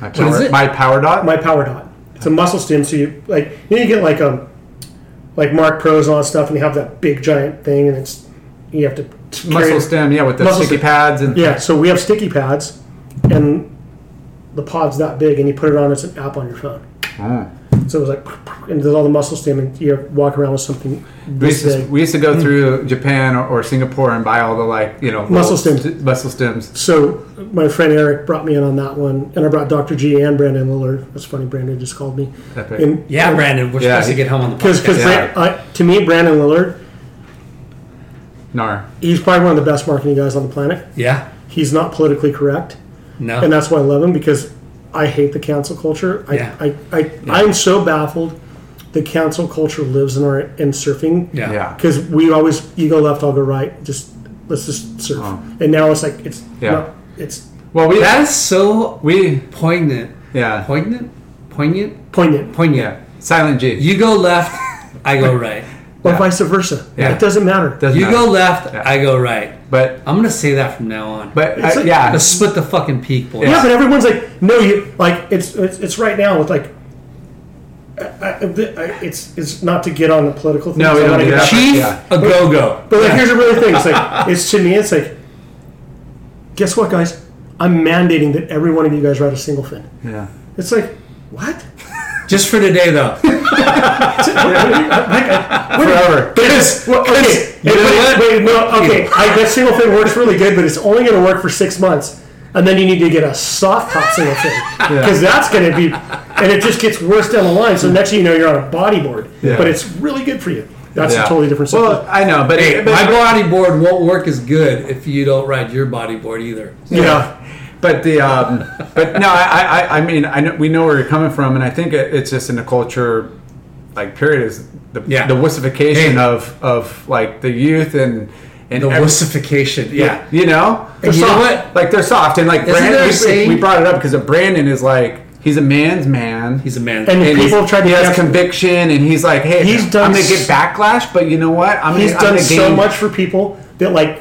My Power Dot. My Power Dot. It's a muscle stem. So you you get like Mark Pros and all that stuff, and you have that big giant thing, and it's you have to muscle stem. Yeah, with the sticky pads and So we have sticky pads and. The pod's that big, and you put it on. It's an app on your phone. Ah. So it was like, and there's all the muscle stem, and you walk around with something. We used to go through Japan or Singapore and buy all the muscle stems. So my friend Eric brought me in on that one, and I brought Dr. G and Brandon Lillard. That's funny. Brandon just called me. Brandon, we're supposed to get home on the podcast. To me, Brandon Lillard, he's probably one of the best marketing guys on the planet. Yeah, he's not politically correct. No. And that's why I love him, because I hate the cancel culture. I'm so baffled the cancel culture lives in surfing. Yeah. Because we always, you go left, I'll go right. Let's just surf. Oh. And now it's like that's so poignant. Yeah. Poignant. Yeah. Silent G. You go left, I go right. Or vice versa. Yeah. It doesn't matter. Go left, I go right. But I'm gonna say that from now on. But let's split the fucking peak, boys. Yeah, but everyone's like, no, you like it's right now with like It's not to get on the political thing. No, we don't get chief a go-go. But like, here's the real thing. It's like, it's to me, it's like, guess what, guys? I'm mandating that every one of you guys ride a single fin. Yeah. It's like, what? Just for today, though. Forever. But it's, well, okay. I guess single fin works really good, but it's only going to work for 6 months. And then you need to get a soft top single fin. Because that's going to be... And it just gets worse down the line. So next thing you know, you're on a bodyboard. Yeah. But it's really good for you. That's a totally different system. Well, I know, but... Hey, my bodyboard won't work as good if you don't ride your bodyboard either. So. Yeah. But the, but no, I mean, I know, we know where you're coming from, and I think it's just in the culture, like period, is the wussification of like the youth and the wussification, you know, they're soft. You know what? Like they're soft, and like Brandon, we brought it up because Brandon is like. He's a man's man. He's a man. And people try to he has conviction, and he's like, hey, I'm going to get backlash, but you know what? He's done so much for people that, like,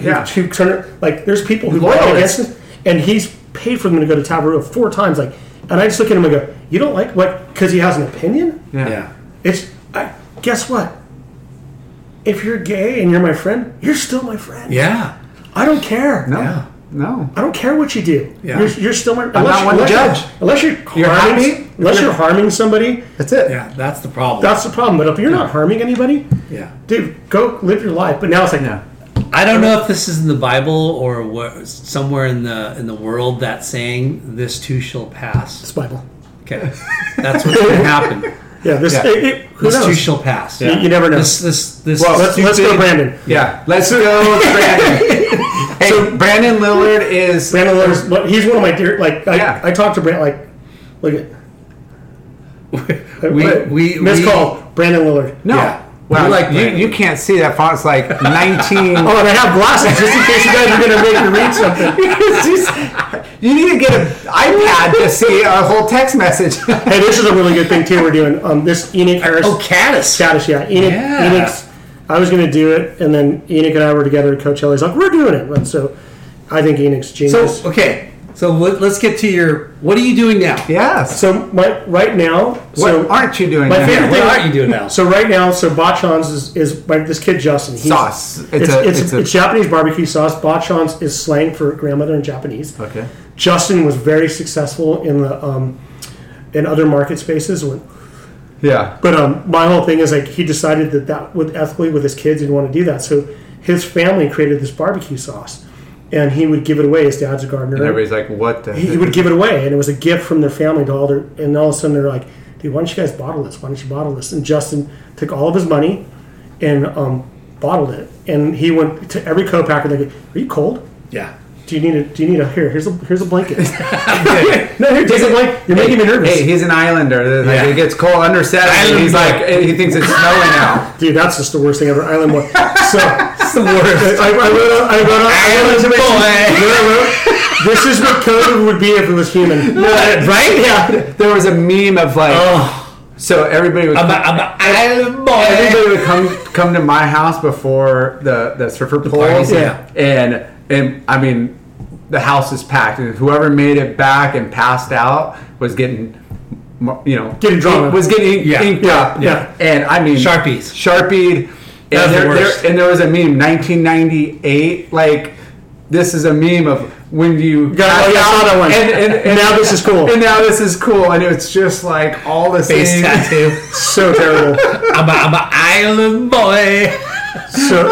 there's people who loyal against him, and he's paid for them to go to Tabarua 4 times. Like, and I just look at him and go, you don't like what? Because he has an opinion? Yeah. It's, guess what? If you're gay and you're my friend, you're still my friend. Yeah. I don't care. No. Yeah. No, I don't care what you do. Yeah. You're still my. I'm not one to judge. Unless you're harming somebody, that's it. Yeah, that's the problem. But if you're not harming anybody, dude, go live your life. But now it's like no. I don't know if this is in the Bible or what, somewhere in the world that saying "This too shall pass." It's Bible. Okay, that's what's going to happen. Yeah, this too shall pass. Yeah. You never know. This. Well, let's go, Brandon. Yeah, let's go, Brandon. Hey, so Brandon Lillard, he's one of my dear. Like I talked to Brandon. Like, look at we miscall Brandon Lillard. No. Yeah. Wow, like you can't see that font's like 19. Oh, and I have glasses just in case you guys are gonna make me read something. You need to get an iPad to see a whole text message. Hey, this is a really good thing too. We're doing this Enoch. Oh, Caddis, yeah. Enoch's, I was gonna do it, and then Enoch and I were together at Coachella. He's like, "We're doing it," and so I think Enoch's genius. So okay. So let's get to your. What are you doing now? Yeah. So right now. What aren't you doing? My favorite thing. What aren't you doing now? So right now, Bachan's is by this kid Justin. He's, sauce. It's Japanese barbecue sauce. Bachan's is slang for grandmother in Japanese. Okay. Justin was very successful in the in other market spaces when. Yeah. But my whole thing is like he decided that would ethically with his kids he'd want to do that. So his family created this barbecue sauce. And he would give it away. His dad's a gardener. And everybody's like, "What the heck?" He would give it away, and it was a gift from their family to all their. And all of a sudden, they're like, "Dude, why don't you guys bottle this? Why don't you bottle this?" And Justin took all of his money and bottled it. And he went to every co-packer. They go, "Are you cold? Yeah. Do you need a? Here's a blanket. No, here, take a blanket. You're making me nervous. Hey, he's an islander. Like, it gets cold under 7. And he's like, and he thinks it's snowing now. Dude, that's just the worst thing ever. Island boy. So. The worst. I wrote this is what COVID would be if it was human. Right? Yeah. There was a meme of like so everybody would come to my house before the surfer pool. Yeah. And I mean the house is packed and whoever made it back and passed out was getting drunk. Was getting inked up. Yeah. And I mean Sharpied. And there was a meme, 1998, like, this is a meme of when you... I saw that one. And now this is cool. And now this is cool. And it's just like all the same. Face tattoo. So terrible. I'm an island boy. So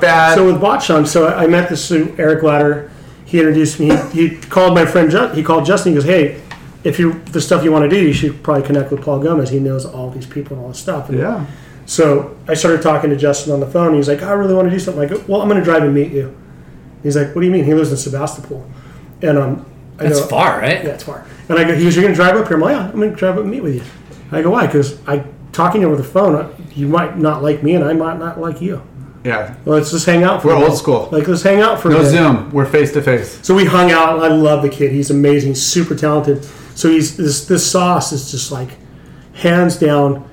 bad. So with Botchon, I met this Eric Latter. He introduced me. He called my friend, he called Justin. He goes, hey, if the stuff you want to do, you should probably connect with Paul Gomez. He knows all these people and all this stuff. And yeah. So I started talking to Justin on the phone. He's like, I really want to do something. I go, well, I'm going to drive and meet you. He's like, what do you mean? He lives in Sebastopol. And that's far, right? Yeah, it's far. And I go, he's going to drive up here? I'm like, yeah, I'm going to drive up and meet with you. I go, why? Because talking over the phone, you might not like me and I might not like you. Yeah. Well, let's just hang out for a minute. We're old school. Like, let's hang out for a minute. No Zoom. We're face-to-face. So we hung out. And I love the kid. He's amazing. Super talented. So he's this sauce is just like hands down.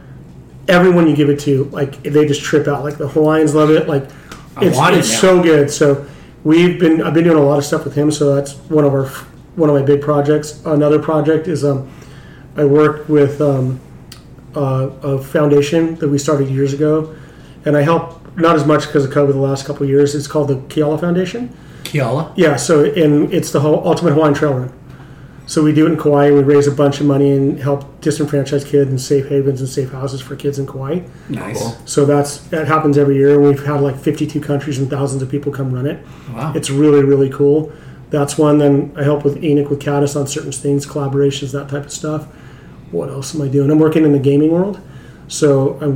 Everyone you give it to, like, they just trip out. Like, the Hawaiians love it. Like, it's so good. So I've been doing a lot of stuff with him. So that's one of my big projects. Another project is I worked with a foundation that we started years ago, and I help not as much because of COVID the last couple of years. It's called the Keala Foundation. Keala? Yeah, so it's the whole Ultimate Hawaiian Trail Run. So we do it in Kauai. We raise a bunch of money and help disenfranchised kids and safe havens and safe houses for kids in Kauai. Nice. Cool. So that happens every year. We've had like 52 countries and thousands of people come run it. Wow. It's really, really cool. That's one. Then I help with Enoch with Caddis on certain things, collaborations, that type of stuff. What else am I doing? I'm working in the gaming world. So I was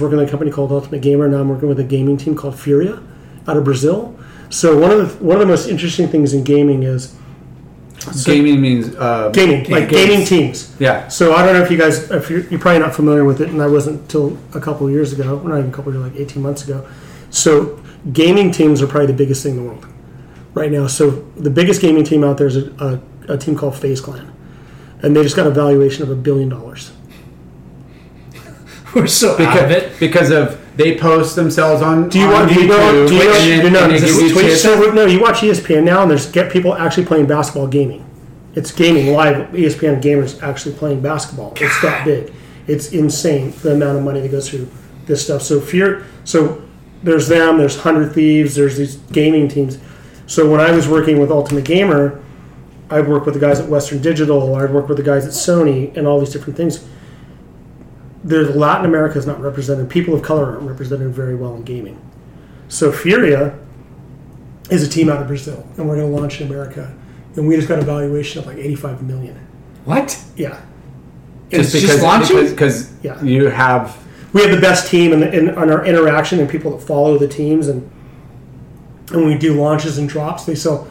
working with a company called Ultimate Gamer. Now I'm working with a gaming team called Furia out of Brazil. So one of the most interesting things in gaming is... So gaming means... gaming, like games. Gaming teams. Yeah. So I don't know if you guys... You're probably not familiar with it, and I wasn't until a couple of years ago. Not even a couple of years, like 18 months ago. So gaming teams are probably the biggest thing in the world right now. So the biggest gaming team out there is a team called FaZe Clan. And they just got a valuation of $1 billion. We're so out of it because of they post themselves on. Do you want YouTube? You watch ESPN now, and there's get people actually playing basketball gaming. It's gaming live. ESPN gamers actually playing basketball. God. It's that big. It's insane the amount of money that goes through this stuff. So there's them. There's 100 Thieves. There's these gaming teams. So when I was working with Ultimate Gamer, I'd work with the guys at Western Digital, I'd work with the guys at Sony, and all these different things. Latin America is not represented. People of color aren't represented very well in gaming. So Furia is a team out of Brazil, and we're going to launch in America. And we just got a valuation of like $85 million. What? Yeah. Just launching? Because yeah. You have... We have the best team in our interaction and people that follow the teams. And when we do launches and drops, they sell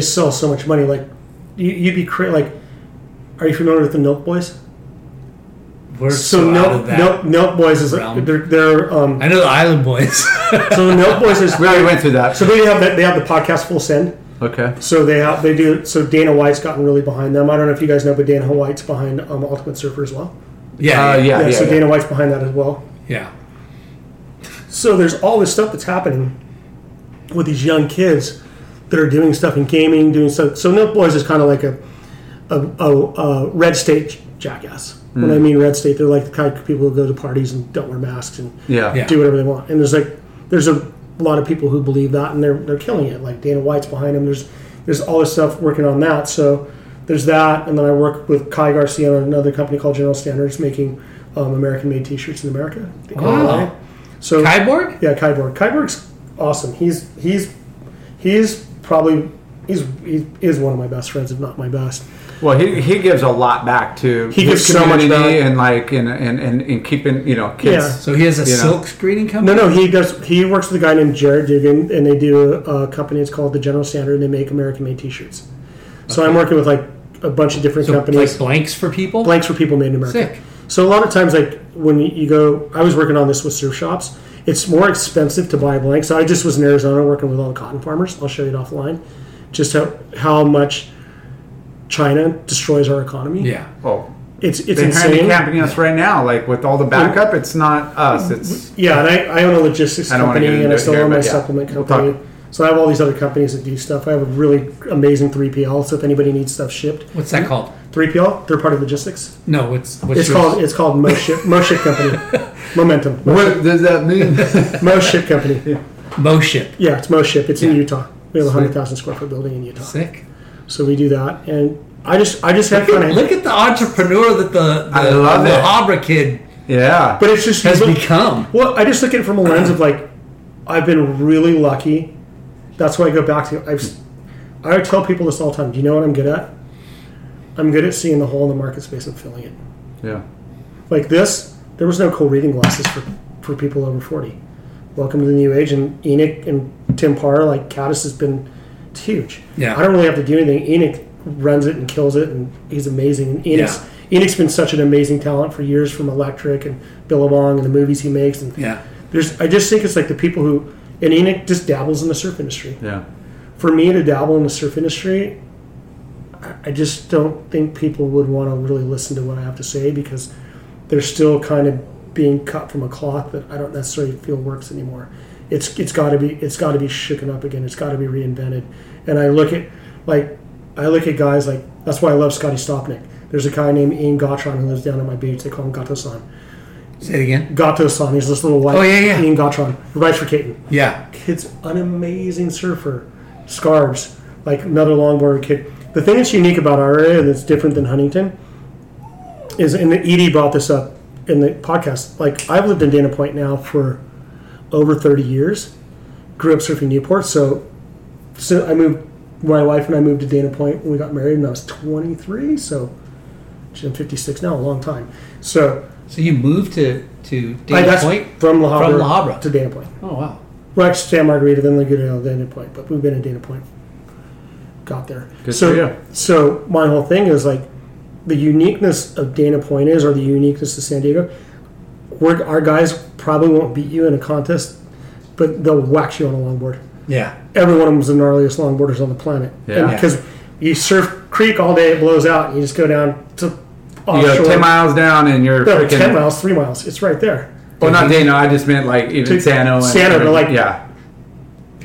so much money. Like... You'd be crazy. Like, are you familiar with the Milk Boys? We're so Milk Boys is they're. I know the Island Boys. So the Milk Boys is. We already went through that. So they have the podcast Full Send. Okay. So they do. So Dana White's gotten really behind them. I don't know if you guys know, but Dana White's behind Ultimate Surfer as well. Yeah, yeah. So yeah. Dana White's behind that as well. Yeah. So there's all this stuff that's happening with these young kids that are doing stuff in gaming, doing stuff. So Milk Boys is kind of like a red state jackass. Mm. When I mean red state, they're like the kind of people who go to parties and don't wear masks and do whatever they want. And there's a lot of people who believe that, and they're killing it. Like Dana White's behind them. There's all this stuff working on that. So there's that, and then I work with Kai Garcia on another company called General Standards, making American-made T-shirts in America. Wow. So Kyborg? Yeah, Kyborg. Kyborg's awesome. He is one of my best friends, if not my best. Well, he gives a lot back to his community and keeping kids. Yeah. So he has a silk screening company. No, he does. He works with a guy named Jared Dugan, and they do a company. It's called the General Standard, and they make American-made T-shirts. Okay. So I'm working with like a bunch of different companies. Like blanks for people made in America. Sick. So a lot of times, like when you go, I was working on this with surf shops. It's more expensive to buy blanks. So I just was in Arizona working with all the cotton farmers. I'll show you it offline. Just how much China destroys our economy. Yeah. Oh, it's insane. They're handicapping us right now. Like with all the backup, it's not us. It's and I own a logistics company, and I still own my supplement company. So I have all these other companies that do stuff. I have a really amazing 3PL. So if anybody needs stuff shipped, what's that called? 3PL, third-party logistics. No, it's called Mo Ship Company. Momentum. What does that mean? Mo Ship Company. Yeah. Mo Ship. Yeah, it's Mo Ship. It's in Utah. We have a 100,000 square foot building in Utah. Sick. So we do that, and I just have fun. Look at the entrepreneur that the Abra kid. Yeah, but it's just become. Well, I just look at it from a lens of like, I've been really lucky. That's why I go back to. I tell people this all the time. Do you know what I'm good at? I'm good at seeing the hole in the market space and filling it. Yeah. Like this, there was no cool reading glasses for people over 40. Welcome to the new age, and Enoch and Tim Parr, like Caddis has been huge. Yeah. I don't really have to do anything. Enoch runs it and kills it, and he's amazing. And Enoch's been such an amazing talent for years, from Electric and Billabong and the movies he makes. And I just think it's like the people who, and Enoch just dabbles in the surf industry. Yeah. For me to dabble in the surf industry, I just don't think people would want to really listen to what I have to say, because they're still kind of being cut from a cloth that I don't necessarily feel works anymore. It's got to be shooken up again. It's got to be reinvented. And I look at guys like, that's why I love Scotty Stopnick. There's a guy named Ian Gentron who lives down at my beach. They call him Gotcha-san. Say it again. Gotcha-san. He's this little white. Oh, yeah, yeah. Ian Gentron, who rides for Caton. Yeah. Kid's an amazing surfer. Scarves. Like another longboard kid. The thing that's unique about our area that's different than Huntington is, and Edie brought this up in the podcast, like I've lived in Dana Point now for over 30 years. Grew up surfing Newport, so I moved, my wife and I moved to Dana Point when we got married, and I was 23, so I'm 56 now, a long time. So you moved to Dana Point? From La Habra to Dana Point. Oh, wow. Well, actually, San Margarita, then Laguna, then Dana Point, but we've been in Dana Point. Got there. Good so yeah. So my whole thing is like the uniqueness of Dana Point is, or the uniqueness of San Diego. Our guys probably won't beat you in a contest, but they'll wax you on a longboard. Yeah. Every one of them is the gnarliest longboarders on the planet. Yeah. Because you surf creek all day, it blows out, and you just go down to offshore. You go 10 miles down, and you're 10 miles, 3 miles. It's right there. Well, not Dana. I just meant like even Sano. Sano, but like yeah.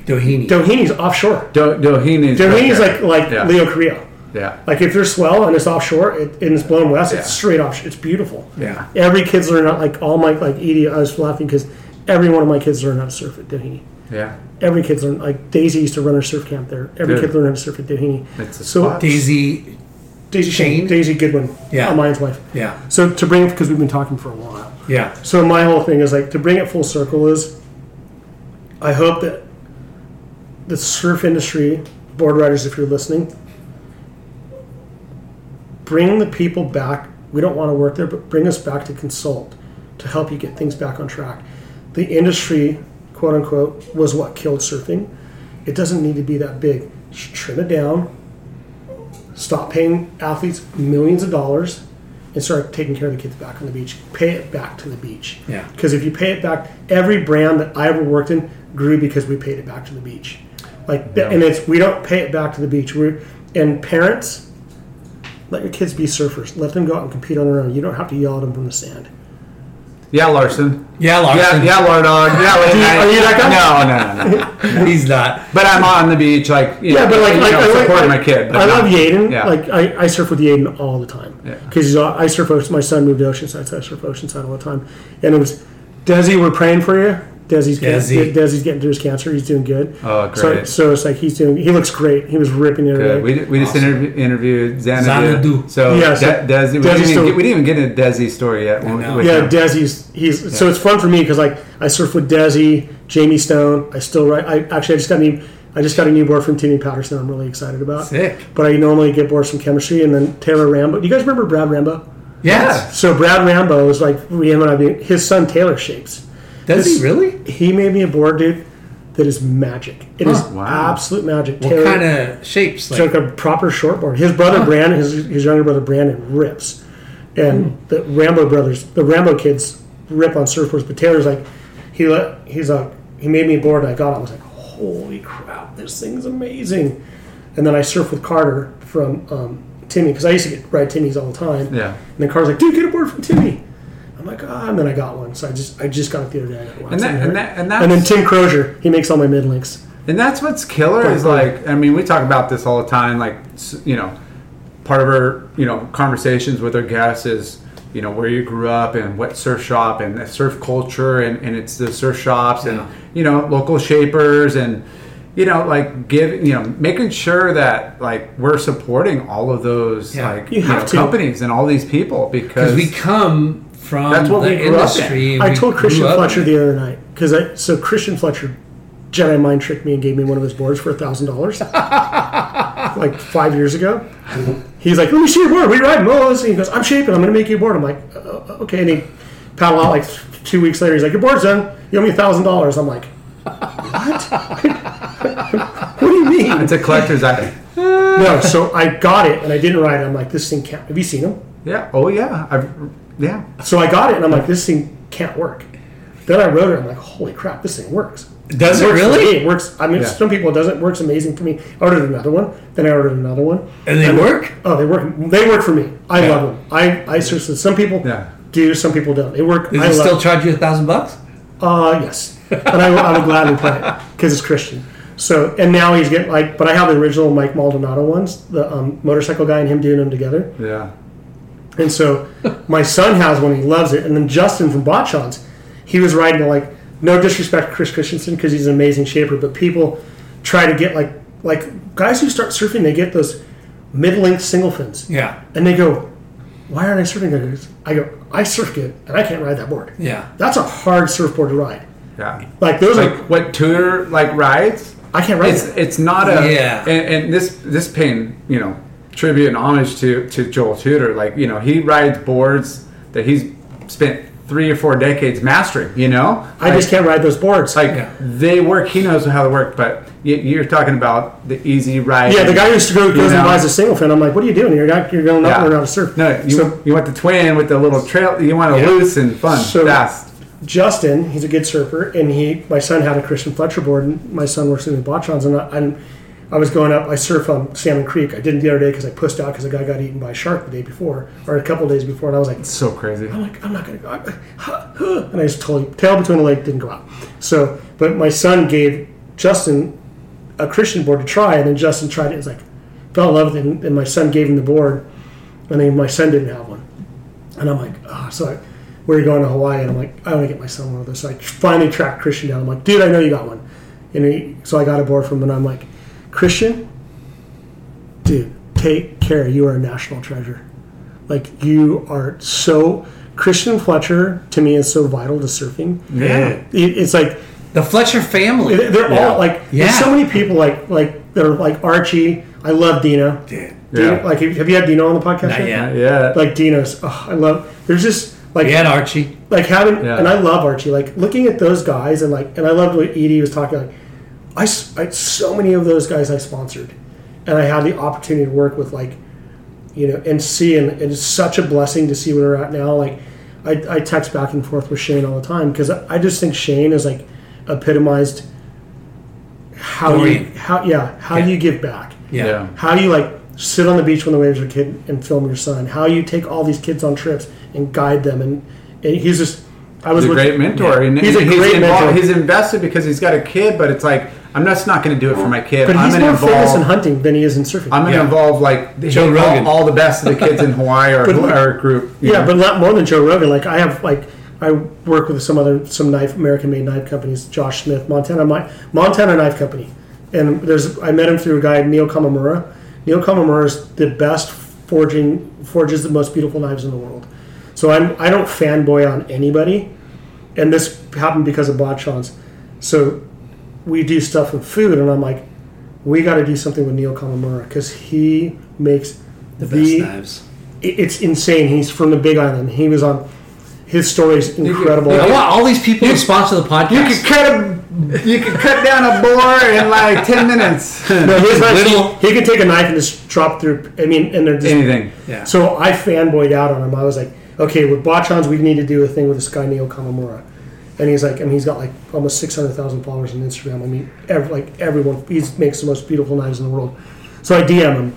Doheny's offshore. Doheny's like yeah. Leo Carrillo. Yeah. Like if you're swell and it's offshore and it's blown west, yeah. It's straight offshore. It's beautiful. Yeah. Every kid's learning. Like all my Edie, I was laughing because every one of my kids learned how to surf at Doheny. Yeah. Every kid's learned. Like Daisy used to run her surf camp there. Every kid learned how to surf at Doheny. So Daisy Shane, Daisy Goodwin. Yeah. Mine's wife. Yeah. So to bring it, because we've been talking for a while. Yeah. So my whole thing is like to bring it full circle is, I hope that the surf industry, board riders, if you're listening, bring the people back. We don't want to work there, but bring us back to consult to help you get things back on track. The industry, quote unquote, was what killed surfing. It doesn't need to be that big. Just trim it down. Stop paying athletes millions of dollars and start taking care of the kids back on the beach. Pay it back to the beach. Yeah. Because if you pay it back, every brand that I ever worked in grew because we paid it back to the beach. Like, no. And it's, we don't pay it back to the beach. And parents, let your kids be surfers. Let them go out and compete on their own. You don't have to yell at them from the sand. Yeah, Larson. Yeah, Larson. Yeah, Lardog. Yeah, are you that guy? No. He's not. But I'm on the beach, like, you yeah, know, but like, know, supporting my kid. I love Yaden. Yeah. Like, I surf with Yaden all the time. Yeah. Because I surf ocean. My son moved to Oceanside, so I surf Oceanside all the time. And it was, Desi, we're praying for you. Desi's getting through his cancer. He's doing good. Oh, great. So it's like he's doing. He looks great. He was ripping it away. We just interviewed Xanadu. So yeah, Desi. We didn't even get into Desi's story yet. Yeah, Desi's. He's. Yeah. So it's fun for me because like I surf with Desi, Jamie Stone. I still ride. I just got a new board from Timmy Patterson. I'm really excited about. Sick. But I normally get boards from Chemistry and then Taylor Rambo. Do you guys remember Brad Rambo? Yeah. So Brad Rambo is like his son Taylor shapes. Does he really? He made me a board, dude, that is magic. It is absolute magic. What kind of shapes? Like a proper shortboard. His brother, Brandon, his younger brother, Brandon, rips. And the Rambo brothers, the Rambo kids rip on surfboards. But Taylor's like, he made me a board, and I got it. I was like, holy crap, this thing's amazing. And then I surfed with Carter from Timmy, because I used to ride Timmy's all the time. Yeah. And then Carter's like, dude, get a board from Timmy. I'm like, and then I got one. So I just got it the other day. And then Tim Crozier, he makes all my mid links. And that's what's killer is like, I mean, we talk about this all the time. Like, you know, part of our conversations with our guests is where you grew up and what surf shop and the surf culture and it's the surf shops and local shapers and like giving making sure that like we're supporting all of those like companies and all these people because we come. That's what we grew up in. I told Christian Fletcher the other night because Christian Fletcher Jedi mind tricked me and gave me one of his boards for $1,000 like 5 years ago. He's like, let me see your board. We ride moles. And he goes, I'm shaping. I'm going to make you a board. I'm like, okay. And he paddled out like 2 weeks later. He's like, your board's done. You owe me $1,000. I'm like, what? What do you mean? It's a collector's item. No. So I got it and I didn't ride it. I'm like, this thing can't. Have you seen him? Yeah. Oh yeah. Yeah. So I got it, and I'm like, this thing can't work. Then I wrote it, and I'm like, holy crap, this thing works. Does it really? It works. I mean, some people it doesn't. It works amazing for me. I ordered another one. Then I ordered another one. And they work? Oh, they work. They work for me. I love them. I seriously, some people do, some people don't. They work. Does it still charge you $1,000? Yes. And I would gladly play it because it's Christian. So, and now he's getting like, but I have the original Mike Maldonado ones, the motorcycle guy and him doing them together. Yeah. And so my son has one. He loves it. And then Justin from Botchons, he was riding like, no disrespect to Chris Christensen because he's an amazing shaper, but people try to get like guys who start surfing, they get those mid-length single fins. Yeah. And they go, why aren't I surfing good? I go, I surf good, and I can't ride that board. Yeah. That's a hard surfboard to ride. Yeah. Like those like are, what Tudor like rides? I can't ride it. It's not a yeah. And this paying, you know, tribute and homage to Joel Tudor. Like, you know, he rides boards that he's spent 3 or 4 decades mastering, you know? I just can't ride those boards. Like, yeah. They work. He knows how they work, but you're talking about the easy ride. Yeah, the guy who used to go and buys a single fin. I'm like, what are you doing? You're going up and around to surf. No, you want the twin with the little trail. You want it loose and fun, so fast. Justin, he's a good surfer, and my son had a Christian Fletcher board, and my son works in Botchons, and I was going up. I surf on Salmon Creek. I didn't the other day because I pushed out because a guy got eaten by a shark the day before, or a couple of days before, and I was like, "It's so crazy." I'm like, "I'm not gonna go." And I just totally tail between the leg, didn't go out. So, but my son gave Justin a Christian board to try, and then Justin tried it. And was like, fell in love with it, and my son gave him the board, and then my son didn't have one, and I'm like, "Ah!" Oh. So we were going to Hawaii, and I'm like, "I want to get my son one of those." So I finally tracked Christian down. I'm like, "Dude, I know you got one," and so I got a board from him, and I'm like, Christian, dude, take care. You are a national treasure. Like, you are so... Christian Fletcher, to me, is so vital to surfing. Yeah. It's like... The Fletcher family. They're all, like... Yeah. There's so many people, like that are, like, Archie. I love Dino. Dude. Dino, yeah. Like, have you had Dino on the podcast? Not yet. Yeah. Like, Dino's... Oh, I love... There's just... Like, we had Archie. Like, having... Yeah. And I love Archie. Like, looking at those guys and, like... And I loved what Edie was talking, like... I so many of those guys I sponsored, and I had the opportunity to work with, like, you know, and see, and it's such a blessing to see where we're at now. Like, I text back and forth with Shane all the time because I just think Shane is like epitomized how you give back, how you like sit on the beach when the waves are kid and film your son, how you take all these kids on trips and guide them, and he's just. He's a great mentor. Yeah. He's a great mentor. He's invested because he's got a kid, but it's like, I'm just not going to do it for my kid. But he's more famous in hunting than he is in surfing. I'm going to involve like Joe Rogan, all the best of the kids in Hawaii or our group. Yeah, but a lot more than Joe Rogan. Like I have I work with some knife American-made knife companies. Josh Smith, Montana Knife Company, and I met him through a guy Neil Kamamura. Neil Kamamura is the best forges the most beautiful knives in the world. So I don't fanboy on anybody, and this happened because of Botchons. So we do stuff with food, and I'm like, we got to do something with Neil Kamamura because he makes the best knives. It's insane. He's from the Big Island. He was on. His story's incredible. I want all these people to sponsor the podcast. You could cut down a board in like 10 minutes. No, he could take a knife and just drop through. I mean, and they're just, anything. Yeah. So I fanboyed out on him. I was like. Okay, with Botchons, we need to do a thing with this guy, Neil Kamamura. And he's like, I mean, he's got like almost 600,000 followers on Instagram. I mean, everyone, he makes the most beautiful knives in the world. So I DM him.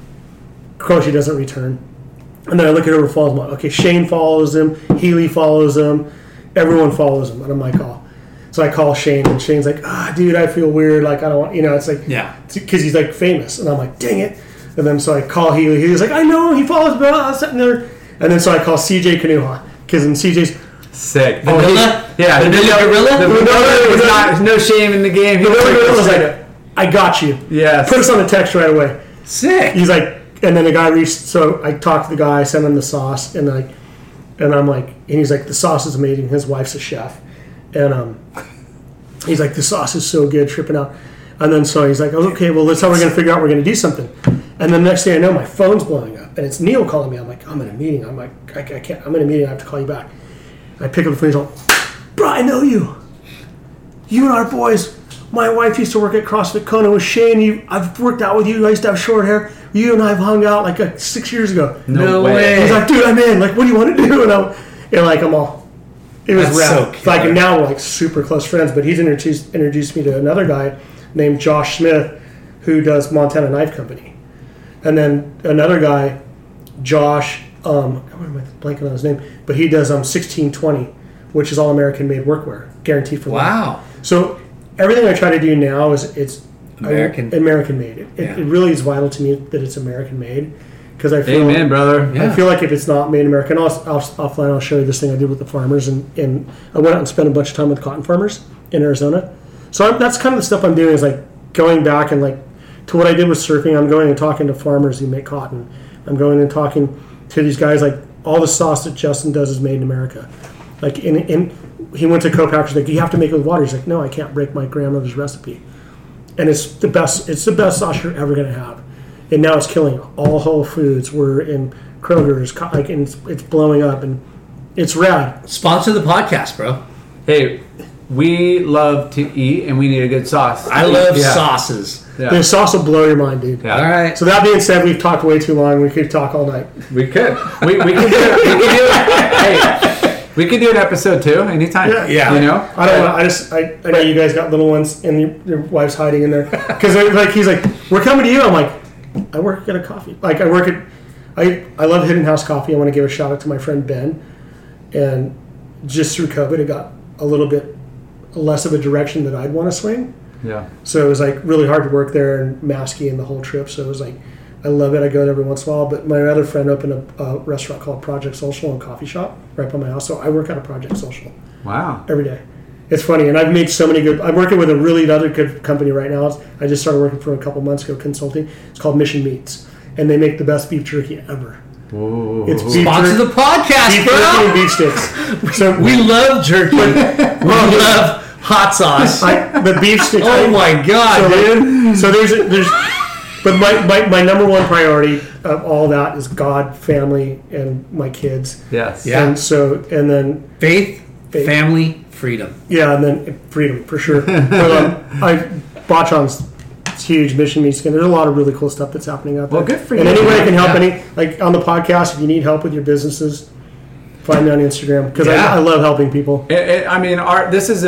Of course, he doesn't return. And then I look at over follows him. Like, okay, Shane follows him. Healy follows him. Everyone follows him. And I'm like, oh. So I call Shane, and Shane's like, dude, I feel weird. Like, I don't want, you know, it's like, yeah. Because he's like famous. And I'm like, dang it. And then so I call Healy. He's like, I know, he follows me. I was sitting there. And then so I call CJ Kanuha because in CJ's sick. Vanilla? Yeah. Vanilla Gorilla? There's no shame in the game. Vanilla Gorilla was like, I got you. Yes. Put us on the text right away. Sick. He's like, and then the guy reached, so I talked to the guy, I sent him the sauce, and I'm like, and he's like, the sauce is amazing. His wife's a chef. And he's like, the sauce is so good, tripping out. And then so he's like, oh, okay, well, that's how we're going to figure out we're going to do something. And the next thing I know, my phone's blowing up. And it's Neil calling me. I'm like, I'm in a meeting. I'm like, I can't. I'm in a meeting. I have to call you back. And I pick up the phone. He's like, bro, I know you. You and our boys. My wife used to work at CrossFit Kona with Shane. I've worked out with you. I used to have short hair. You and I have hung out like 6 years ago. No way. He's like, dude, I'm in. Like, what do you want to do? And I'm all. It was rad. So like, and now we're like super close friends. But he's introduced me to another guy named Josh Smith, who does Montana Knife Company. And then another guy, Josh, why am I blanking on his name? But he does 1620, which is all American-made workwear, guaranteed for life. Wow! So everything I try to do now is it's American-made. It really is vital to me that it's American-made, because I feel, amen, brother. Yeah. I feel like if it's not made in America, and offline I'll show you this thing I did with the farmers, and I went out and spent a bunch of time with cotton farmers in Arizona. So that's kind of the stuff I'm doing, is like going back and like to what I did with surfing. I'm going and talking to farmers who make cotton. I'm going and talking to these guys, like all the sauce that Justin does is made in America. Like he went to co-packers, like, you have to make it with water. He's like, no, I can't break my grandmother's recipe. And it's the best sauce you're ever going to have. And now it's killing all Whole Foods. We're in Kroger's, like, and it's blowing up, and it's rad. Sponsor the podcast, bro. Hey, we love to eat, and we need a good sauce. I love sauces. Yeah. The sauce will blow your mind, dude. Yeah. All right. So that being said, we've talked way too long. We could talk all night. We could. We could do it. We could do an episode too, anytime. Yeah. You know, I don't know. I know you guys got little ones, and your wife's hiding in there because like he's like, we're coming to you. I'm like, I work at a coffee. Like I love Hidden House Coffee. I want to give a shout out to my friend Ben, and just through COVID, it got a little bit less of a direction that I'd want to swing. Yeah. So it was like really hard to work there and masking and the whole trip. So it was like, I love it. I go there every once in a while. But my other friend opened a restaurant called Project Social and coffee shop right by my house. So I work out of Project Social. Wow. Every day. It's funny. And I've made so many good... I'm working with a really other good company right now. I just started working for a couple months ago, consulting. It's called Mission Meats. And they make the best beef jerky ever. Whoa. It's sponsor the podcast, beef jerky and beef sticks. So we love jerky. We love hot sauce. The beef sticks. Oh, my God, so, dude. So there's but my number one priority of all that is God, family, and my kids. Yes. Yeah. And so, and then... Faith, family, freedom. Yeah, and then freedom, for sure. But, Botchon's huge, Mission Meat Skin. There's a lot of really cool stuff that's happening out there. Well, good for you. And any way I can help any... Like, on the podcast, if you need help with your businesses, find me on Instagram. Because I love helping people. This is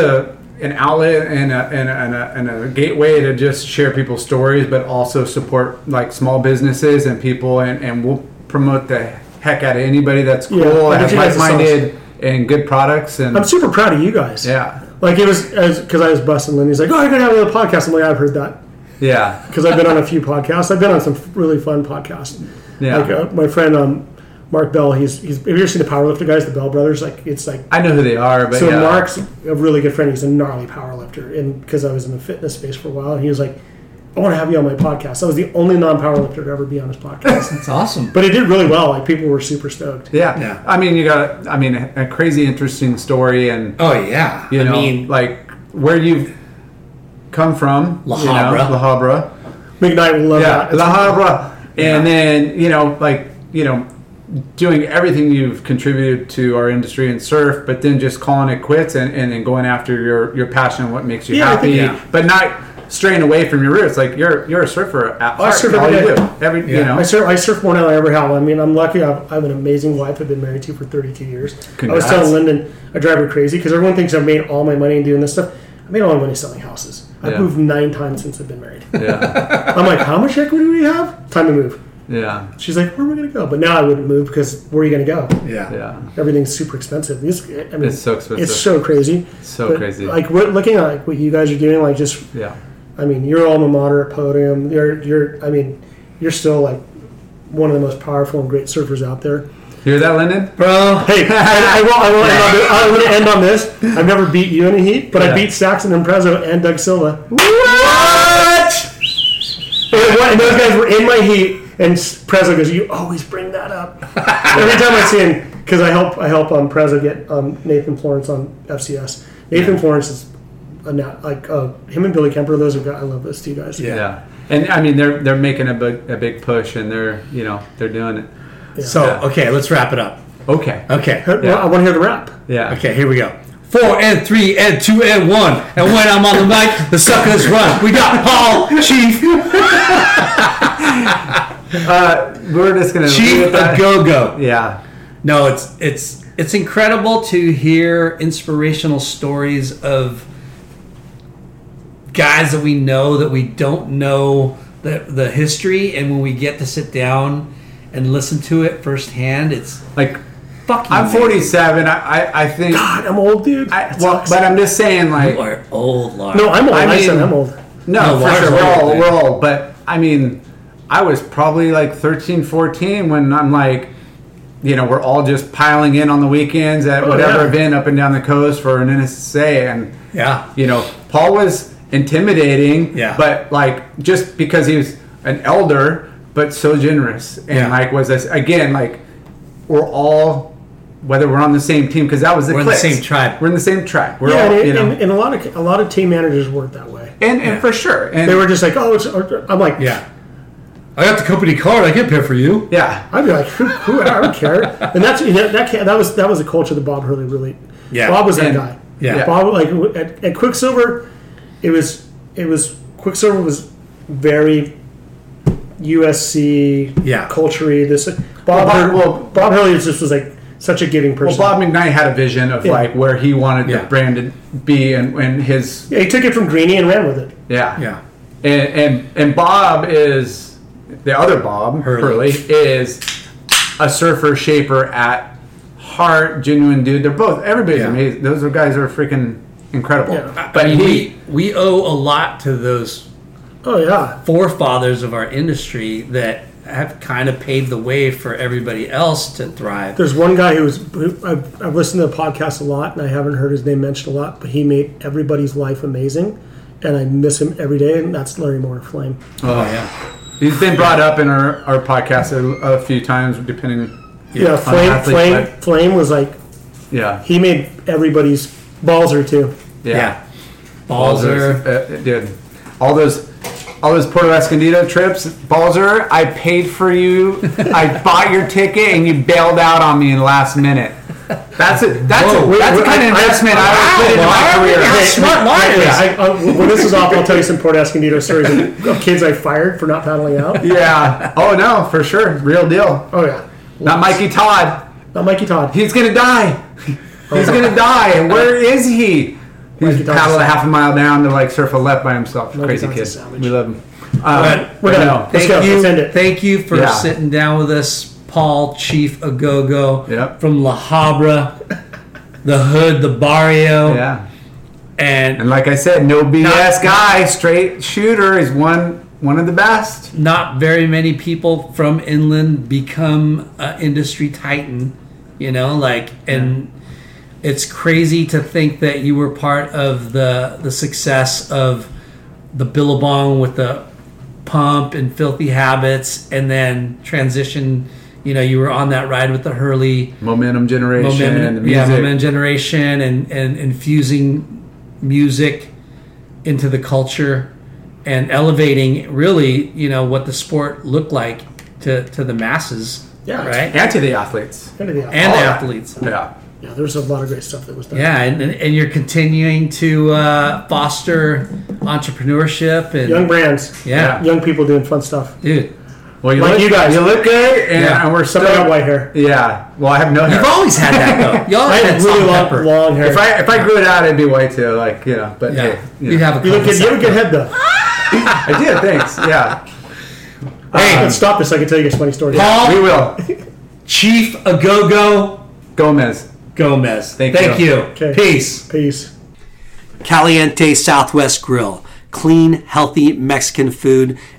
an outlet and a gateway to just share people's stories, but also support like small businesses and people, and we'll promote the heck out of anybody that's cool and like-minded and good products. And I'm super proud of you guys. Yeah, like it was because I was busting Lindy's like, oh, you're gonna have another podcast. I'm like, I've heard that. Yeah, because I've been on a few podcasts. I've been on some really fun podcasts. Yeah, like my friend Mark Bell, have you ever seen the powerlifter guys, the Bell brothers? Like it's like I know who they are, but so yeah. Mark's a really good friend. He's a gnarly powerlifter, and because I was in the fitness space for a while, and he was like, "I want to have you on my podcast." I was the only non-powerlifter to ever be on his podcast. That's awesome. But it did really well. Like people were super stoked. Yeah, yeah. I mean, a crazy interesting story, and like where you've come from, La Habra, La Habra. McKnight will love that. La Habra, and then doing everything you've contributed to our industry and surf, but then just calling it quits and then going after your passion and what makes you happy, but not straying away from your roots. Like you're a surfer at heart. I surf I surf more than I ever have. I mean, I'm lucky. I have an amazing wife I've been married to for 32 years. Congrats. I was telling Lyndon, I drive her crazy because everyone thinks I've made all my money in doing this stuff. I made all my money selling houses. I've moved 9 times since I've been married. Yeah. I'm like, how much equity do we have? Time to move. Yeah. She's like, where am I going to go? But now I wouldn't move because where are you going to go? Yeah. Yeah. Everything's super expensive. It's so expensive. It's so crazy. Like, we're looking at like, what you guys are doing, like just, I mean, your alma mater at Podium, you're still like one of the most powerful and great surfers out there. Hear that, Lyndon? Bro. Hey, I want to end on this. I've never beat you in a heat, but I beat Saxon Imprezo and Doug Silva. What? And those guys were in my heat. And Prezzo goes, you always bring that up. Every time I see him, because I help Prezzo get Nathan Florence on FCS. Nathan Florence is him and Billy Kemper. Those are guys I love. Those two guys. Yeah, and I mean they're making a big push, and they're doing it. Yeah. Okay, let's wrap it up. Okay. I want to hear the rap. Yeah. Okay, here we go. 4 and 3 and 2 and 1. And when I'm on the mic, the suckers run. We got Paul Chief. We're just gonna Chief a go-go. Yeah. No, it's incredible to hear inspirational stories of guys that we know that we don't know the history, and when we get to sit down and listen to it firsthand, it's like fucking I'm 47. I think God, I'm old, dude. But I'm just saying, like you are old, Lars. No, I'm old. I mean, I'm old. No, for sure, we're old. But I mean. I was probably like 13, 14 when I'm like, you know, we're all just piling in on the weekends at event up and down the coast for an NSA. And, you know, Paul was intimidating, but like just because he was an elder, but so generous. And like was this, again, like we're all, whether we're on the same team, because that was the clique. We're in the same tribe. We're in the same tribe. We're all, you know. And a lot of team managers weren't that way. And for sure. And they were just like, oh, it's, I'm like, I got the company card. I get paid for you. Yeah, I'd be like, who I don't care. And that's that was the culture that Bob Hurley really. Yeah, Bob was that guy. Yeah, Bob like at Quicksilver, it was Quicksilver was very USC culture-y. This Bob Hurley just was like such a giving person. Well, Bob McKnight had a vision of like where he wanted the brand to be, and his he took it from Greeny and ran with it. Yeah, and Bob is. The other Bob, Hurley, is a surfer shaper at heart, genuine dude. They're both, everybody's amazing. Those guys are freaking incredible. Yeah. But I mean, we owe a lot to those forefathers of our industry that have kind of paved the way for everybody else to thrive. There's one guy I've listened to the podcast a lot, and I haven't heard his name mentioned a lot, but he made everybody's life amazing, and I miss him every day, and that's Larry Moore Flame. Oh, yeah. He's been brought up in our podcast a few times, depending. Flame was like. Yeah. He made everybody's Balzer too. Yeah. Balzer, dude, all those Puerto Escondido trips, Balzer. I paid for you. I bought your ticket, and you bailed out on me in the last minute. That's the kind of investment I would put into my career. When this is off, I'll tell you some Port Escondido stories of kids I fired for not paddling out. Yeah. Oh, no, for sure. Real deal. Oh, yeah. Not Mikey Todd. He's going to die. And where is he? He's paddled a half a mile down to like surf a left by himself. Crazy kid. We love him. Thank you for sitting down with us. Paul, Chief Agogo, from La Habra, the hood, the barrio. Yeah. And like I said, no BS guy, straight shooter is one of the best. Not very many people from inland become an industry titan, you know, like, and it's crazy to think that you were part of the success of the Billabong with the pump and Filthy Habits, and then transition. You know, you were on that ride with the Hurley. Momentum Generation and the music. Yeah, Momentum Generation and infusing music into the culture and elevating, really, you know, what the sport looked like to the masses. Yeah. Right? And to the athletes. Yeah. Yeah, there's a lot of great stuff that was done. Yeah, and you're continuing to foster entrepreneurship. And young brands. Yeah. Young people doing fun stuff. Dude. Well, you guys, you look good, and we're still got white hair. Yeah. Well, I have no hair. You've always had that though. You always had really long hair. If I grew it out, it'd be white too. Like you know, but you have a good head though. I did. Thanks. Yeah. Hey, let's stop this. I can tell you guys funny stories. Paul, we will. Chief Agogo Gomez. Thank you. Okay. Peace. Caliente Southwest Grill. Clean, healthy Mexican food.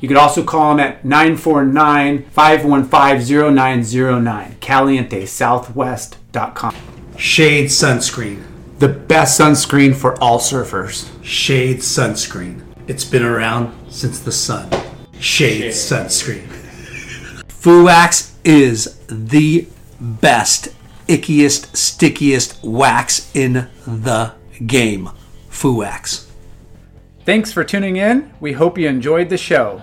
You could also call them at 949-515-0909, calientesouthwest.com. Shade Sunscreen. The best sunscreen for all surfers. Shade Sunscreen. It's been around since the sun. Shade Sunscreen. FooWax is the best, ickiest, stickiest wax in the game. FooWax. Thanks for tuning in. We hope you enjoyed the show.